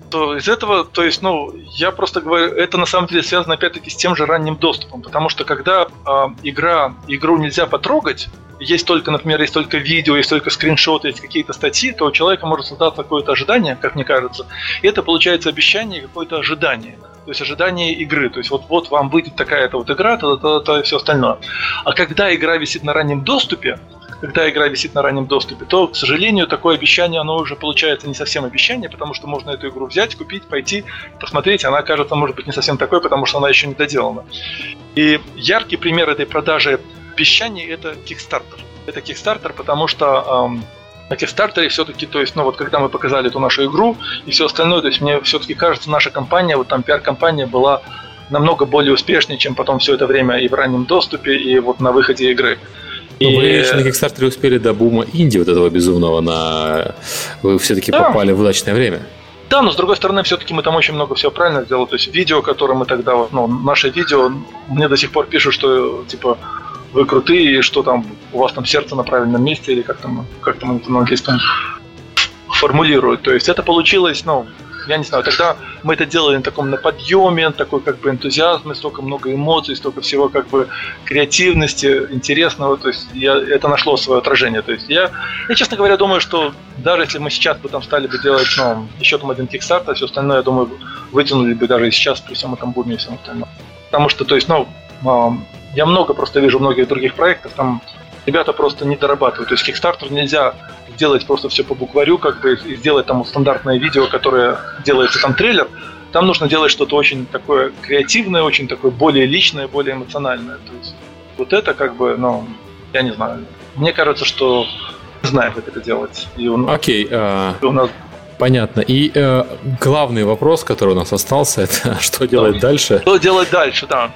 То из этого, то есть, ну, я просто говорю, это на самом деле связано опять-таки с тем же ранним доступом, потому что когда э, игра, игру нельзя потрогать, есть только, например, есть только видео, есть только скриншоты, есть какие-то статьи, то у человека может создаться какое-то ожидание, как мне кажется, и это получается обещание и какое-то ожидание, то есть ожидание игры, то есть вот, вот вам выйдет такая-то вот игра, то-то-то и все остальное. А когда игра висит на раннем доступе, когда игра висит на раннем доступе, то, к сожалению, такое обещание, оно уже получается не совсем обещание, потому что можно эту игру взять, купить, пойти, посмотреть, она окажется, может быть, не совсем такой, потому что она еще не доделана. И яркий пример этой продажи обещаний – это Kickstarter. Это Kickstarter, потому что эм, на Kickstarter все-таки, то есть, ну вот когда мы показали эту нашу игру и все остальное, то есть мне все-таки кажется, наша компания, вот там пиар-компания была намного более успешной, чем потом все это время и в раннем доступе, и вот на выходе игры. Но вы еще на Kickstarter успели до бума инди вот этого безумного на... Вы все-таки да. попали в удачное время. Да, но с другой стороны, все-таки мы там очень много всего правильно сделали. То есть видео, которое мы тогда... Ну, наше видео, мне до сих пор пишут, что типа вы крутые, что там у вас там сердце на правильном месте, или как там, как там это на английском формулируют. То есть это получилось, ну... Я не знаю, тогда мы это делали на таком на подъеме, такой как бы энтузиазм, столько много эмоций, столько всего как бы креативности, интересного, то есть я, это нашло свое отражение. То есть я, я, честно говоря, думаю, что даже если мы сейчас бы там стали бы делать, ну, еще там один Kickstarter, все остальное, я думаю, вытянули бы даже и сейчас при всем этом буме и всем остальном. Потому что, то есть, ну, я много просто вижу многих других проектов, там ребята просто не дорабатывают. То есть Kickstarter нельзя делать просто все по букварю, как бы, и сделать там вот стандартное видео, которое делается там трейлер. Там нужно делать что-то очень такое креативное, очень такое более личное, более эмоциональное. То есть вот это как бы, ну, я не знаю. Мне кажется, что не знаю, как это делать. И у нас, Окей, э, и у нас... понятно. И э, главный вопрос, который у нас остался, это что делать да. дальше? Что делать дальше, да.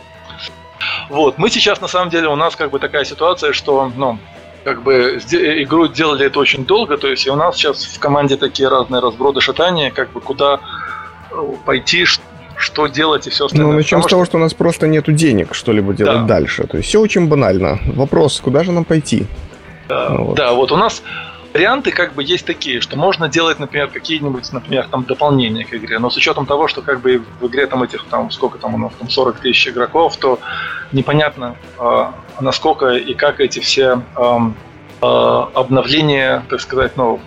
Вот, мы сейчас, на самом деле, у нас как бы такая ситуация, что, ну, как бы игру делали это очень долго, то есть и у нас сейчас в команде такие разные разброды, шатания, как бы куда пойти, что делать и все остальное. Ну, начнем с того, что у нас просто нету денег что-либо делать да. дальше. То есть все очень банально. Вопрос, куда же нам пойти? Да, ну, вот. да, вот у нас варианты как бы есть такие, что можно делать, например, какие-нибудь, например, там дополнения к игре, но с учетом того, что как бы в игре там этих, там, сколько там у нас, там сорок тысяч игроков, то непонятно, э, насколько и как эти все э, э, обновления, так сказать, ну,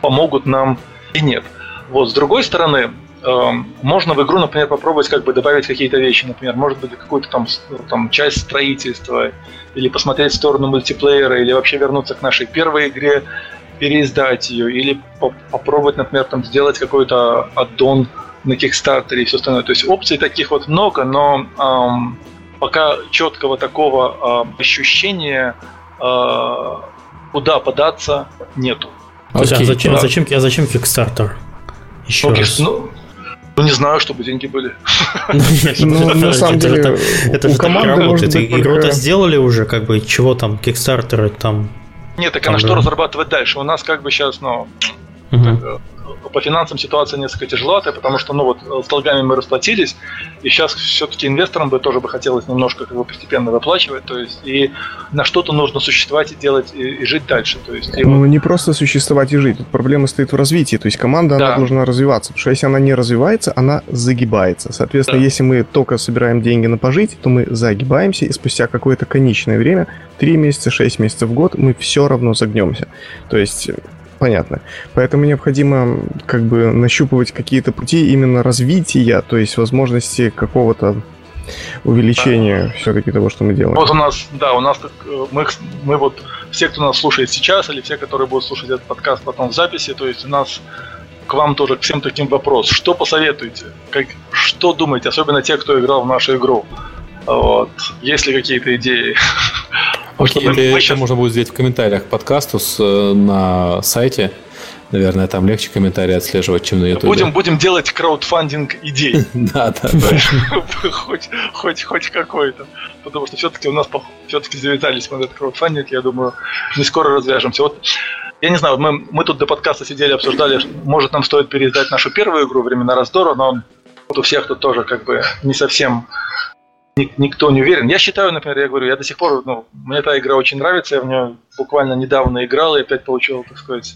помогут нам и нет. Вот, с другой стороны, э, можно в игру, например, попробовать как бы добавить какие-то вещи, например, может быть, какую-то там, там часть строительства, или посмотреть в сторону мультиплеера, или вообще вернуться к нашей первой игре, переиздать ее, или поп- попробовать, например, там, сделать какой-то аддон на Kickstarter и все остальное. То есть опций таких вот много, но эм, пока четкого такого э, ощущения, э, куда податься, нету. Okay. Okay. А, зачем, да. а, зачем, а зачем Kickstarter? Еще okay. раз. Ну, Ну, не знаю, чтобы деньги были. Ну, на самом деле, у команды может быть... Игру-то сделали уже, как бы, чего там, Kickstarter там... Нет, так а на что разрабатывать дальше? У нас как бы сейчас, ну... По финансам ситуация несколько тяжеловатая, потому что, ну, вот, с долгами мы расплатились, и сейчас все-таки инвесторам бы тоже бы хотелось немножко, как бы, постепенно выплачивать, то есть, и на что-то нужно существовать и делать, и, и жить дальше, то есть... И... Ну, не просто существовать и жить, тут проблема стоит в развитии, то есть, команда, да. она должна развиваться, потому что если она не развивается, она загибается, соответственно, да. если мы только собираем деньги на пожить, то мы загибаемся, и спустя какое-то конечное время, три месяца, шесть месяцев в год, мы все равно загнемся, то есть... Понятно. Поэтому необходимо как бы нащупывать какие-то пути именно развития, то есть возможности какого-то увеличения да. все-таки того, что мы делаем. Вот у нас, да, у нас мы, мы вот все, кто нас слушает сейчас, или все, которые будут слушать этот подкаст потом в записи, то есть у нас к вам тоже, к всем таким вопрос. Что посоветуете? Как, что думаете? Особенно те, кто играл в нашу игру. Вот. Есть ли какие-то идеи? Окей, это сейчас... можно будет сделать в комментариях к подкасту с, на сайте. Наверное, там легче комментарии отслеживать, чем на YouTube. Будем, будем делать краудфандинг идей. Да, да. Хоть какой-то. Потому что все-таки у нас все-таки завязались мы на этот краудфандинг. Я думаю, не скоро развяжемся. Вот, я не знаю, мы, мы тут до подкаста сидели, обсуждали, может, нам стоит переиздать нашу первую игру «Времена раздора», но вот у всех тут тоже как бы не совсем... ник- никто не уверен. Я считаю, например, я говорю, я до сих пор, ну, мне эта игра очень нравится, я в нее буквально недавно играл и опять получил, так сказать,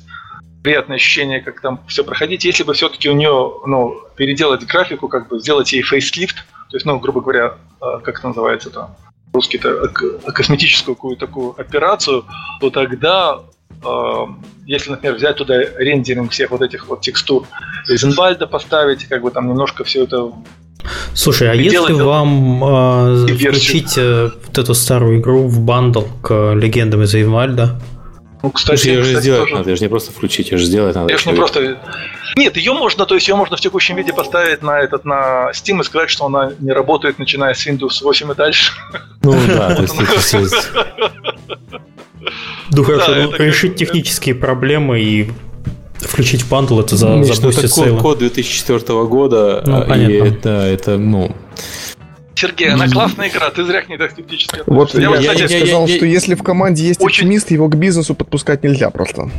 приятное ощущение, как там все проходить. Если бы все-таки у нее, ну, переделать графику, как бы сделать ей фейслифт, то есть, ну, грубо говоря, как это называется там, русский-то, косметическую какую-то такую операцию, то тогда, если, например, взять туда рендеринг всех вот этих вот текстур Эйзенвальда поставить, как бы там немножко все это... Слушай, а если вам э, включить э, вот эту старую игру в бандл к э, Легендам из Эйзенвальда? Ну, кстати, ее же сделать тоже... надо, ее же не просто включить, ее же сделать надо. Ее же не просто... Нет, ее можно, то есть ее можно в текущем виде поставить на этот, на Steam и сказать, что она не работает, начиная с Windows восемь и дальше. Ну да, то есть... Ну хорошо, решить технические проблемы и... Включить в бандл, это за, ну, запустит сейлы. Это код две тысячи четвёртого года, ну, и это, это, ну... Сергей, она классная игра, ты зря к ней так скептически относишься. Вот я, я, я, я, я сказал, я, что я, если в команде есть очень... оптимист, его к бизнесу подпускать нельзя просто.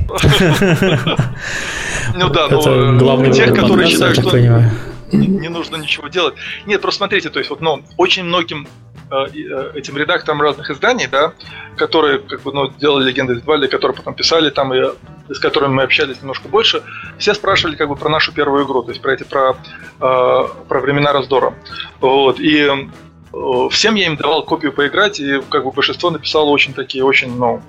Ну да, но тех, которые считают, что не нужно ничего делать. Нет, просто смотрите, то есть вот, ну, очень многим этим редакторам разных изданий, да, которые как бы, ну, делали Легенды Эйзенвальда, которые потом писали там, и с которыми мы общались немножко больше, все спрашивали как бы про нашу первую игру, то есть про эти, про, э, про Времена Раздора. Вот. И э, всем я им давал копию поиграть, и как бы большинство написало очень такие, очень, ну,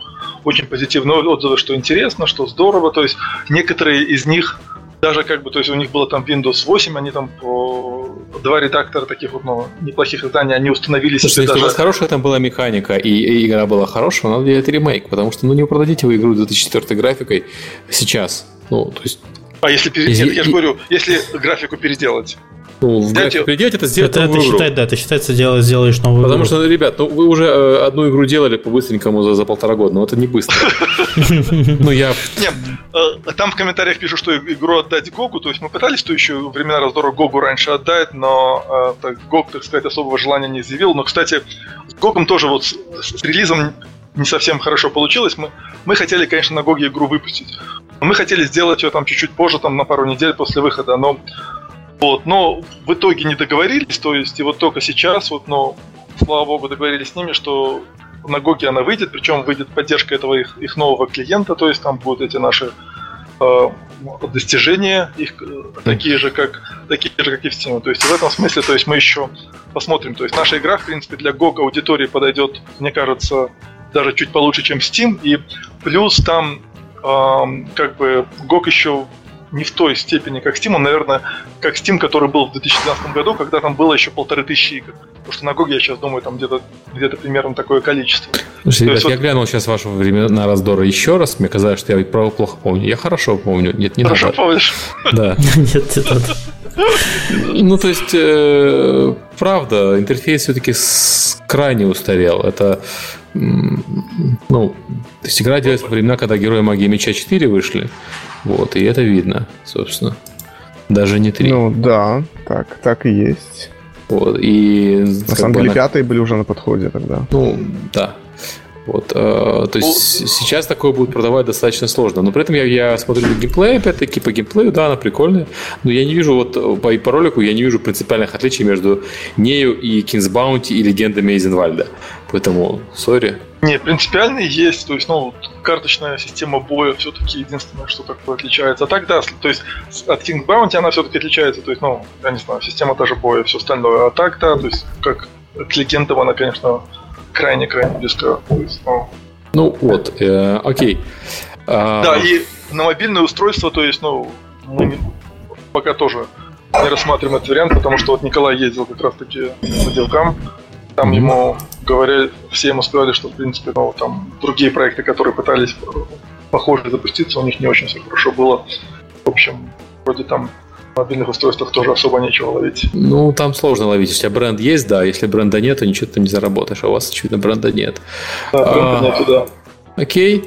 очень позитивные отзывы, что интересно, что здорово, то есть некоторые из них даже как бы, то есть у них было там Windows восемь, они там по... два редактора таких вот, ну, неплохих изданий, они установили себе. Слушайте, даже... Если у вас хорошая там была механика, и, и игра была хорошая, надо делать ремейк, потому что, ну, не продадите вы игру две тысячи четвёртой графикой сейчас. Ну, то есть... А если переделать, я же говорю, если графику переделать. Ну, в графике переделать, это сделать это, новую это игру. Считай, да, это считается, делаешь, сделаешь новую потому игру. Потому что, ребят, ну вы уже э, одну игру делали по-быстренькому за, за полтора года, но это не быстро. Ну я... Там в комментариях пишут, что игру отдать Гогу, то есть мы пытались, что еще Времена Раздора Гогу раньше отдать, но Гог, так сказать, особого желания не изъявил. Но, кстати, с Гогом тоже вот с релизом не совсем хорошо получилось. Мы, мы хотели, конечно, на Гоге игру выпустить. Мы хотели сделать ее там чуть-чуть позже, там на пару недель после выхода, но вот, но в итоге не договорились, то есть и вот только сейчас, вот, но, слава богу, договорились с ними, что на Гоге она выйдет, причем выйдет поддержка этого их, их нового клиента, то есть там будут эти наши э, достижения, их э, такие же, как такие же, как и в Steam. То есть в этом смысле, то есть мы еще посмотрим. То есть наша игра, в принципе, для Гог аудитории подойдет, мне кажется, даже чуть получше, чем Steam. И плюс там э, как бы Гог еще не в той степени, как Steam, он, наверное, как Steam, который был в две тысячи двенадцатом году, когда там было еще полторы тысячи игр. Потому что на Гоге, я сейчас думаю, там где-то, где-то примерно такое количество. Слушайте, ребят, я вот... глянул сейчас ваши Времена Раздора еще раз, мне казалось, что я ведь право плохо помню. Я хорошо помню. Нет, не надо. Хорошо помнишь? Да. Нет, не надо. Ну, то есть, э, правда, интерфейс все-таки с... крайне устарел. Это, ну, то есть игра делается во времена, когда Герои Магии Меча четыре вышли. Вот, и это видно, собственно. Даже не три. Ну, да, так, так и есть. Вот, и... На самом деле, она... пятые были уже на подходе тогда. Ну, да. Вот, э, то есть О. сейчас такое будет продавать достаточно сложно. Но при этом я, я смотрю геймплей, опять-таки по геймплею, да, она прикольная. Но я не вижу, вот по, по ролику, я не вижу принципиальных отличий между нею и Kings Bounty и Легендами Эйзенвальда. Поэтому, сори. Не, принципиальные есть, то есть, ну, карточная система боя все-таки единственное, что такое отличается. А так, да, то есть от Kings Bounty она все-таки отличается, то есть, ну, я не знаю, система та же боя, все остальное. А так, да, то есть, как от Легендам она, конечно... крайне-крайне близко. Ну, ну вот, э, окей. А... Да, и на мобильное устройство, то есть, ну, мы не, пока тоже не рассматриваем этот вариант, потому что вот Николай ездил как раз-таки по делкам, там ему говорили, все ему сказали, что, в принципе, ну, там другие проекты, которые пытались похоже запуститься, у них не очень все хорошо было. В общем, вроде там в мобильных устройствах тоже особо нечего ловить. Ну, там сложно ловить. Если бренд есть, да. Если бренда нет, то ничего ты не заработаешь. А у вас, очевидно, бренда нет. Да, бренда а, нету, да. Окей.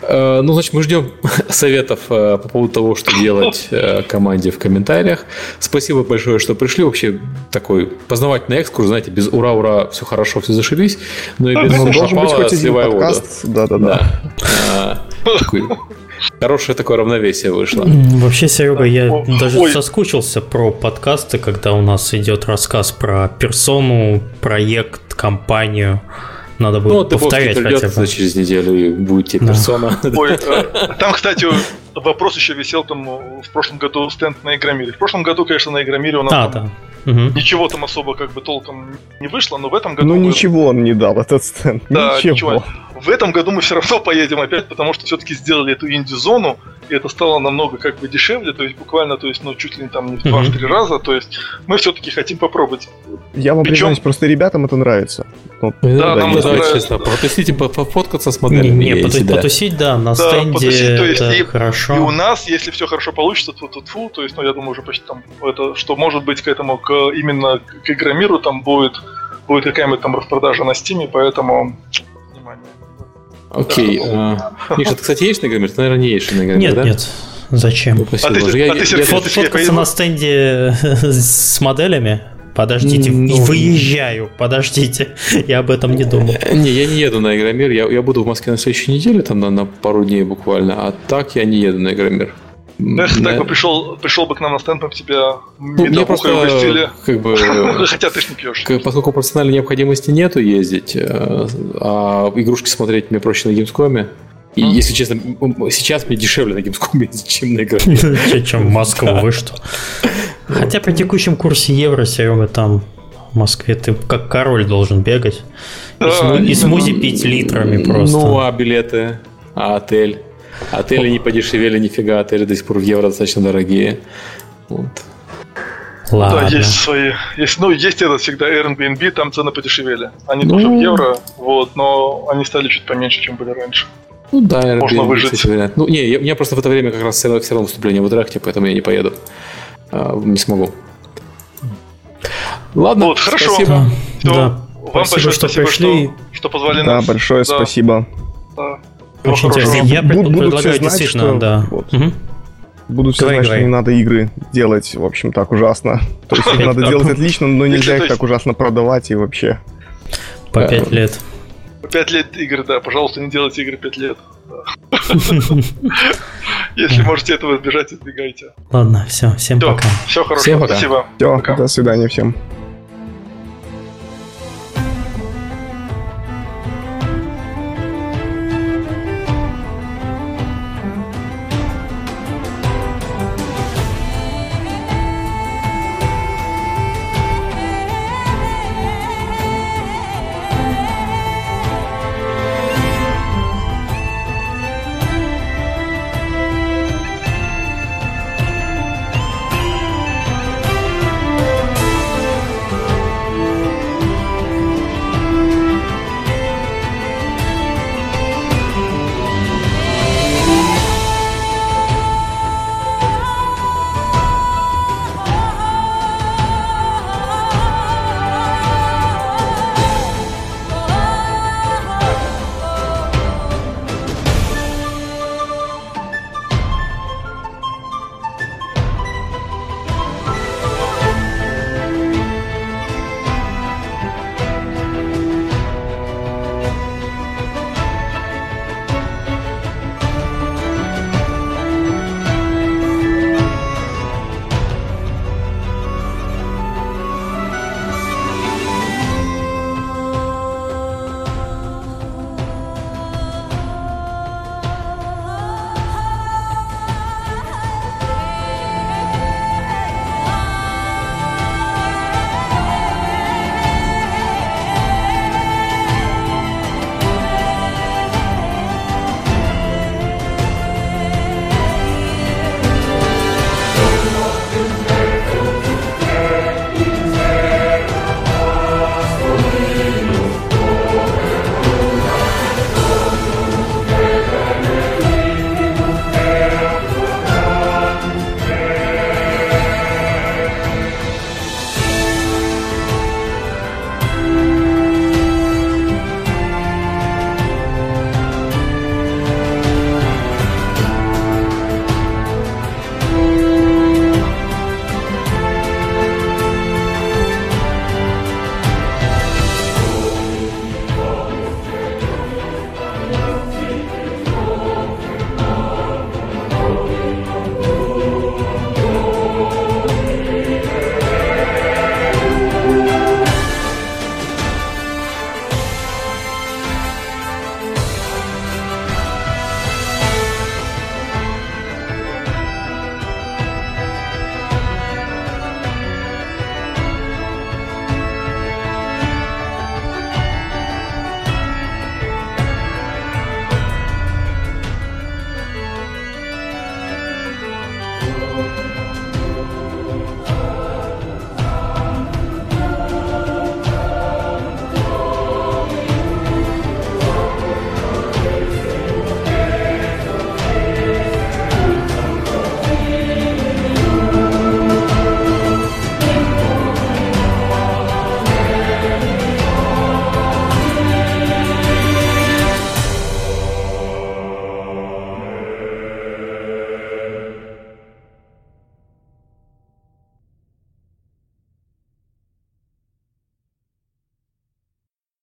А, ну, значит, мы ждем советов а, по поводу того, что делать а, команде в комментариях. Спасибо большое, что пришли. Вообще такой познавательный экскурс. Знаете, без ура-ура все хорошо, все зашибись. Но и без шапала сливая воду. Да-да-да. Хорошее такое равновесие вышло. Вообще, Серега, я Ой. даже соскучился про подкасты, когда у нас идет рассказ про персону, проект, компанию. Надо будет ну, повторять хотя бы. Придется через неделю и будете да. персона. Ой, там, кстати, вопрос еще висел там в прошлом году стенд на Игромире. В прошлом году, конечно, на Игромире у нас а, там да. угу. ничего там особо как бы толком не вышло, но в этом году... Ну мы... ничего он не дал, этот стенд. Да, ничего. ничего. В этом году мы все равно поедем опять, потому что все-таки сделали эту инди-зону, и это стало намного как бы дешевле, то есть буквально, то есть, ну, чуть ли там не в два-три раза, то есть мы все-таки хотим попробовать. Я вам Причем... признаюсь, просто ребятам это нравится. Вот. Да, да, нам это нравится. Честно, потусить и пофоткаться с моделями. Не, не потусить, да. потусить, да, на да, стенде потусить, то есть, это и, хорошо. И у нас, если все хорошо получится, то тут фу, то есть, ну, я думаю, уже почти там, это, что может быть к этому, к, именно к Игромиру там будет, будет какая-нибудь там распродажа на Стиме, поэтому... Окей. Миша, ты, кстати, едешь на Игромир? Ты, наверное, не едешь на Игромир, да? Нет, нет. Зачем? Фоткаться на стенде с моделями? Подождите, выезжаю, подождите. Я об этом не думал. Не, я не еду на Игромир. Я буду в Москве на следующей неделе, там на пару дней буквально. А так я не еду на Игромир. Знаешь, ты так бы пришел, пришел бы к нам на стенд, мы бы тебя медовухой угостили. Как бы, хотя ты ж не пьешь. Поскольку профессиональной необходимости нету ездить, а игрушки смотреть мне проще на Gamescom. И, mm-hmm. если честно, сейчас мне дешевле на Gamescom, чем на Игромире. Чем в Москву, вы что? Хотя при текущем курсе евро, Серега, там... В Москве ты как король должен бегать. И смузи пить литрами просто. Ну, а билеты? А отель? Отели не подешевели нифига, отели до сих пор в евро достаточно дорогие. Вот. Ладно. Да, есть свои. Есть, ну, есть это всегда Airbnb, там цены подешевели. Они ну... тоже в евро, вот, но они стали чуть поменьше, чем были раньше. Ну да, Airbnb, можно выжить. Кстати, ну, не, я, у меня просто в это время как раз все равно, все равно выступление в Утрахте, поэтому я не поеду. А, не смогу. Ладно, вот, хорошо. Спасибо. Да. Да. Вам спасибо, большое что спасибо, пришли. Что, что позвали да, нас. Да, большое да. спасибо. Да. Очень интересно. Я буду, предлагаю все знать, что... Да. Вот. Угу. Буду все знать, что не надо игры делать, в общем, так ужасно. То есть их надо делать отлично, но нельзя их так ужасно продавать и вообще. По пять лет. По пять лет игр, да. Пожалуйста, не делайте игры пять лет. Если можете этого избежать, избегайте. Ладно, все, всем пока. Все хорошо, спасибо. Все, до свидания всем.